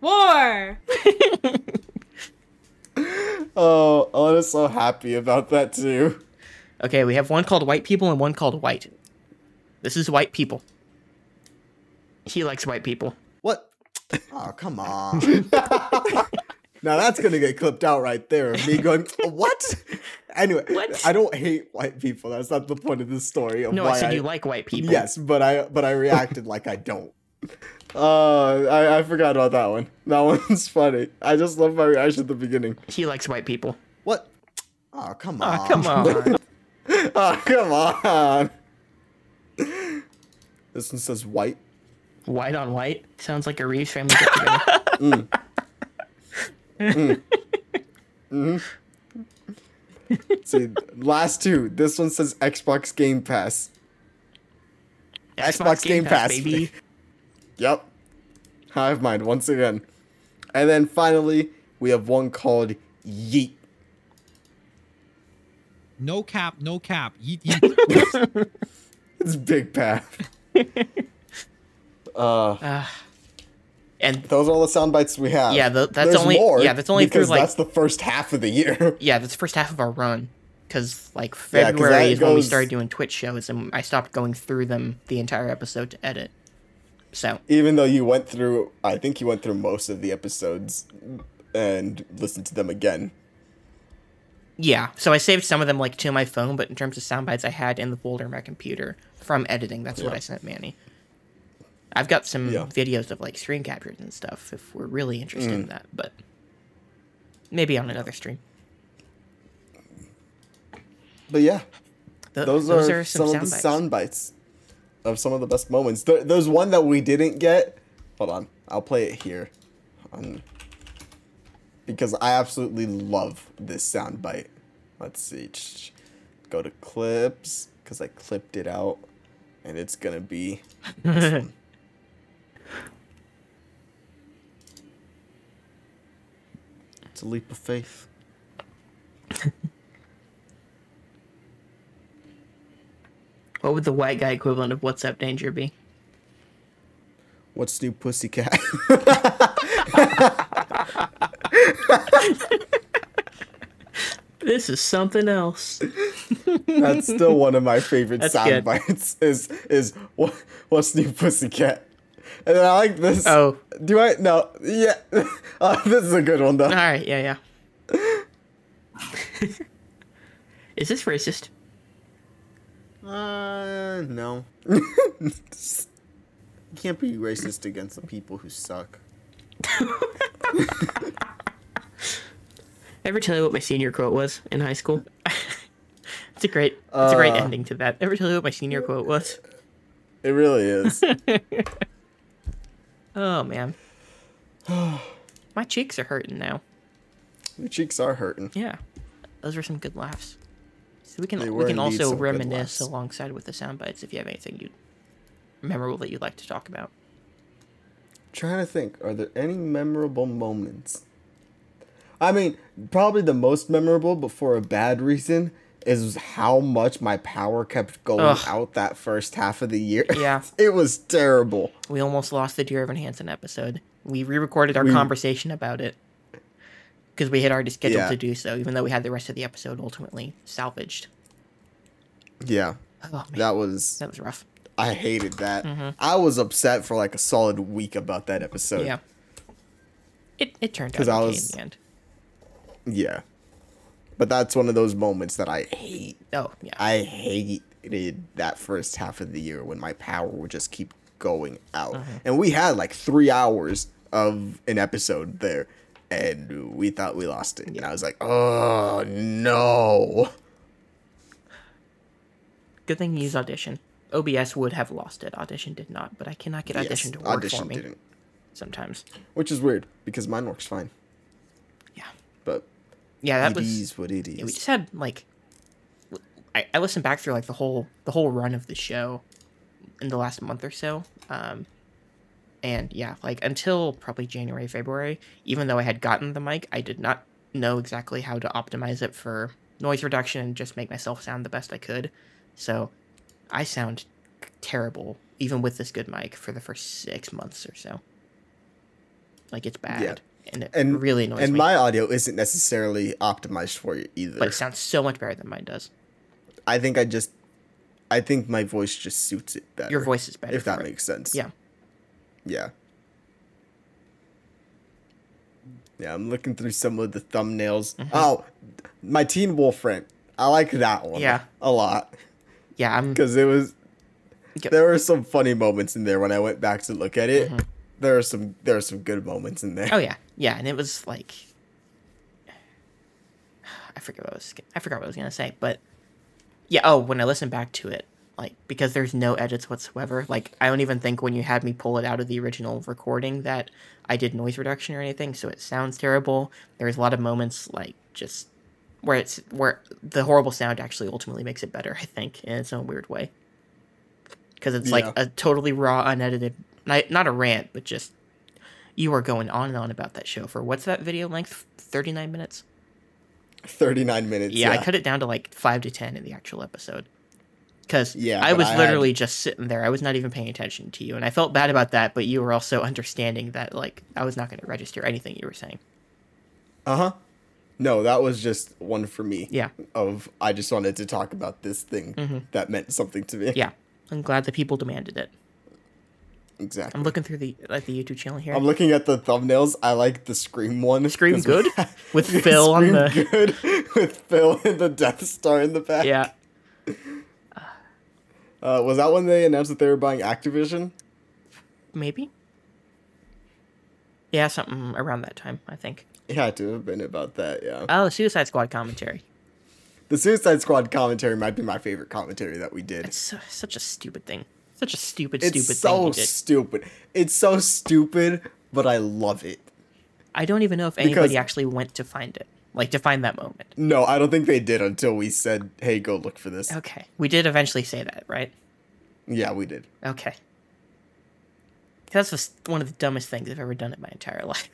War! Oh, Elena's so happy about that too. Okay, we have one called White People and one called White. This is White People. He likes white people. What? Oh, come on. Now that's going to get clipped out right there. Me going, what? Anyway, what? I don't hate white people. That's not the point of this story. Of no, why I said I, you like white people. Yes, but I but I reacted like I don't. Uh, I, I forgot about that one. That one's funny. I just love my reaction at the beginning. He likes white people. What? Oh, come on. Oh, come on. Oh, come on. This one says white. White on white? Sounds like a Reeves family get together. Mm. Mm. Mm-hmm. See, last two. This one says Xbox Game Pass. Xbox, Xbox Game, Game Pass, Pass, baby. Yep. Hive mind once again. And then finally, we have one called Yeet. No cap, no cap. Yeet, yeet. It's Big Path. uh... uh. And those are all the sound bites we have. Yeah, the, that's There's only more yeah, that's only because through, like, that's the first half of the year. Yeah, that's the first half of our run because like February yeah, is goes... when we started doing Twitch shows, and I stopped going through them the entire episode to edit. So even though you went through, I think you went through most of the episodes and listened to them again. Yeah, so I saved some of them like to my phone, but in terms of sound bites, I had in the folder on my computer from editing. That's yeah. what I sent Manny. I've got some yeah. videos of, like, screen captures and stuff, if we're really interested mm. in that, but maybe on another stream. But, yeah, the, those, those are, are some, some of the sound bites of some of the best moments. There, there's one that we didn't get. Hold on. I'll play it here. Um, because I absolutely love this sound bite. Let's see. Go to clips, because I clipped it out, and it's going to be this one. a leap of faith. What would the white guy equivalent of What's Up Danger be? What's New Pussycat? This is something else. That's still one of my favorite That's sound good. bites is is what, what's new pussycat. And I like this. Oh. Do I? No. Yeah. Uh, this is a good one, though. All right. Yeah, yeah. Is this racist? Uh, no. You can't be racist against the people who suck. Ever tell you what my senior quote was in high school? It's a great, uh, it's a great ending to that. Ever tell you what my senior quote was? It really is. Oh man, my cheeks are hurting now. Your cheeks are hurting. Yeah, those were some good laughs. So we can they we can also reminisce alongside with the sound bites if you have anything you memorable that you'd like to talk about. I'm trying to think, are there any memorable moments? I mean, probably the most memorable, but for a bad reason, is how much my power kept going Ugh. out that first half of the year. Yeah. It was terrible. We almost lost the Dear Evan Hansen episode. We re-recorded our we... conversation about it because we had already scheduled yeah. to do so, even though we had the rest of the episode ultimately salvaged. Yeah. Oh, man. That was... That was rough. I hated that. Mm-hmm. I was upset for like a solid week about that episode. Yeah. It, it turned out okay was... in the end. Yeah, but that's one of those moments that I hate. Oh, yeah. I hated that first half of the year when my power would just keep going out. Uh-huh. And we had like three hours of an episode there, and we thought we lost it. Yeah. And I was like, oh, no. Good thing you used Audition. O B S would have lost it. Audition did not, but I cannot get Audition yes, to work audition for me didn't. sometimes. Which is weird, because mine works fine. Yeah. But... Yeah, that it was is what it is. Yeah, we just had like I, I listened back through like the whole the whole run of the show in the last month or so, um, and yeah, like until probably January, February. Even though I had gotten the mic, I did not know exactly how to optimize it for noise reduction and just make myself sound the best I could. So I sound terrible even with this good mic for the first six months or so. Like it's bad. Yeah. And it and, really annoys and me. And my audio isn't necessarily optimized for you either. But it sounds so much better than mine does. I think I just... I think my voice just suits it better. Your voice is better. If that it. makes sense. Yeah. Yeah. Yeah, I'm looking through some of the thumbnails. Mm-hmm. Oh, my Teen Wolf rant. I like that one. Yeah. A lot. Yeah, I'm... Because it was... Yep. There were some funny moments in there when I went back to look at it. Mm-hmm. There are some there are some good moments in there. Oh yeah. Yeah, and it was like I forget what I was I forgot what I was gonna say, but yeah, oh, when I listened back to it, like because there's no edits whatsoever, like I don't even think when you had me pull it out of the original recording that I did noise reduction or anything, so it sounds terrible. There was a lot of moments like just where it's where the horrible sound actually ultimately makes it better, I think, in its own weird way. Because it's yeah. like a totally raw, unedited Not, not a rant, but just you are going on and on about that show for what's that video length? thirty-nine minutes thirty-nine minutes Yeah, yeah. I cut it down to like five to ten in the actual episode. Because yeah, I was I literally had... just sitting there. I was not even paying attention to you. And I felt bad about that, but you were also understanding that like I was not going to register anything you were saying. Uh-huh. No, that was just one for me. Yeah. Of I just wanted to talk about this thing mm-hmm. that meant something to me. Yeah. I'm glad the people demanded it. Exactly. I'm looking through the like the YouTube channel here. I'm looking at the thumbnails. I like the Scream one. Scream good we, with Phil on the Scream good with Phil and the Death Star in the back. Yeah. Uh, was that when they announced that they were buying Activision? Maybe. Yeah, something around that time, I think. It had to have been about that, yeah. Oh, the Suicide Squad commentary. The Suicide Squad commentary might be my favorite commentary that we did. It's so, such a stupid thing. Such a stupid, stupid it's so thing. It's so stupid. It's so stupid, but I love it. I don't even know if anybody because actually went to find it. Like, to find that moment. No, I don't think they did until we said, hey, go look for this. Okay. We did eventually say that, right? Yeah, we did. Okay. That's one of the dumbest things I've ever done in my entire life.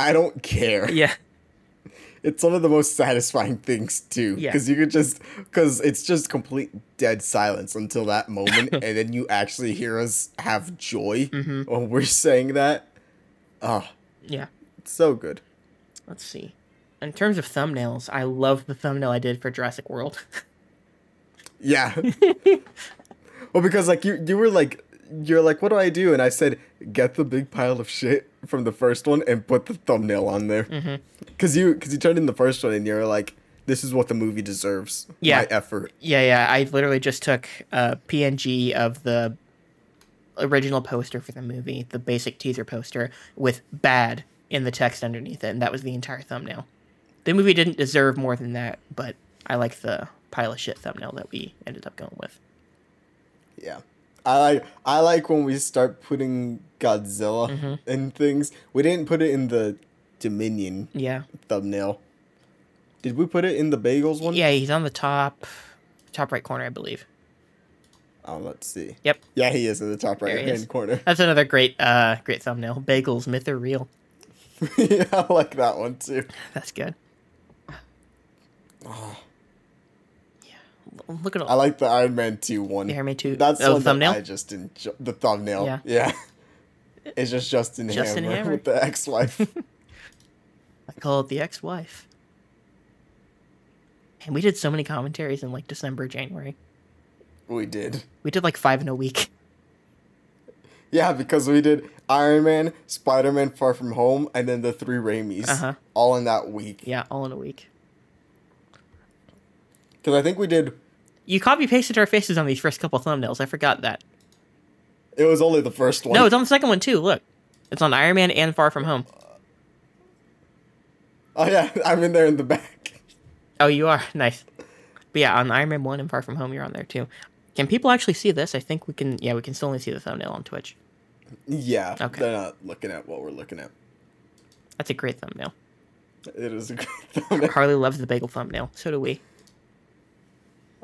I don't care. Yeah. it's one of the most satisfying things too, because yeah. you could just because it's just complete dead silence until that moment, and then you actually hear us have joy mm-hmm. when we're saying that. Oh, yeah, it's so good. Let's see. In terms of thumbnails, I love the thumbnail I did for Jurassic World. Yeah. Well, because like you, you were like, you're like, what do I do? And I said, get the big pile of shit from the first one and put the thumbnail on there. Mm-hmm. Cause you, cause you turned in the first one and you're like, this is what the movie deserves. Yeah. My effort. Yeah. Yeah. I literally just took a P N G of the original poster for the movie, the basic teaser poster with bad in the text underneath it. And that was the entire thumbnail. The movie didn't deserve more than that, but I like the pile of shit thumbnail that we ended up going with. Yeah. I like I like when we start putting Godzilla mm-hmm. in things. We didn't put it in the Dominion yeah. thumbnail. Did we put it in the Bagels one? Yeah, he's on the top top right corner, I believe. Oh, let's see. Yep. Yeah, he is in the top right hand corner. That's another great uh great thumbnail. Bagels, myth or real. Yeah, I like that one too. That's good. Oh. Look at all. I like the Iron Man two one. The Iron Man two. That's oh, the thumbnail. That I just enjoy the thumbnail. Yeah, yeah. It's just Justin, Justin Hammer, Hammer with the ex-wife. I call it the ex-wife. And we did so many commentaries in like December, January. We did. We did like five in a week. Yeah, because we did Iron Man, Spider-Man: Far From Home, and then the three Raimis, uh-huh. all in that week. Yeah, all in a week. Because I think we did. You copy-pasted our faces on these first couple thumbnails. I forgot that. It was only the first one. No, it's on the second one, too. Look. It's on Iron Man and Far From Home. Uh, oh, yeah. I'm in there in the back. Oh, you are? Nice. But, yeah, on Iron Man one and Far From Home, you're on there, too. Can people actually see this? I think we can. Yeah, we can still only see the thumbnail on Twitch. Yeah. Okay. They're not looking at what we're looking at. That's a great thumbnail. It is a great thumbnail. Harley loves the bagel thumbnail. So do we.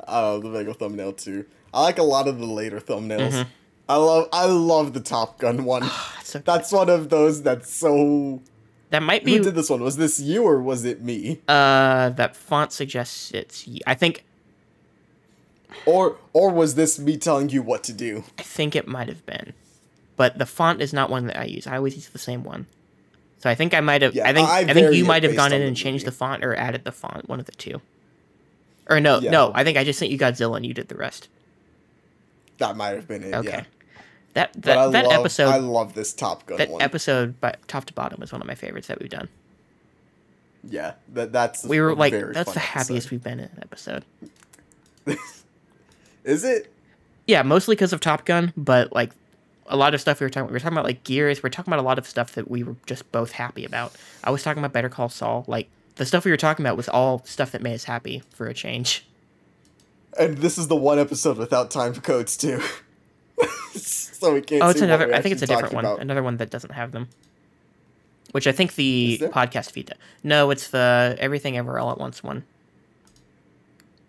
Oh, the Regal thumbnail too. I like a lot of the later thumbnails. Mm-hmm. I love, I love the Top Gun one. Oh, that's, so that's one of those that's so. That might be. Who did this one? Was this you or was it me? Uh, that font suggests it's you. I think. Or or was this me telling you what to do? I think it might have been, but the font is not one that I use. I always use the same one, so I think I might have. Yeah, I think I, I think you might have gone in and changed the font or added the font. One of the two. Or no, yeah. no, I think I just sent you Godzilla and you did the rest. That might have been it, okay. yeah. That that, I that love, episode... I love this Top Gun that one. That episode, by, top to bottom, is one of my favorites that we've done. Yeah, that that's We were like, that's the happiest episode. We've been in an episode. Is it? Yeah, mostly because of Top Gun, but like a lot of stuff we were talking about. We were talking about like Gears. We were talking about a lot of stuff that we were just both happy about. I was talking about Better Call Saul, like... The stuff we were talking about was all stuff that made us happy for a change. And this is the one episode without time codes, too. So we can't oh, it's see another. What I think it's a different one. About. Another one that doesn't have them. Which I think the podcast feed does. No, it's the Everything Ever All at Once one.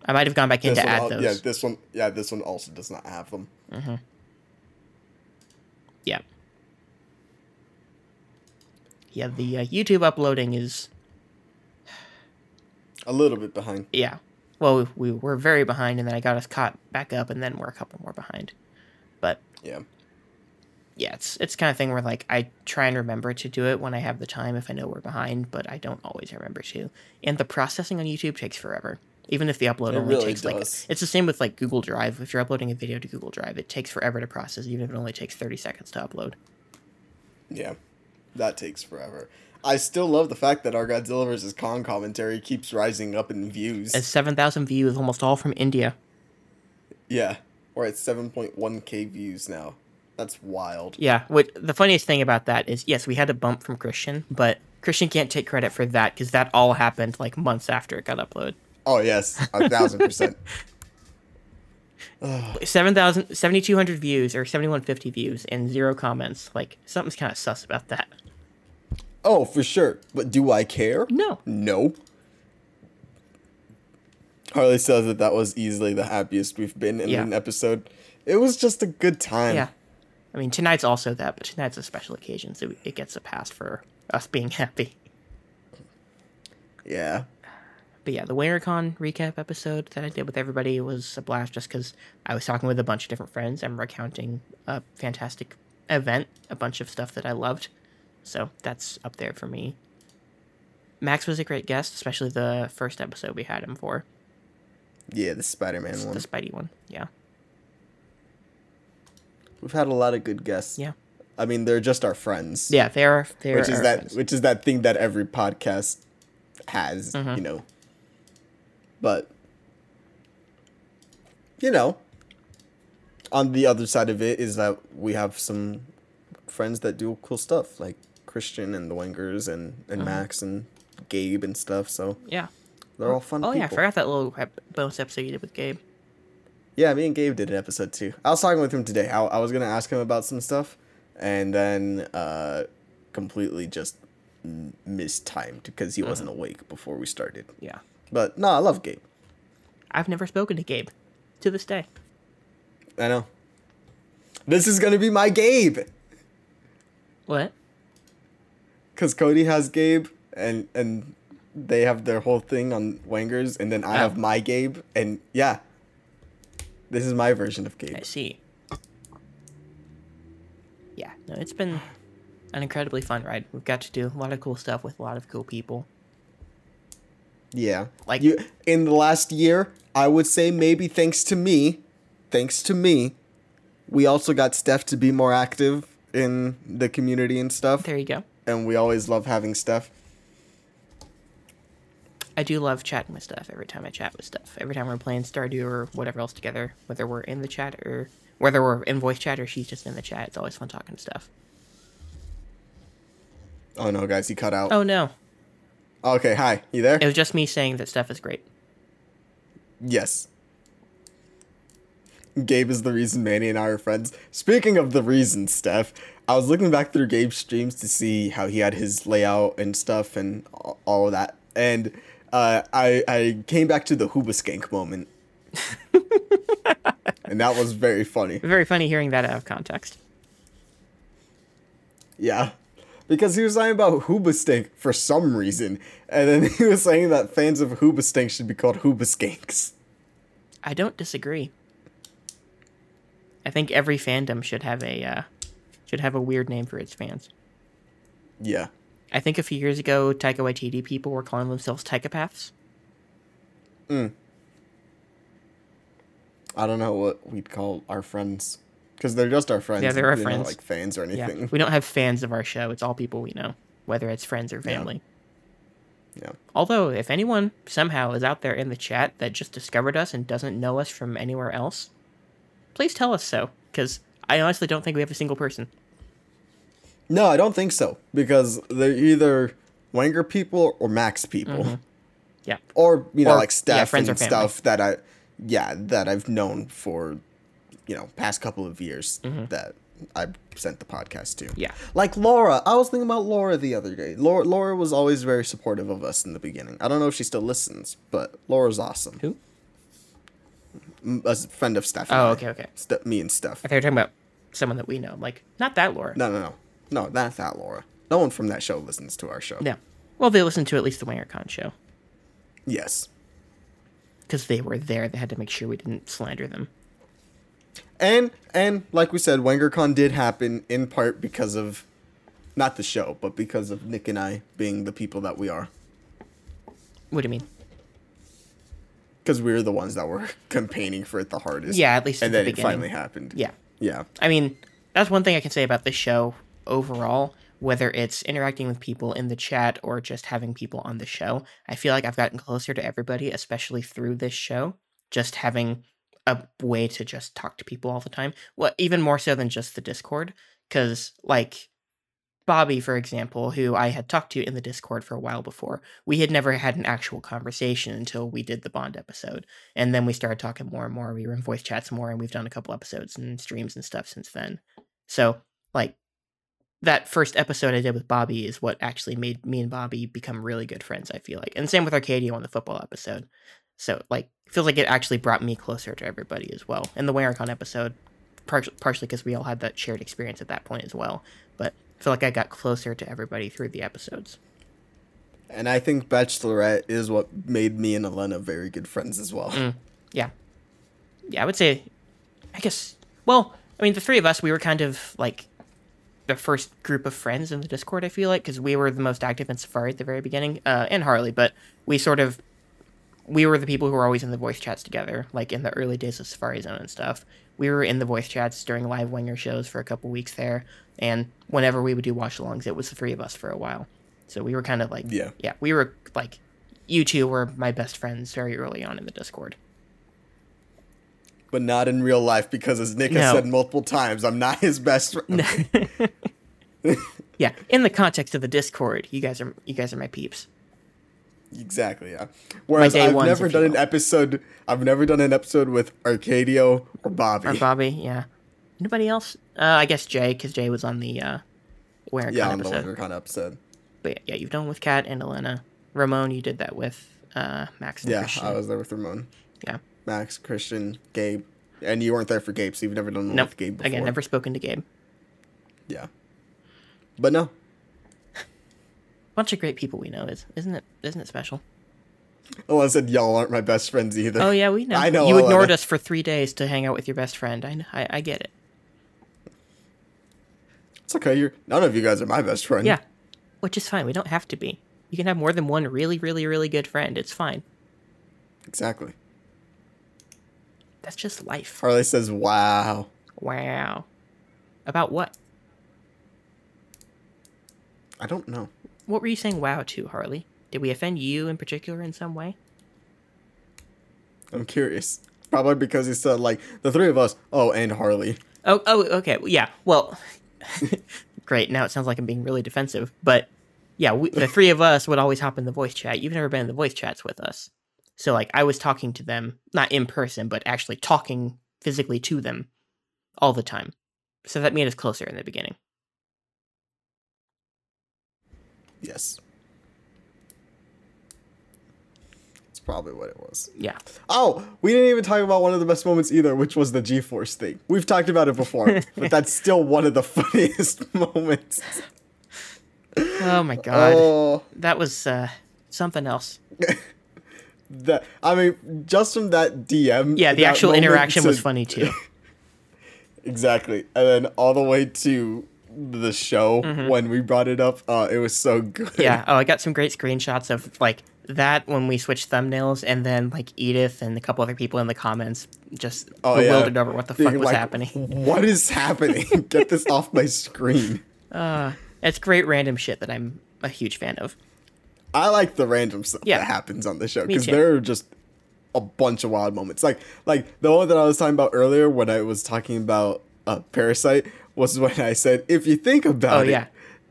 I might have gone back in this to add all, those. Yeah, this one Yeah, this one also does not have them. Mm-hmm. Yeah. Yeah, the uh, YouTube uploading is... A little bit behind. Yeah. Well, we were very behind, and then I got us caught back up, and then we're a couple more behind. But... Yeah. Yeah, it's it's kind of thing where, like, I try and remember to do it when I have the time if I know we're behind, but I don't always remember to. And the processing on YouTube takes forever. Even if the upload it only really takes, does. like... It's the same with, like, Google Drive. If you're uploading a video to Google Drive, it takes forever to process, even if it only takes thirty seconds to upload. Yeah. That takes forever. I still love the fact that our Godzilla versus. Kong commentary keeps rising up in views. It's seven thousand views, almost all from India. Yeah, we're at seven point one K views now. That's wild. Yeah, what, the funniest thing about that is, yes, we had a bump from Christian, but Christian can't take credit for that because that all happened like months after it got uploaded. Oh, yes, a thousand percent. seven thousand, seven thousand two hundred views or seven thousand one hundred fifty views and zero comments. Like, something's kind of sus about that. Oh, for sure. But do I care? No. No. Harley says that that was easily the happiest we've been in yeah. an episode. It was just a good time. Yeah. I mean, tonight's also that, but tonight's a special occasion, so it gets a pass for us being happy. Yeah. But yeah, the WinterCon recap episode that I did with everybody was a blast just because I was talking with a bunch of different friends and recounting a fantastic event, a bunch of stuff that I loved. So that's up there for me. Max was a great guest, especially the first episode we had him for. Yeah, the Spider-Man it's one. The Spidey one, yeah. We've had a lot of good guests. Yeah. I mean, they're just our friends. Yeah, they are. They're which is that friends. Which is that thing that every podcast has, mm-hmm. you know. But, you know, on the other side of it is that we have some friends that do cool stuff, like Christian and the Wengers and, and mm-hmm. Max and Gabe and stuff. So yeah, they're all fun. Oh people. Yeah, I forgot that little bonus episode you did with Gabe. Yeah, me and Gabe did an episode too. I was talking with him today. I, I was gonna ask him about some stuff. And then uh, completely just mistimed because he mm-hmm. wasn't awake before we started. Yeah. But no, I love Gabe. I've never spoken to Gabe to this day. I know. This is going to be my Gabe. What? Because Cody has Gabe and and they have their whole thing on Wengers. And then I oh. have my Gabe. And yeah, this is my version of Gabe. I see. Yeah, no, it's been an incredibly fun ride. We've got to do a lot of cool stuff with a lot of cool people. Yeah. Like you, in the last year, I would say maybe thanks to me, thanks to me, we also got Steph to be more active in the community and stuff. There you go. And we always love having Steph. I do love chatting with Steph every time I chat with Steph. Every time we're playing Stardew or whatever else together, whether we're in the chat or... whether we're in voice chat or she's just in the chat, it's always fun talking to Steph. Oh, no, guys, he cut out. Oh, no. Okay, hi. You there? It was just me saying that Steph is great. Yes. Gabe is the reason Manny and I are friends. Speaking of the reason, Steph, I was looking back through Gabe's streams to see how he had his layout and stuff and all of that. And uh, I, I came back to the Hoobaskank moment. And that was very funny. Very funny hearing that out of context. Yeah. Because he was talking about Hoobastink for some reason. And then he was saying that fans of Hoobastink should be called Hoobaskinks. I don't disagree. I think every fandom should have a uh, should have a weird name for its fans. Yeah. I think a few years ago, Taika Waititi people were calling themselves Taikapaths. Hmm. I don't know what we'd call our friends, because they're just our friends. Yeah, they're our they're friends. Not like fans or anything. Yeah. We don't have fans of our show. It's all people we know, whether it's friends or family. Yeah. yeah. Although, if anyone somehow is out there in the chat that just discovered us and doesn't know us from anywhere else, please tell us so, because I honestly don't think we have a single person. No, I don't think so, because they're either Wenger people or Max people. Mm-hmm. Yeah. Or, you know, or, like staff yeah, and stuff that I... Yeah, that I've known for, you know, past couple of years mm-hmm. that I've sent the podcast to. Yeah. Like Laura. I was thinking about Laura the other day. Laura, Laura was always very supportive of us in the beginning. I don't know if she still listens, but Laura's awesome. Who? A friend of Steph. Oh, okay, okay. St- me and Steph. I thought you were talking about someone that we know. Like, not that Laura. No, no, no. No, not that Laura. No one from that show listens to our show. No. Well, they listen to at least the WangerCon show. Yes. Because they were there, they had to make sure we didn't slander them. And and like we said, WengerCon did happen in part because of, not the show, but because of Nick and I being the people that we are. What do you mean? Because we were the ones that were campaigning for it the hardest. Yeah, at least at the beginning. And then it finally happened. Yeah. Yeah. I mean, that's one thing I can say about this show overall. Whether it's interacting with people in the chat or just having people on the show, I feel like I've gotten closer to everybody, especially through this show. Just having a way to just talk to people all the time. Well, even more so than just the Discord. Because, like, Bobby, for example, who I had talked to in the Discord for a while before, we had never had an actual conversation until we did the Bond episode. And then we started talking more and more. We were in voice chats more, and we've done a couple episodes and streams and stuff since then. So, like, that first episode I did with Bobby is what actually made me and Bobby become really good friends, I feel like. And same with Arcadio on the football episode. So, like, it feels like it actually brought me closer to everybody as well. And the WangerCon episode, par- partially because we all had that shared experience at that point as well. But I feel like I got closer to everybody through the episodes. And I think Bachelorette is what made me and Elena very good friends as well. Mm, yeah. Yeah, I would say, I guess, well, I mean, the three of us, we were kind of like the first group of friends in the Discord, I feel like, because we were the most active in Safari at the very beginning, uh, and Harley, but we sort of, we were the people who were always in the voice chats together, like in the early days of Safari Zone and stuff. We were in the voice chats during live Wenger shows for a couple weeks there, and whenever we would do watch-alongs, it was the three of us for a while. So we were kind of like, yeah, yeah, we were like, you two were my best friends very early on in the Discord. But not in real life, because as Nick no. has said multiple times, I'm not his best friend. No. Yeah, in the context of the Discord, you guys are you guys are my peeps. Exactly, yeah. Whereas I've never done an episode, I've never done an episode with Arcadio or Bobby. Or Bobby, yeah. Anybody else? Uh, I guess Jay, because Jay was on the uh, WarnerCon episode. Yeah, on the WarnerCon episode. But yeah, you've done with Kat and Elena. Ramon, you did that with uh, Max and yeah, Christian. Yeah, I was there with Ramon. Yeah. Max, Christian, Gabe. And you weren't there for Gabe, so you've never done one nope. with Gabe before. Again, never spoken to Gabe. Yeah. But no. Bunch of great people we know, is isn't it isn't it special? Oh, I said y'all aren't my best friends either. Oh yeah, we know. I know you Elena. Ignored us for three days to hang out with your best friend. I know, I, I get it. It's okay, you're none of you guys are my best friend. Yeah. Which is fine. We don't have to be. You can have more than one really, really, really good friend. It's fine. Exactly. That's just life. Harley says, wow. Wow. About what? I don't know. What were you saying wow to, Harley? Did we offend you in particular in some way? I'm curious. Probably because he said, like, the three of us. Oh, and Harley. Oh, oh, okay. Yeah. Well, great. Now it sounds like I'm being really defensive, but yeah, we, the three of us would always hop in the voice chat. You've never been in the voice chats with us. So like I was talking to them, not in person, but actually talking physically to them all the time. So that made us closer in the beginning. Yes. That's probably what it was. Yeah. Oh, we didn't even talk about one of the best moments either, which was the G-Force thing. We've talked about it before, but that's still one of the funniest moments. Oh my god. Oh. That was uh, something else. That I mean, just from that D M. Yeah, the actual interaction to, was funny too. Exactly. And then all the way to the show mm-hmm. when we brought it up, uh, it was so good. Yeah, oh, I got some great screenshots of like that when we switched thumbnails, and then like Edith and a couple other people in the comments just oh, bewildered yeah. over what the fuck You're was like, happening. What is happening? Get this off my screen. Uh, it's great random shit that I'm a huge fan of. I like the random stuff yeah. that happens on the show because there are just a bunch of wild moments. Like, like the one that I was talking about earlier when I was talking about uh, Parasite was when I said, if you think about oh, it, yeah.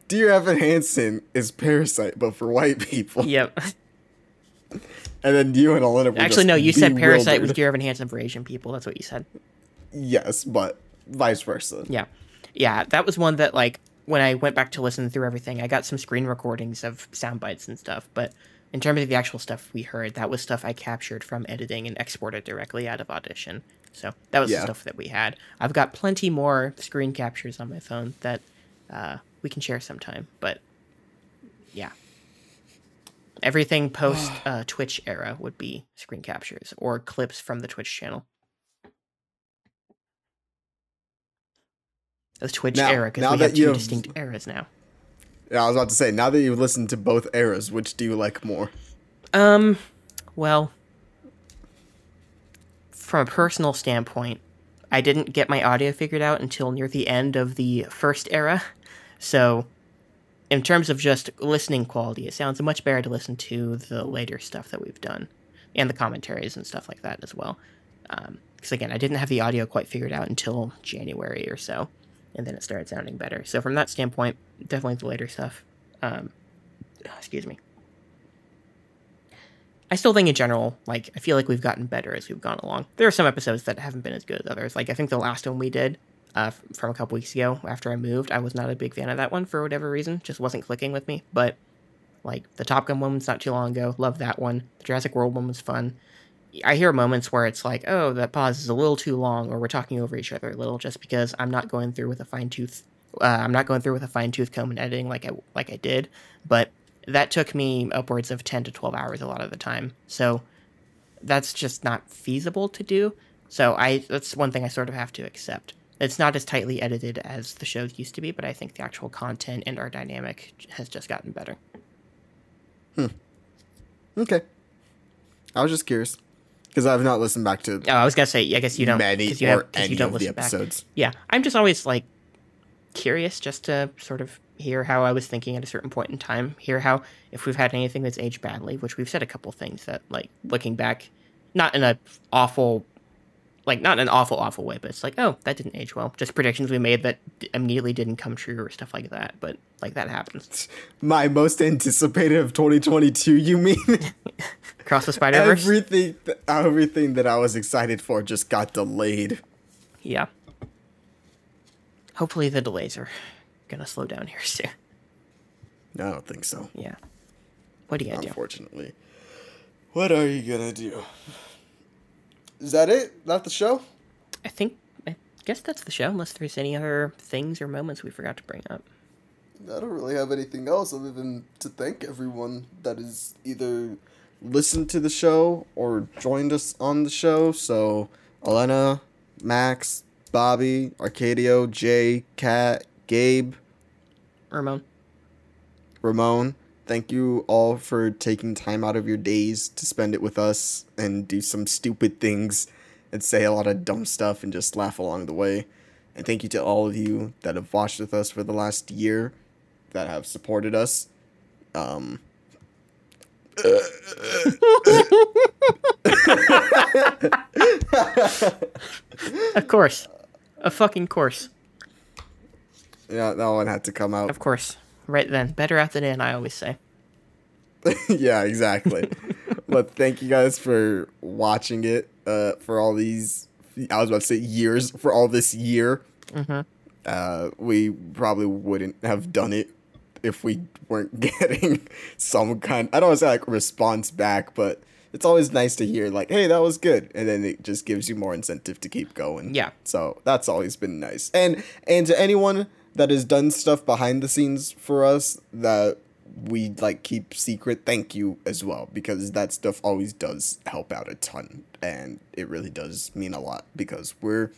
Dear Evan Hansen is Parasite, but for white people. Yep. And then you and Elena were actually, no, you bewildered. Said Parasite was Dear Evan Hansen for Asian people. That's what you said. Yes, but vice versa. Yeah. Yeah, that was one that, like, when I went back to listen through everything, I got some screen recordings of sound bites and stuff. But in terms of the actual stuff we heard, that was stuff I captured from editing and exported directly out of Audition. So that was yeah. the stuff that we had. I've got plenty more screen captures on my phone that uh, we can share sometime. But yeah, everything post uh, Twitch era would be screen captures or clips from the Twitch channel. The Twitch now, era, because we have two have, distinct eras now. Yeah, I was about to say, now that you've listened to both eras, which do you like more? Um, well, from a personal standpoint, I didn't get my audio figured out until near the end of the first era. So, in terms of just listening quality, it sounds much better to listen to the later stuff that we've done. And the commentaries and stuff like that as well. Um, because again, I didn't have the audio quite figured out until January or so. And then it started sounding better. So from that standpoint, definitely the later stuff. Um, excuse me. I still think in general, like, I feel like we've gotten better as we've gone along. There are some episodes that haven't been as good as others. Like, I think the last one we did uh, from a couple weeks ago after I moved, I was not a big fan of that one for whatever reason. Just wasn't clicking with me. But, like, the Top Gun one was not too long ago. Loved that one. The Jurassic World one was fun. I hear moments where it's like, oh, that pause is a little too long, or we're talking over each other a little, just because I'm not going through with a fine tooth. Uh, I'm not going through with a fine tooth comb and editing like I like I did. But that took me upwards of ten to twelve hours a lot of the time. So that's just not feasible to do. So I that's one thing I sort of have to accept. It's not as tightly edited as the shows used to be, but I think the actual content and our dynamic has just gotten better. Hmm. Okay. I was just curious because I've not listened back to. Oh, I was gonna say. I guess you don't. Many you or have, any you don't of listen the episodes. Back. Yeah, I'm just always like curious, just to sort of hear how I was thinking at a certain point in time. Hear how if we've had anything that's aged badly, which we've said a couple things that, like, looking back, not in an awful, like not in an awful awful way, but it's like, oh, that didn't age well. Just predictions we made that immediately didn't come true or stuff like that. But like that happens. My most anticipated of twenty twenty-two. You mean? Across the Spider-Verse? Everything, th- everything that I was excited for just got delayed. Yeah. Hopefully the delays are going to slow down here soon. No, I don't think so. Yeah. What are you going to do? Unfortunately. What are you going to do? Is that it? Not the show? I think, I guess that's the show, unless there's any other things or moments we forgot to bring up. I don't really have anything else other than to thank everyone that is either listened to the show or joined us on the show. So Elena, Max, Bobby, Arcadio, Jay, Kat, Gabe, Ramon. Ramon, thank you all for taking time out of your days to spend it with us and do some stupid things and say a lot of dumb stuff and just laugh along the way. And thank you to all of you that have watched with us for the last year, that have supported us. Um Of course. A fucking course. Yeah, that one had to come out. Of course. Right then. Better out than in, I always say. Yeah, exactly. But thank you guys for watching it, uh, for all these, I was about to say years, for all this year. Mm-hmm. Uh, we probably wouldn't have done it if we weren't getting some kind, I don't want to say like response back, but it's always nice to hear like, hey, that was good. And then it just gives you more incentive to keep going. Yeah. So that's always been nice. And, and to anyone that has done stuff behind the scenes for us that we like keep secret, thank you as well, because that stuff always does help out a ton. And it really does mean a lot because we're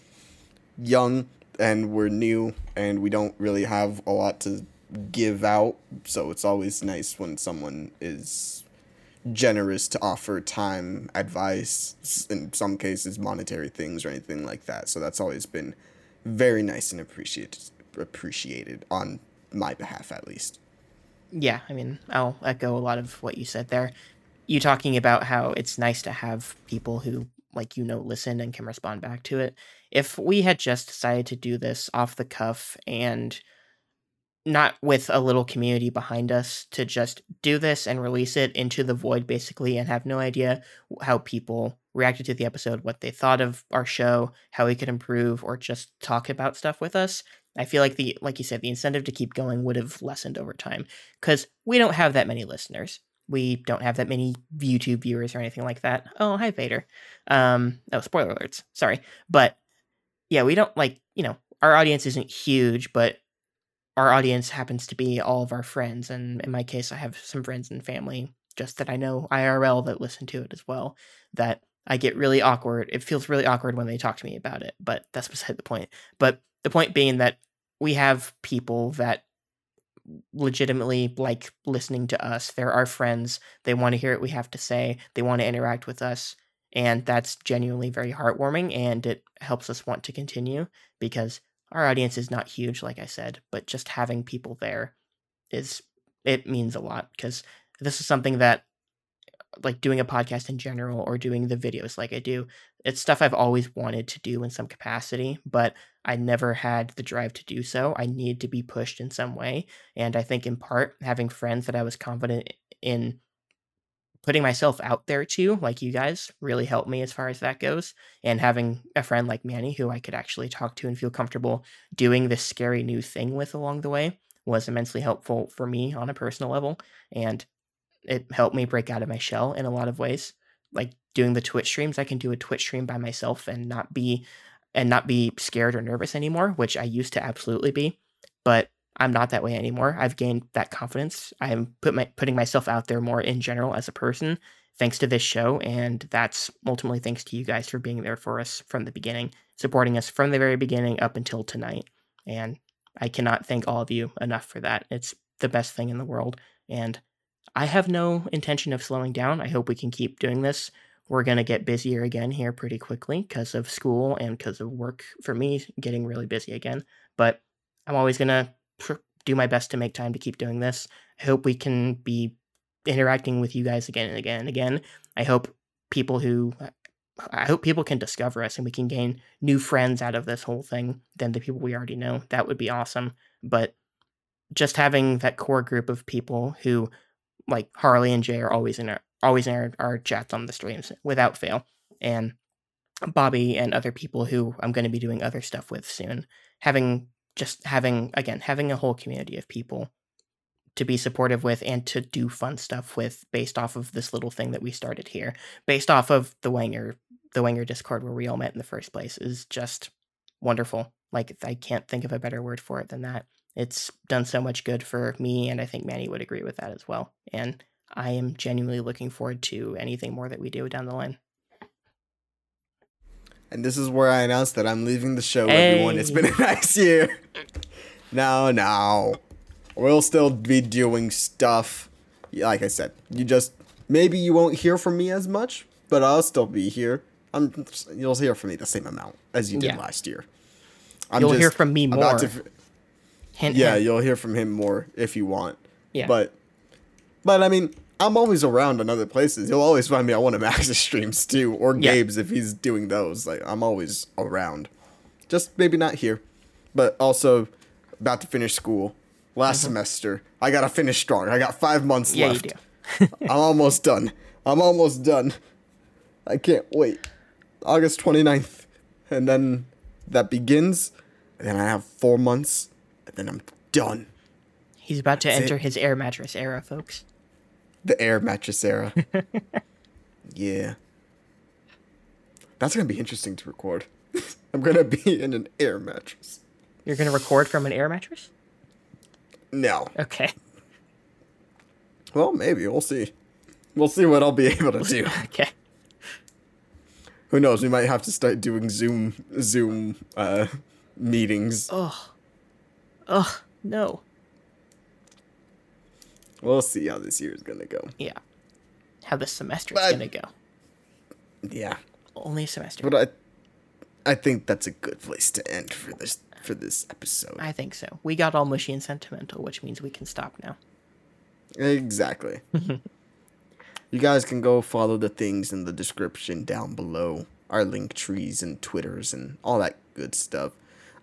young and we're new and we don't really have a lot to give out, so it's always nice when someone is generous to offer time, advice, in some cases monetary things or anything like that. So that's always been very nice and appreciated appreciated on my behalf, at least. Yeah, I mean, I'll echo a lot of what you said there. You talking about how it's nice to have people who, like, you know, listen and can respond back to it. If we had just decided to do this off the cuff and not with a little community behind us, to just do this and release it into the void basically and have no idea how people reacted to the episode, what they thought of our show, how we could improve, or just talk about stuff with us, I feel like the, like you said, the incentive to keep going would have lessened over time, because we don't have that many listeners. We don't have that many YouTube viewers or anything like that. Oh, hi Vader. Um, oh, spoiler alerts. Sorry. But yeah, we don't, like, you know, our audience isn't huge, but our audience happens to be all of our friends. And in my case, I have some friends and family just that I know I R L that listen to it as well, that I get really awkward. It feels really awkward when they talk to me about it, but that's beside the point. But the point being that we have people that legitimately like listening to us. They're our friends. They want to hear what we have to say. They want to interact with us. And that's genuinely very heartwarming. And it helps us want to continue, because our audience is not huge, like I said, but just having people there is, it means a lot, because this is something that, like, doing a podcast in general or doing the videos like I do, it's stuff I've always wanted to do in some capacity, but I never had the drive to do so. I needed to be pushed in some way. And I think in part, having friends that I was confident in putting myself out there to, like you guys, really helped me as far as that goes. And having a friend like Manny, who I could actually talk to and feel comfortable doing this scary new thing with along the way, was immensely helpful for me on a personal level. And it helped me break out of my shell in a lot of ways. Like doing the Twitch streams, I can do a Twitch stream by myself and not be and not be scared or nervous anymore, which I used to absolutely be. But I'm not that way anymore. I've gained that confidence. I'm put my, putting myself out there more in general as a person, thanks to this show. And that's ultimately thanks to you guys for being there for us from the beginning, supporting us from the very beginning up until tonight. And I cannot thank all of you enough for that. It's the best thing in the world. And I have no intention of slowing down. I hope we can keep doing this. We're going to get busier again here pretty quickly because of school and because of work for me getting really busy again. But I'm always going to do my best to make time to keep doing this. I hope we can be interacting with you guys again and again and again. I hope people who, I hope people can discover us and we can gain new friends out of this whole thing than the people we already know. That would be awesome. But just having that core group of people who, like Harley and Jay, are always in our, always in our, our chats on the streams without fail. And Bobby and other people who I'm going to be doing other stuff with soon. Having Just having, again, having a whole community of people to be supportive with and to do fun stuff with based off of this little thing that we started here, based off of the Wanger, the Wanger Discord where we all met in the first place is just wonderful. Like, I can't think of a better word for it than that. It's done so much good for me, and I think Manny would agree with that as well. And I am genuinely looking forward to anything more that we do down the line. And this is where I announced that I'm leaving the show, hey. Everyone. It's been a nice year. No, no. We'll still be doing stuff. Like I said, you just... Maybe you won't hear from me as much, but I'll still be here. I'm, you'll hear from me the same amount as you did yeah. last year. I'm you'll just hear from me more. To, hint, yeah, hint. You'll hear from him more if you want. Yeah. But, but I mean... I'm always around in other places. You'll always find me on one of Max's streams too, or Gabe's yeah. if he's doing those. Like, I'm always around. Just maybe not here, but also about to finish school. Last mm-hmm. semester, I gotta finish strong. I got five months yeah, left. You do. I'm almost done. I'm almost done. I can't wait. August twenty-ninth, and then that begins. And then I have four months, and then I'm done. He's about That's to enter it. his air mattress era, folks. The air mattress era. Yeah. That's going to be interesting to record. I'm going to be in an air mattress. You're going to record from an air mattress? No. Okay. Well, maybe. We'll see. We'll see what I'll be able to do. Okay. Who knows? We might have to start doing Zoom Zoom uh, meetings. Oh. Oh, no. We'll see how this year is going to go. Yeah. How this semester is going to go. Yeah. Only semester. But I I think that's a good place to end for this for this episode. I think so. We got all mushy and sentimental, which means we can stop now. Exactly. You guys can go follow the things in the description down below. Our link trees and Twitters and all that good stuff.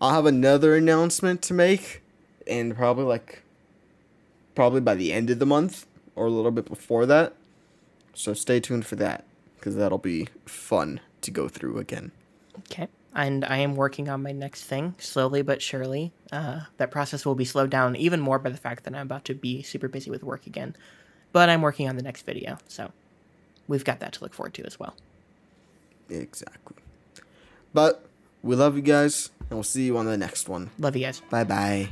I'll have another announcement to make. And probably like... Probably by the end of the month or a little bit before that. So stay tuned for that because that'll be fun to go through again. Okay. And I am working on my next thing slowly but surely. Uh, that process will be slowed down even more by the fact that I'm about to be super busy with work again. But I'm working on the next video. So we've got that to look forward to as well. Exactly. But we love you guys and we'll see you on the next one. Love you guys. Bye-bye.